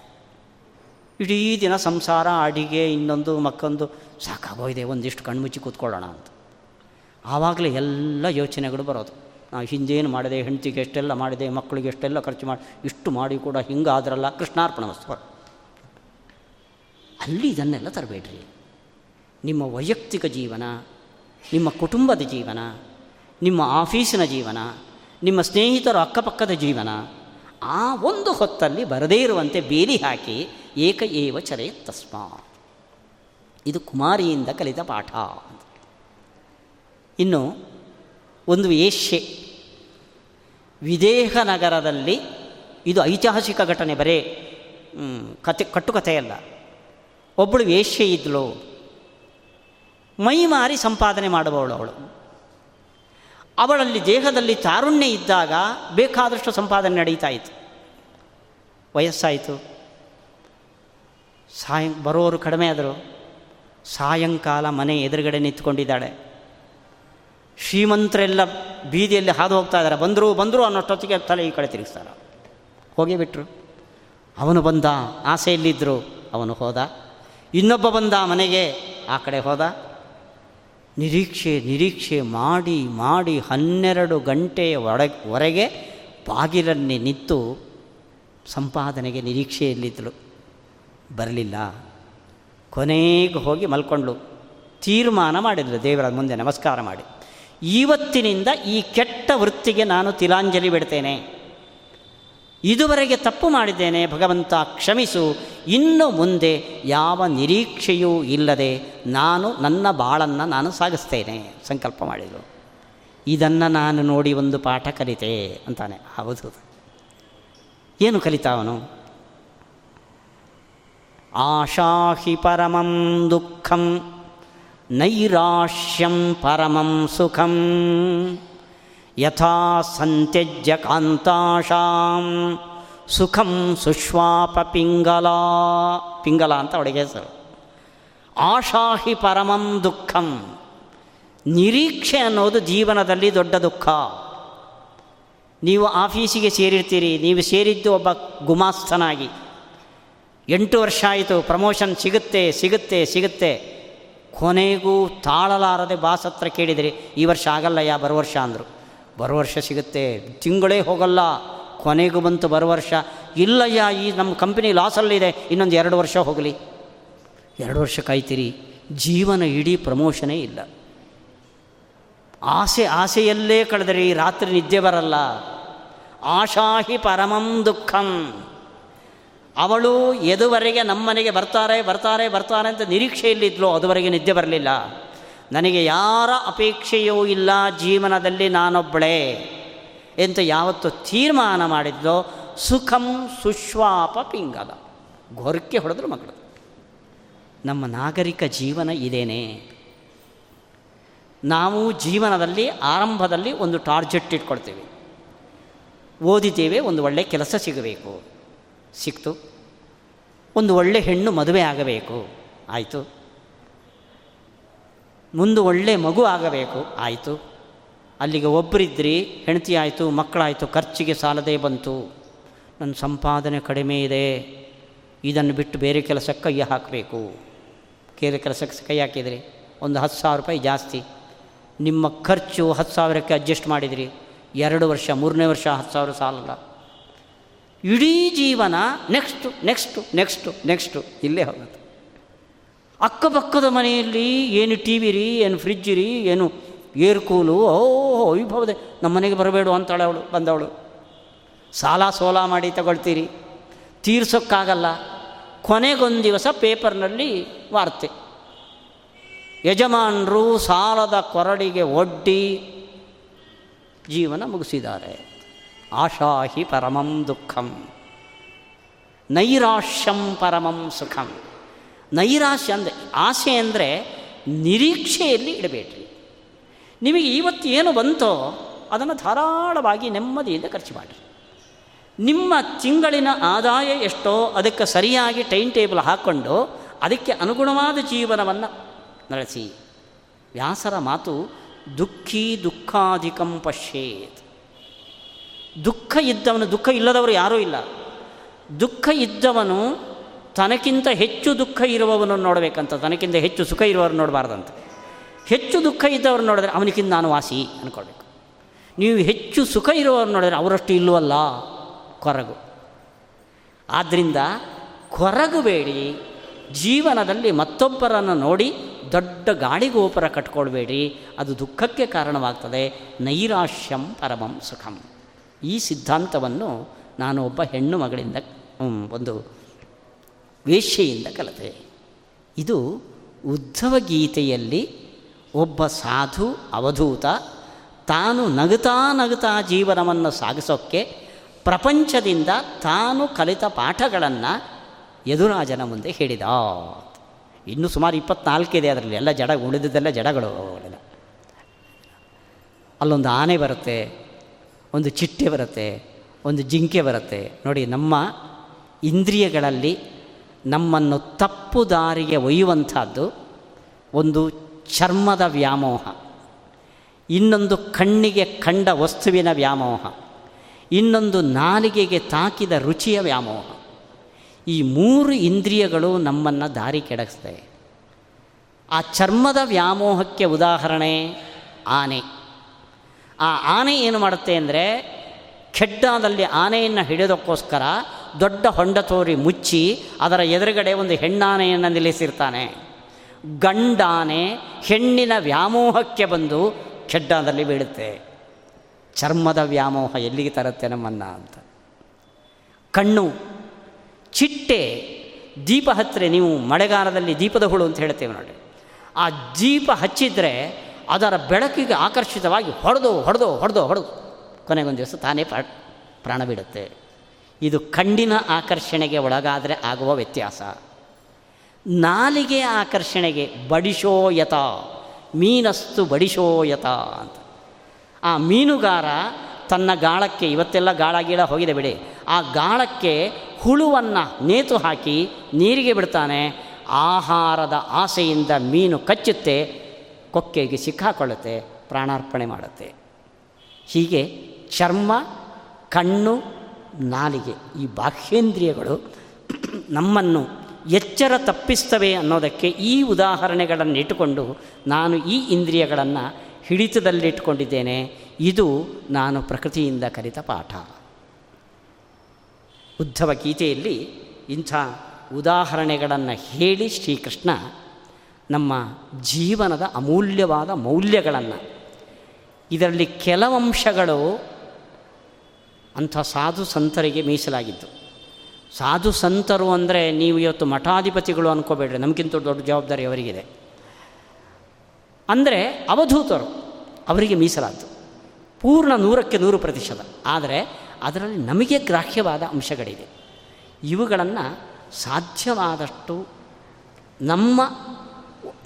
ಇಡೀ ದಿನ ಸಂಸಾರ, ಅಡಿಗೆ, ಇನ್ನೊಂದು ಮಕ್ಕಂದು ಸಾಕಾಗೋಯಿದೆ, ಒಂದಿಷ್ಟು ಕಣ್ಮುಚ್ಚಿ ಕೂತ್ಕೊಳ್ಳೋಣ ಅಂತ. ಆವಾಗಲೇ ಎಲ್ಲ ಯೋಚನೆಗಳು ಬರೋದು. ನಾವು ಹಿಂದೇನು ಮಾಡಿದೆ, ಹೆಂಡತಿಗೆ ಎಷ್ಟೆಲ್ಲ ಮಾಡಿದೆ, ಮಕ್ಕಳಿಗೆ ಎಷ್ಟೆಲ್ಲ ಖರ್ಚು ಮಾಡಿ, ಇಷ್ಟು ಮಾಡಿ ಕೂಡ ಹಿಂಗಾದ್ರಲ್ಲ, ಕೃಷ್ಣಾರ್ಪಣ ವಸ್ತು. ಅಲ್ಲಿ ಇದನ್ನೆಲ್ಲ ತರಬೇಡ್ರಿ. ನಿಮ್ಮ ವೈಯಕ್ತಿಕ ಜೀವನ, ನಿಮ್ಮ ಕುಟುಂಬದ ಜೀವನ, ನಿಮ್ಮ ಆಫೀಸಿನ ಜೀವನ, ನಿಮ್ಮ ಸ್ನೇಹಿತರ ಅಕ್ಕಪಕ್ಕದ ಜೀವನ, ಆ ಒಂದು ಹೊತ್ತಲ್ಲಿ ಬರದೇ ಇರುವಂತೆ ಬೇಲಿ ಹಾಕಿ ಏಕ ಏವ ಚರೇತ್ತಸ್ಮಾತ್. ಇದು ಕುಮಾರಿಯಿಂದ ಕಲಿತ ಪಾಠ. ಇನ್ನು ಒಂದು ಏಷ್ಯೆ ವಿದೇಹ ನಗರದಲ್ಲಿ, ಇದು ಐತಿಹಾಸಿಕ ಘಟನೆ, ಬರೇ ಕತೆ, ಕಟ್ಟುಕಥೆಯಲ್ಲ. ಒಬ್ಬಳು ವೇಶ್ಯೆ ಇದ್ಲು, ಮೈ ಮಾರಿ ಸಂಪಾದನೆ ಮಾಡುವವಳು. ಅವಳು ಅವಳಲ್ಲಿ ದೇಹದಲ್ಲಿ ತಾರುಣ್ಯ ಇದ್ದಾಗ ಬೇಕಾದಷ್ಟು ಸಂಪಾದನೆ ನಡೀತಾ ಇತ್ತು. ವಯಸ್ಸಾಯಿತು, ಬರೋರು ಕಡಿಮೆ ಆದರು. ಸಾಯಂಕಾಲ ಮನೆ ಎದುರುಗಡೆ ನಿಂತ್ಕೊಂಡಿದ್ದಾಳೆ. ಶ್ರೀಮಂತರೆಲ್ಲ ಬೀದಿಯಲ್ಲಿ ಹಾದು ಹೋಗ್ತಾ ಇದ್ದಾರೆ. ಬಂದರು ಬಂದರು ಅನ್ನೋಷ್ಟೊತ್ತಿಗೆ ತಲೆ ಈ ಕಡೆ ತಿರುಗಿಸ್ತಾರೆ, ಹೋಗೇ ಬಿಟ್ಟರು. ಅವನು ಬಂದ, ಆಸೆಯಲ್ಲಿದ್ದರು, ಅವನು ಹೋದ. ಇನ್ನೊಬ್ಬ ಬಂದ, ಮನೆಗೆ ಆ ಕಡೆ ಹೋದ. ನಿರೀಕ್ಷೆ ನಿರೀಕ್ಷೆ ಮಾಡಿ ಮಾಡಿ 12 ಗಂಟೆಯ ಹೊರಗೆ ಬಾಗಿಲನ್ನೇ ನಿಂತು ಸಂಪಾದನೆಗೆ ನಿರೀಕ್ಷೆಯಲ್ಲಿದ್ದಳು. ಬರಲಿಲ್ಲ. ಕೊನೆಗೆ ಹೋಗಿ ಮಲ್ಕೊಂಡ್ಳು. ತೀರ್ಮಾನ ಮಾಡಿದ್ಳು ದೇವರ ಮುಂದೆ ನಮಸ್ಕಾರ ಮಾಡಿ, ಇವತ್ತಿನಿಂದ ಈ ಕೆಟ್ಟ ವೃತ್ತಿಗೆ ನಾನು ತಿಲಾಂಜಲಿ ಬಿಡ್ತೇನೆ. ಇದುವರೆಗೆ ತಪ್ಪು ಮಾಡಿದ್ದೇನೆ, ಭಗವಂತ ಕ್ಷಮಿಸು. ಇನ್ನು ಮುಂದೆ ಯಾವ ನಿರೀಕ್ಷೆಯೂ ಇಲ್ಲದೆ ನಾನು ನನ್ನ ಬಾಳನ್ನು ನಾನು ಸಾಗಿಸ್ತೇನೆ ಸಂಕಲ್ಪ ಮಾಡಿದರು. ಇದನ್ನು ನಾನು ನೋಡಿ ಒಂದು ಪಾಠ ಕಲಿತೆ ಅಂತಾನೆ. ಹೌದು, ಏನು ಕಲಿತಾವನು? ಆಶಾಹಿ ಪರಮಂ ದುಃಖಂ ನೈರಾಶ್ಯಂ ಪರಮಂ ಸುಖಂ ಯಥಾ ಸಂತ್ಯಜ್ಯ ಕಾಂತಾಶಾಂ ಸುಖಂ ಸುಶ್ವಾಪ ಪಿಂಗಲ. ಪಿಂಗಲ ಅಂತ ಅವಳಿಗೆ ಹೆಸರು. ಆಶಾಹಿ ಪರಮಂ ದುಃಖಂ, ನಿರೀಕ್ಷೆ ಅನ್ನೋದು ಜೀವನದಲ್ಲಿ ದೊಡ್ಡ ದುಃಖ. ನೀವು ಆಫೀಸಿಗೆ ಸೇರಿರ್ತೀರಿ, ನೀವು ಸೇರಿದ್ದು ಒಬ್ಬ ಗುಮಾಸ್ತನಾಗಿ. 8 ವರ್ಷ ಆಯಿತು, ಪ್ರಮೋಷನ್ ಸಿಗುತ್ತೆ ಸಿಗುತ್ತೆ ಸಿಗುತ್ತೆ. ಕೊನೆಗೂ ತಾಳಲಾರದೆ ಬಾಸ್ ಹತ್ರ ಕೇಳಿದರೆ, ಈ ವರ್ಷ ಆಗಲ್ಲಯ್ಯ, ಬರೋ ವರ್ಷ ಅಂದರು. ಬರೋ ವರ್ಷ ಸಿಗುತ್ತೆ, ತಿಂಗಳೇ ಹೋಗಲ್ಲ. ಕೊನೆಗೂ ಬಂತು ಬರೋ ವರ್ಷ. ಇಲ್ಲಯ್ಯ, ಈ ನಮ್ಮ ಕಂಪನಿ ಲಾಸಲ್ಲಿದೆ, ಇನ್ನೊಂದು 2 ವರ್ಷ ಹೋಗಲಿ. 2 ವರ್ಷ ಕಾಯ್ತೀರಿ, ಜೀವನ ಇಡೀ ಪ್ರಮೋಷನೇ ಇಲ್ಲ. ಆಸೆಯಲ್ಲೇ ಕಳೆದ್ರಿ, ರಾತ್ರಿ ನಿದ್ದೆ ಬರಲ್ಲ. ಆಶಾಹಿ ಪರಮಂ ದುಃಖಂ. ಅವಳು ಎದುವರೆಗೆ ನಮ್ಮನೆಗೆ ಬರ್ತಾರೆ ಬರ್ತಾರೆ ಬರ್ತಾರೆ ಅಂತ ನಿರೀಕ್ಷೆಯಲ್ಲಿದ್ದಳು, ಅದುವರೆಗೆ ನಿದ್ದೆ ಬರಲಿಲ್ಲ. ನನಗೆ ಯಾರ ಅಪೇಕ್ಷೆಯೂ ಇಲ್ಲ, ಜೀವನದಲ್ಲಿ ನಾನೊಬ್ಬಳೇ ಎಂತ ಯಾವತ್ತು ತೀರ್ಮಾನ ಮಾಡಿದ್ಲೋ, ಸುಖಂ ಸುಶ್ವಾಪ ಪಿಂಗಲ, ಗೊರಕೆ ಹೊಡೆದ್ರು ಮಕ್ಕಳು. ನಮ್ಮ ನಾಗರಿಕ ಜೀವನ ಇದೇನೆ. ನಾವು ಜೀವನದಲ್ಲಿ ಆರಂಭದಲ್ಲಿ ಒಂದು ಟಾರ್ಗೆಟ್ ಇಟ್ಕೊಳ್ತೀವಿ. ಓದಿದ್ದೇವೆ, ಒಂದು ಒಳ್ಳೆಯ ಕೆಲಸ ಸಿಗಬೇಕು, ಸಿಕ್ತು. ಒಂದು ಒಳ್ಳೆ ಹೆಣ್ಣು ಮದುವೆ ಆಗಬೇಕು, ಆಯಿತು. ಮುಂದೆ ಒಳ್ಳೆ ಮಗು ಆಗಬೇಕು, ಆಯಿತು. ಅಲ್ಲಿಗೆ ಒಬ್ಬರಿದ್ರಿ, ಹೆಂಡತಿ ಆಯಿತು, ಮಕ್ಕಳಾಯಿತು, ಖರ್ಚಿಗೆ ಸಾಲದೇ ಬಂತು. ನನ್ನ ಸಂಪಾದನೆ ಕಡಿಮೆ ಇದೆ, ಇದನ್ನು ಬಿಟ್ಟು ಬೇರೆ ಕೆಲಸಕ್ಕೆ ಕೈ ಹಾಕಬೇಕು. ಬೇರೆ ಕೆಲಸಕ್ಕೆ ಕೈ ಹಾಕಿದ್ರಿ, ಒಂದು 10,000 ರೂಪಾಯಿ ಜಾಸ್ತಿ. ನಿಮ್ಮ ಖರ್ಚು 10,000ಕ್ಕೆ ಅಡ್ಜಸ್ಟ್ ಮಾಡಿದ್ರಿ. 2 ವರ್ಷ, 3ನೇ ವರ್ಷ 10,000 ಸಾಲಲ್ಲ. ಇಡೀ ಜೀವನ ನೆಕ್ಸ್ಟು ನೆಕ್ಸ್ಟು ನೆಕ್ಸ್ಟು ನೆಕ್ಸ್ಟು ಇಲ್ಲೇ ಹೋಗುತ್ತೆ. ಅಕ್ಕಪಕ್ಕದ ಮನೆಯಲ್ಲಿ ಏನು ಟಿ ವಿ ರೀ, ಏನು ಫ್ರಿಜ್ ರೀ, ಏನು ಏರ್ ಕೂಲು, ಓಹೋ ವೈಭವದೆ. ನಮ್ಮ ಮನೆಗೆ ಬರಬೇಡು ಅಂತಾಳೆ ಅವಳು, ಬಂದವಳು. ಸಾಲ ಸೋಲ ಮಾಡಿ ತಗೊಳ್ತೀರಿ, ತೀರ್ಸೋಕ್ಕಾಗಲ್ಲ. ಕೊನೆಗೊಂದು ದಿವಸ ಪೇಪರ್ನಲ್ಲಿ ವಾರ್ತೆ, ಯಜಮಾನರು ಸಾಲದ ಕೊರಡಿಗೆ ಒಡ್ಡಿ ಜೀವನ ಮುಗಿಸಿದ್ದಾರೆ. ಆಶಾಹಿ ಪರಮಂ ದುಃಖಂ ನೈರಾಶ್ಯಂ ಪರಮಂ ಸುಖಂ. ನೈರಾಶ್ಯ ಅಂದರೆ ಆಸೆ, ಅಂದರೆ ನಿರೀಕ್ಷೆಯಲ್ಲಿ ಇಡಬೇಡ್ರಿ. ನಿಮಗೆ ಇವತ್ತು ಏನು ಬಂತೋ ಅದನ್ನು ಧಾರಾಳವಾಗಿ ನೆಮ್ಮದಿಯಿಂದ ಖರ್ಚು ಮಾಡಿರಿ. ನಿಮ್ಮ ತಿಂಗಳಿನ ಆದಾಯ ಎಷ್ಟೋ ಅದಕ್ಕೆ ಸರಿಯಾಗಿ ಟೈಮ್ ಟೇಬಲ್ ಹಾಕ್ಕೊಂಡು ಅದಕ್ಕೆ ಅನುಗುಣವಾದ ಜೀವನವನ್ನು ನಡೆಸಿ. ವ್ಯಾಸರ ಮಾತು, ದುಃಖಿ ದುಃಖಾಧಿಕಂ ಪಶ್ಯೇತ್. ದುಃಖ ಇದ್ದವನು, ದುಃಖ ಇಲ್ಲದವರು ಯಾರೂ ಇಲ್ಲ. ದುಃಖ ಇದ್ದವನು ತನಕ್ಕಿಂತ ಹೆಚ್ಚು ದುಃಖ ಇರುವವನು ನೋಡಬೇಕಂತ, ತನಕ್ಕಿಂತ ಹೆಚ್ಚು ಸುಖ ಇರುವವರು ನೋಡಬಾರ್ದಂತ. ಹೆಚ್ಚು ದುಃಖ ಇದ್ದವರು ನೋಡಿದ್ರೆ ಅವನಿಗಿಂತ ನಾನು ವಾಸಿ ಅಂದ್ಕೊಳ್ಬೇಕು. ನೀವು ಹೆಚ್ಚು ಸುಖ ಇರುವವರು ನೋಡಿದ್ರೆ ಅವರಷ್ಟು ಇಲ್ಲವಲ್ಲ, ಕೊರಗು. ಆದ್ದರಿಂದ ಕೊರಗಬೇಡಿ. ಜೀವನದಲ್ಲಿ ಮತ್ತೊಬ್ಬರನ್ನು ನೋಡಿ ದೊಡ್ಡ ಗಾಳಿಗೋಪುರ ಕಟ್ಕೊಳ್ಬೇಡಿ, ಅದು ದುಃಖಕ್ಕೆ ಕಾರಣವಾಗ್ತದೆ. ನೈರಾಶ್ಯಂ ಪರಮಂ ಸುಖಂ. ಈ ಸಿದ್ಧಾಂತವನ್ನು ನಾನು ಒಬ್ಬ ಹೆಣ್ಣು ಮಗಳಿಂದ, ಒಂದು ವೇಶ್ಯೆಯಿಂದ ಕಲಿತೆ. ಇದು ಉದ್ಧವಗೀತೆಯಲ್ಲಿ ಒಬ್ಬ ಸಾಧು ಅವಧೂತ ತಾನು ನಗುತ್ತಾ ನಗುತ್ತಾ ಜೀವನವನ್ನು ಸಾಗಿಸೋಕ್ಕೆ ಪ್ರಪಂಚದಿಂದ ತಾನು ಕಲಿತ ಪಾಠಗಳನ್ನು ಯದುರಾಜನ ಮುಂದೆ ಹೇಳಿದ. ಇನ್ನೂ ಸುಮಾರು 24 ಇದೆ ಅದರಲ್ಲಿ, ಎಲ್ಲ ಜಡ ಉಳಿದಿದ್ದೆಲ್ಲ ಜಡಗಳು. ಅಲ್ಲೊಂದು ಆನೆ ಬರುತ್ತೆ, ಒಂದು ಚಿಟ್ಟೆ ಬರುತ್ತೆ, ಒಂದು ಜಿಂಕೆ ಬರುತ್ತೆ. ನೋಡಿ, ನಮ್ಮ ಇಂದ್ರಿಯಗಳಲ್ಲಿ ನಮ್ಮನ್ನು ತಪ್ಪು ದಾರಿಗೆ ಒಯ್ಯುವಂಥದ್ದು ಒಂದು ಚರ್ಮದ ವ್ಯಾಮೋಹ, ಇನ್ನೊಂದು ಕಣ್ಣಿಗೆ ಕಂಡ ವಸ್ತುವಿನ ವ್ಯಾಮೋಹ, ಇನ್ನೊಂದು ನಾಲಿಗೆಗೆ ತಾಕಿದ ರುಚಿಯ ವ್ಯಾಮೋಹ. ಈ ಮೂರು ಇಂದ್ರಿಯಗಳು ನಮ್ಮನ್ನು ದಾರಿ ಕೆಡಗಿಸ್ತವೆ. ಆ ಚರ್ಮದ ವ್ಯಾಮೋಹಕ್ಕೆ ಉದಾಹರಣೆ ಆನೆ. ಆ ಆನೆ ಏನು ಮಾಡುತ್ತೆ ಅಂದರೆ, ಖೆಡ್ಡಾದಲ್ಲಿ ಆನೆಯನ್ನು ಹಿಡಿಯೋದಕ್ಕೋಸ್ಕರ ದೊಡ್ಡ ಹೊಂಡ ತೋರಿ ಮುಚ್ಚಿ ಅದರ ಎದುರುಗಡೆ ಒಂದು ಹೆಣ್ಣಾನೆಯನ್ನು ನಿಲ್ಲಿಸಿರ್ತಾನೆ. ಗಂಡಾನೆ ಹೆಣ್ಣಿನ ವ್ಯಾಮೋಹಕ್ಕೆ ಬಂದು ಖೆಡ್ಡಾದಲ್ಲಿ ಬೀಳುತ್ತೆ. ಚರ್ಮದ ವ್ಯಾಮೋಹ ಎಲ್ಲಿಗೆ ತರುತ್ತೆ ನಮ್ಮನ್ನು ಅಂತ. ಕಣ್ಣು, ಚಿಟ್ಟೆ ದೀಪ ಹತ್ತಿರ, ನೀವು ಮಳೆಗಾಲದಲ್ಲಿ ದೀಪದ ಹುಳು ಅಂತ ಹೇಳ್ತೇವೆ ನೋಡಿ, ಆ ದೀಪ ಹಚ್ಚಿದರೆ ಅದರ ಬೆಳಕಿಗೆ ಆಕರ್ಷಿತವಾಗಿ ಹೊಡೆದು ಹೊಡೆದು ಹೊಡೆದು ಹೊಡೆದು ಕೊನೆಗೊಂದು ದಿವಸ ತಾನೇ ಪ್ರಾಣ ಬಿಡುತ್ತೆ. ಇದು ಕಣ್ಣಿನ ಆಕರ್ಷಣೆಗೆ ಒಳಗಾದರೆ ಆಗುವ ವ್ಯತ್ಯಾಸ. ನಾಲಿಗೆ ಆಕರ್ಷಣೆಗೆ ಬಡಿಶೋಯತ ಮೀನಸ್ತು ಬಡಿಶೋಯತ ಅಂತ. ಆ ಮೀನುಗಾರ ತನ್ನ ಗಾಳಕ್ಕೆ, ಇವತ್ತೆಲ್ಲ ಗಾಳಗೀಳ ಹೋಗಿದೆ ಬಿಡಿ, ಆ ಗಾಳಕ್ಕೆ ಹುಳುವನ್ನು ನೇತು ಹಾಕಿ ನೀರಿಗೆ ಬಿಡ್ತಾನೆ. ಆಹಾರದ ಆಸೆಯಿಂದ ಮೀನು ಕಚ್ಚುತ್ತೆ, ಕೊಕ್ಕೆಗೆ ಸಿಕ್ಕಾಕೊಳ್ಳುತ್ತೆ, ಪ್ರಾಣಾರ್ಪಣೆ ಮಾಡುತ್ತೆ. ಹೀಗೆ ಚರ್ಮ, ಕಣ್ಣು, ನಾಲಿಗೆ ಈ ಬಾಹ್ಯೇಂದ್ರಿಯಗಳು ನಮ್ಮನ್ನು ಎಚ್ಚರ ತಪ್ಪಿಸ್ತವೆ ಅನ್ನೋದಕ್ಕೆ ಈ ಉದಾಹರಣೆಗಳನ್ನು ಇಟ್ಟುಕೊಂಡು ನಾನು ಈ ಇಂದ್ರಿಯಗಳನ್ನು ಹಿಡಿತದಲ್ಲಿಟ್ಟುಕೊಂಡಿದ್ದೇನೆ. ಇದು ನಾನು ಪ್ರಕೃತಿಯಿಂದ ಕಲಿತ ಪಾಠ. ಉದ್ಧವ ಗೀತೆಯಲ್ಲಿ ಇಂಥ ಉದಾಹರಣೆಗಳನ್ನು ಹೇಳಿ ಶ್ರೀಕೃಷ್ಣ ನಮ್ಮ ಜೀವನದ ಅಮೂಲ್ಯವಾದ ಮೌಲ್ಯಗಳನ್ನು, ಇದರಲ್ಲಿ ಕೆಲವಂಶಗಳು ಅಂಥ ಸಾಧು ಸಂತರಿಗೆ ಮೀಸಲಾಗಿದ್ದು. ಸಾಧು ಸಂತರು ಅಂದರೆ ನೀವು ಇವತ್ತು ಮಠಾಧಿಪತಿಗಳು ಅಂದ್ಕೋಬೇಡ್ರಿ, ನಮಗಿಂತ ದೊಡ್ಡ ಜವಾಬ್ದಾರಿ ಅವರಿಗಿದೆ. ಅಂದರೆ ಅವಧೂತರು, ಅವರಿಗೆ ಮೀಸಲಾದ್ದು ಪೂರ್ಣ 100% ಆದರೆ ಅದರಲ್ಲಿ ನಮಗೆ ಗ್ರಾಹ್ಯವಾದ ಅಂಶಗಳಿದೆ. ಇವುಗಳನ್ನು ಸಾಧ್ಯವಾದಷ್ಟು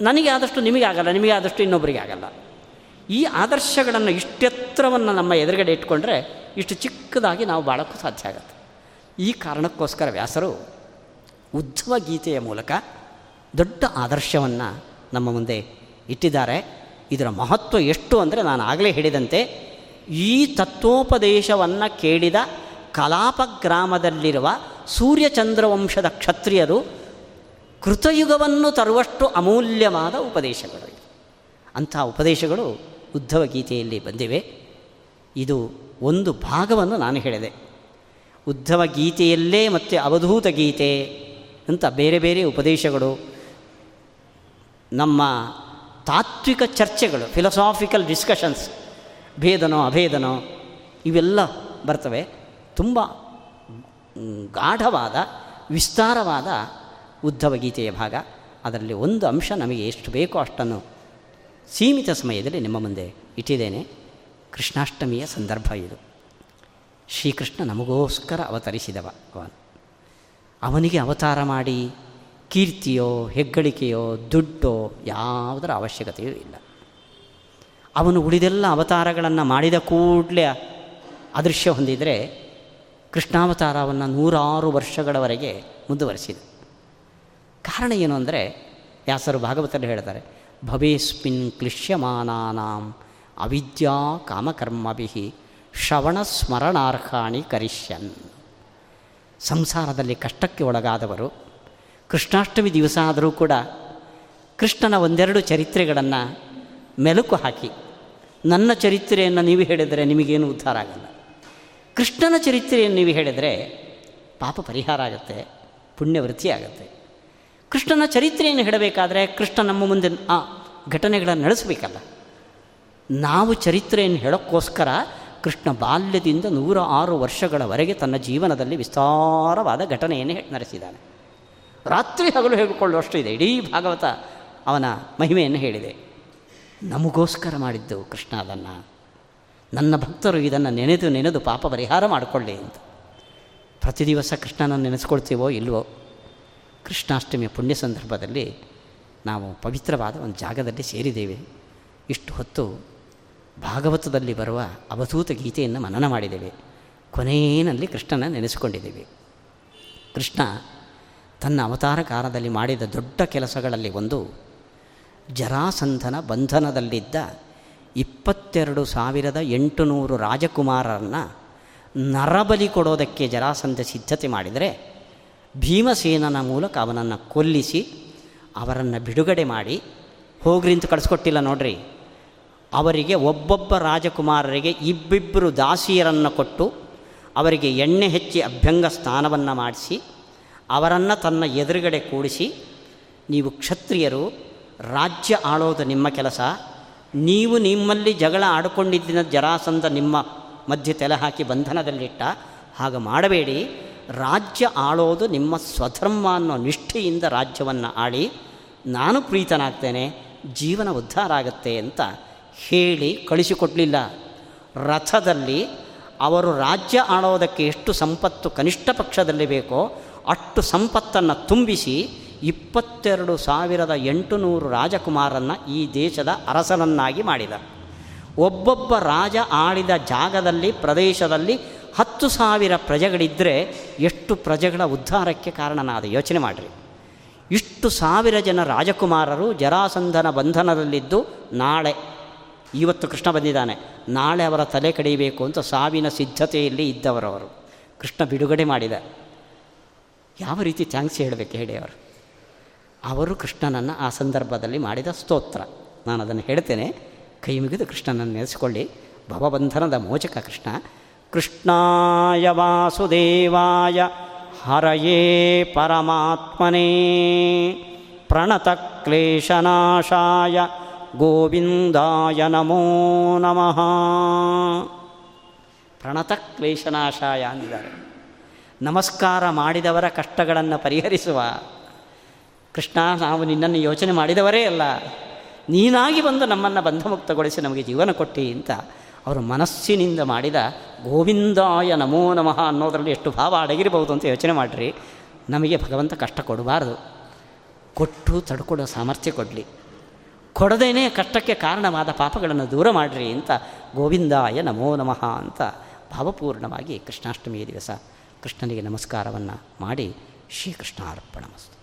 ನನಗೆ ಆದಷ್ಟು ನಿಮಗೆ ಆಗಲ್ಲ, ನಿಮಗೆ ಆದಷ್ಟು ಇನ್ನೊಬ್ಬರಿಗೆ ಆಗಲ್ಲ. ಈ ಆದರ್ಶಗಳನ್ನು ಇಷ್ಟೆತ್ತರವನ್ನು ನಮ್ಮ ಎದುರುಗಡೆ ಇಟ್ಕೊಂಡ್ರೆ ಇಷ್ಟು ಚಿಕ್ಕದಾಗಿ ನಾವು ಬಾಳೋಕ್ಕೂ ಸಾಧ್ಯ ಆಗತ್ತೆ. ಈ ಕಾರಣಕ್ಕೋಸ್ಕರ ವ್ಯಾಸರು ಉದ್ಧವ ಗೀತೆಯ ಮೂಲಕ ದೊಡ್ಡ ಆದರ್ಶವನ್ನು ನಮ್ಮ ಮುಂದೆ ಇಟ್ಟಿದ್ದಾರೆ. ಇದರ ಮಹತ್ವ ಎಷ್ಟು ಅಂದರೆ, ನಾನು ಆಗಲೇ ಹೇಳಿದಂತೆ, ಈ ತತ್ವೋಪದೇಶವನ್ನು ಕೇಳಿದ ಕಲಾಪ ಗ್ರಾಮದಲ್ಲಿರುವ ಸೂರ್ಯಚಂದ್ರ ವಂಶದ ಕ್ಷತ್ರಿಯರು ಕೃತಯುಗವನ್ನು ತರುವಷ್ಟು ಅಮೂಲ್ಯವಾದ ಉಪದೇಶಗಳು. ಅಂಥ ಉಪದೇಶಗಳು ಉದ್ಧವ ಗೀತೆಯಲ್ಲಿ ಬಂದಿವೆ. ಇದು ಒಂದು ಭಾಗವನ್ನು ನಾನು ಹೇಳಿದೆ. ಉದ್ಧವ ಗೀತೆಯಲ್ಲೇ ಮತ್ತು ಅವಧೂತ ಗೀತೆ ಅಂತ ಬೇರೆ ಬೇರೆ ಉಪದೇಶಗಳು, ನಮ್ಮ ತಾತ್ವಿಕ ಚರ್ಚೆಗಳು, ಫಿಲಸಾಫಿಕಲ್ ಡಿಸ್ಕಷನ್ಸ್, ಭೇದನೋ ಅಭೇದನೋ ಇವೆಲ್ಲ ಬರ್ತವೆ. ತುಂಬ ಗಾಢವಾದ ವಿಸ್ತಾರವಾದ ಉದ್ಧವ ಗೀತೆಯ ಭಾಗ. ಅದರಲ್ಲಿ ಒಂದು ಅಂಶ ನಮಗೆ ಎಷ್ಟು ಬೇಕೋ ಅಷ್ಟನ್ನು ಸೀಮಿತ ಸಮಯದಲ್ಲಿ ನಿಮ್ಮ ಮುಂದೆ ಇಟ್ಟಿದ್ದೇನೆ. ಕೃಷ್ಣಾಷ್ಟಮಿಯ ಸಂದರ್ಭ ಇದು. ಶ್ರೀಕೃಷ್ಣ ನಮಗೋಸ್ಕರ ಅವತರಿಸಿದವ. ಅವನಿಗೆ ಅವತಾರ ಮಾಡಿ ಕೀರ್ತಿಯೋ ಹೆಗ್ಗಳಿಕೆಯೋ ದುಡ್ಡೋ ಯಾವುದರ ಅವಶ್ಯಕತೆಯೂ ಇಲ್ಲ. ಅವನು ಉಳಿದೆಲ್ಲ ಅವತಾರಗಳನ್ನು ಮಾಡಿದ ಕೂಡಲೇ ಅದೃಶ್ಯ ಹೊಂದಿದರೆ, ಕೃಷ್ಣಾವತಾರವನ್ನು 106 ವರ್ಷಗಳವರೆಗೆ ಮುಂದುವರೆಸಿದ ಕಾರಣ ಏನು ಅಂದರೆ, ವ್ಯಾಸರು ಭಾಗವತರು ಹೇಳ್ತಾರೆ, ಭವೇಸ್ಮಿನ್ ಕ್ಲಿಶ್ಯಮಾನಾನಾಂ ಅವಿದ್ಯಾ ಕಾಮಕರ್ಮಭಿಹಿ ಶ್ರವಣ ಸ್ಮರಣಾರ್ಹಾಣಿ ಕರಿಷ್ಯನ್. ಸಂಸಾರದಲ್ಲಿ ಕಷ್ಟಕ್ಕೆ ಒಳಗಾದವರು ಕೃಷ್ಣಾಷ್ಟಮಿ ದಿವಸ ಆದರೂ ಕೂಡ ಕೃಷ್ಣನ ಒಂದೆರಡು ಚರಿತ್ರೆಗಳನ್ನು ಮೆಲುಕು ಹಾಕಿ, ನನ್ನ ಚರಿತ್ರೆಯನ್ನು ನೀವು ಹೇಳಿದರೆ ನಿಮಗೇನು ಉದ್ಧಾರ ಆಗಲ್ಲ, ಕೃಷ್ಣನ ಚರಿತ್ರೆಯನ್ನು ನೀವು ಹೇಳಿದರೆ ಪಾಪ ಪರಿಹಾರ ಆಗುತ್ತೆ, ಪುಣ್ಯವೃತ್ತಿ ಆಗುತ್ತೆ. ಕೃಷ್ಣನ ಚರಿತ್ರೆಯನ್ನು ಹೇಳಬೇಕಾದ್ರೆ ಕೃಷ್ಣ ನಮ್ಮ ಮುಂದೆ ಆ ಘಟನೆಗಳನ್ನು ನಡೆಸಬೇಕಲ್ಲ. ನಾವು ಚರಿತ್ರೆಯನ್ನು ಹೇಳೋಕ್ಕೋಸ್ಕರ ಕೃಷ್ಣ ಬಾಲ್ಯದಿಂದ 106 ವರ್ಷಗಳವರೆಗೆ ತನ್ನ ಜೀವನದಲ್ಲಿ ವಿಸ್ತಾರವಾದ ಘಟನೆಯನ್ನು ನಡೆಸಿದ್ದಾನೆ. ರಾತ್ರಿ ಹಗಲು ಹೇಳಿಕೊಳ್ಳುವಷ್ಟು ಇದೆ. ಇಡೀ ಭಾಗವತ ಅವನ ಮಹಿಮೆಯನ್ನು ಹೇಳಿದೆ. ನಮಗೋಸ್ಕರ ಮಾಡಿದ್ದು ಕೃಷ್ಣ ಅದನ್ನು. ನನ್ನ ಭಕ್ತರು ಇದನ್ನು ನೆನೆದು ನೆನೆದು ಪಾಪ ಪರಿಹಾರ ಮಾಡಿಕೊಳ್ಳಿ ಅಂತ. ಪ್ರತಿ ದಿವಸ ಕೃಷ್ಣನನ್ನು ನೆನೆಸ್ಕೊಳ್ತೀವೋ ಇಲ್ವೋ, ಕೃಷ್ಣಾಷ್ಟಮಿಯ ಪುಣ್ಯ ಸಂದರ್ಭದಲ್ಲಿ ನಾವು ಪವಿತ್ರವಾದ ಒಂದು ಜಾಗದಲ್ಲಿ ಸೇರಿದ್ದೇವೆ. ಇಷ್ಟು ಹೊತ್ತು ಭಾಗವತದಲ್ಲಿ ಬರುವ ಅವಧೂತ ಗೀತೆಯನ್ನು ಮನನ ಮಾಡಿದ್ದೇವೆ. ಕೊನೆಯಲ್ಲಿ ಕೃಷ್ಣನ ನೆನೆಸಿಕೊಂಡಿದ್ದೇವೆ. ಕೃಷ್ಣ ತನ್ನ ಅವತಾರ ಕಾಲದಲ್ಲಿ ಮಾಡಿದ ದೊಡ್ಡ ಕೆಲಸಗಳಲ್ಲಿ ಒಂದು ಜರಾಸಂಧನ ಬಂಧನದಲ್ಲಿದ್ದ 22,800 ರಾಜಕುಮಾರರನ್ನು ನರಬಲಿ ಕೊಡೋದಕ್ಕೆ ಜರಾಸಂಧ ಸಿದ್ಧತೆ ಮಾಡಿದರೆ ಭೀಮಸೇನನ ಮೂಲಕ ಅವನನ್ನು ಕೊಲ್ಲಿಸಿ ಅವರನ್ನು ಬಿಡುಗಡೆ ಮಾಡಿ ಹೋಗ್ರಿಂತ ಕಳಿಸ್ಕೊಟ್ಟಿಲ್ಲ ನೋಡ್ರಿ. ಅವರಿಗೆ ಒಬ್ಬೊಬ್ಬ ರಾಜಕುಮಾರರಿಗೆ ಇಬ್ಬಿಬ್ಬರು ದಾಸಿಯರನ್ನು ಕೊಟ್ಟು ಅವರಿಗೆ ಎಣ್ಣೆ ಹೆಚ್ಚಿ ಅಭ್ಯಂಗ ಸ್ನಾನವನ್ನು ಮಾಡಿಸಿ ಅವರನ್ನು ತನ್ನ ಎದುರುಗಡೆ ಕೂಡಿಸಿ, ನೀವು ಕ್ಷತ್ರಿಯರು, ರಾಜ್ಯ ಆಳೋದು ನಿಮ್ಮ ಕೆಲಸ, ನೀವು ನಿಮ್ಮಲ್ಲಿ ಜಗಳ ಆಡಿಕೊಂಡಿದ್ದಿನ ಜರಾಸಂಧ ನಿಮ್ಮ ಮಧ್ಯೆ ತಲೆ ಹಾಕಿ ಬಂಧನದಲ್ಲಿಟ್ಟ, ಹಾಗೆ ಮಾಡಬೇಡಿ, ರಾಜ್ಯ ಆಳೋದು ನಿಮ್ಮ ಸ್ವಧರ್ಮ ಅನ್ನೋ ನಿಷ್ಠೆಯಿಂದ ರಾಜ್ಯವನ್ನು ಆಳಿ, ನಾನು ಪ್ರೀತನಾಗ್ತೇನೆ, ಜೀವನ ಉದ್ಧಾರ ಆಗುತ್ತೆ ಅಂತ ಹೇಳಿ ಕಳಿಸಿಕೊಡಲಿಲ್ಲ. ರಥದಲ್ಲಿ ಅವರು ರಾಜ್ಯ ಆಳೋದಕ್ಕೆ ಎಷ್ಟು ಸಂಪತ್ತು ಕನಿಷ್ಠ ಪಕ್ಷದಲ್ಲಿ ಬೇಕೋ ಅಷ್ಟು ಸಂಪತ್ತನ್ನು ತುಂಬಿಸಿ 22,800 ರಾಜಕುಮಾರನ್ನು ಈ ದೇಶದ ಅರಸನನ್ನಾಗಿ ಮಾಡಿದ. ಒಬ್ಬೊಬ್ಬ ರಾಜ ಆಳಿದ ಜಾಗದಲ್ಲಿ ಪ್ರದೇಶದಲ್ಲಿ 10,000 ಪ್ರಜೆಗಳಿದ್ದರೆ ಎಷ್ಟು ಪ್ರಜೆಗಳ ಉದ್ಧಾರಕ್ಕೆ ಕಾರಣನಾದ ಯೋಚನೆ ಮಾಡಿರಿ. ಇಷ್ಟು ಸಾವಿರ ಜನ ರಾಜಕುಮಾರರು ಜರಾಸಂಧನ ಬಂಧನದಲ್ಲಿದ್ದು, ನಾಳೆ, ಇವತ್ತು ಕೃಷ್ಣ ಬಂದಿದ್ದಾನೆ, ನಾಳೆ ಅವರ ತಲೆ ಕಡಿಬೇಕು ಅಂತ ಸಾವಿನ ಸಿದ್ಧತೆಯಲ್ಲಿ ಇದ್ದವರವರು ಕೃಷ್ಣ ಬಿಡುಗಡೆ ಮಾಡಿದ. ಯಾವ ರೀತಿ ಥ್ಯಾಂಕ್ಸ್ ಹೇಳಬೇಕು ಹೇಳಿ ಅವರು ಕೃಷ್ಣನನ್ನು ಆ ಸಂದರ್ಭದಲ್ಲಿ ಮಾಡಿದ ಸ್ತೋತ್ರ. ನಾನು ಅದನ್ನು ಹೇಳ್ತೇನೆ. ಕೈ ಮುಗಿದು ಕೃಷ್ಣನನ್ನು ನೆನೆಸಿಕೊಳ್ಳಿ. ಭವಬಂಧನದ ಮೋಚಕ ಕೃಷ್ಣ. ಕೃಷ್ಣಾಯ ವಾಸುದೇವಾಯ ಹರಯೇ ಪರಮಾತ್ಮನೇ ಪ್ರಣತಕ್ಲೇಶನಾಶಾಯ ಗೋವಿಂದಾಯ ನಮೋ ನಮಃ. ಪ್ರಣತಕ್ಲೇಶನಾಶಾಯ ಅಂದಿದ್ದಾರೆ. ನಮಸ್ಕಾರ ಮಾಡಿದವರ ಕಷ್ಟಗಳನ್ನು ಪರಿಹರಿಸುವ ಕೃಷ್ಣ, ನಾವು ನಿನ್ನನ್ನು ಯೋಚನೆ ಮಾಡಿದವರೇ ಅಲ್ಲ, ನೀನಾಗಿ ಬಂದು ನಮ್ಮನ್ನು ಬಂಧಮುಕ್ತಗೊಳಿಸಿ ನಮಗೆ ಜೀವನ ಕೊಟ್ಟಿ ಅಂತ ಅವರು ಮನಸ್ಸಿನಿಂದ ಮಾಡಿದ ಗೋವಿಂದಾಯ ನಮೋ ನಮಃ ಅನ್ನೋದರಲ್ಲಿ ಎಷ್ಟು ಭಾವ ಅಡಗಿರಬಹುದು ಅಂತ ಯೋಚನೆ ಮಾಡಿರಿ. ನಮಗೆ ಭಗವಂತ ಕಷ್ಟ ಕೊಡಬಾರ್ದು, ಕೊಟ್ಟು ತಡ್ಕೊಡೋ ಸಾಮರ್ಥ್ಯ ಕೊಡಲಿ, ಕೊಡದೇನೆ ಕಷ್ಟಕ್ಕೆ ಕಾರಣವಾದ ಪಾಪಗಳನ್ನು ದೂರ ಮಾಡಿರಿ ಅಂತ ಗೋವಿಂದಾಯ ನಮೋ ನಮಃ ಅಂತ ಭಾವಪೂರ್ಣವಾಗಿ ಕೃಷ್ಣಾಷ್ಟಮಿಯ ದಿವಸ ಕೃಷ್ಣನಿಗೆ ನಮಸ್ಕಾರವನ್ನು ಮಾಡಿ ಶ್ರೀಕೃಷ್ಣಾರ್ಪಣಮಸ್ತು.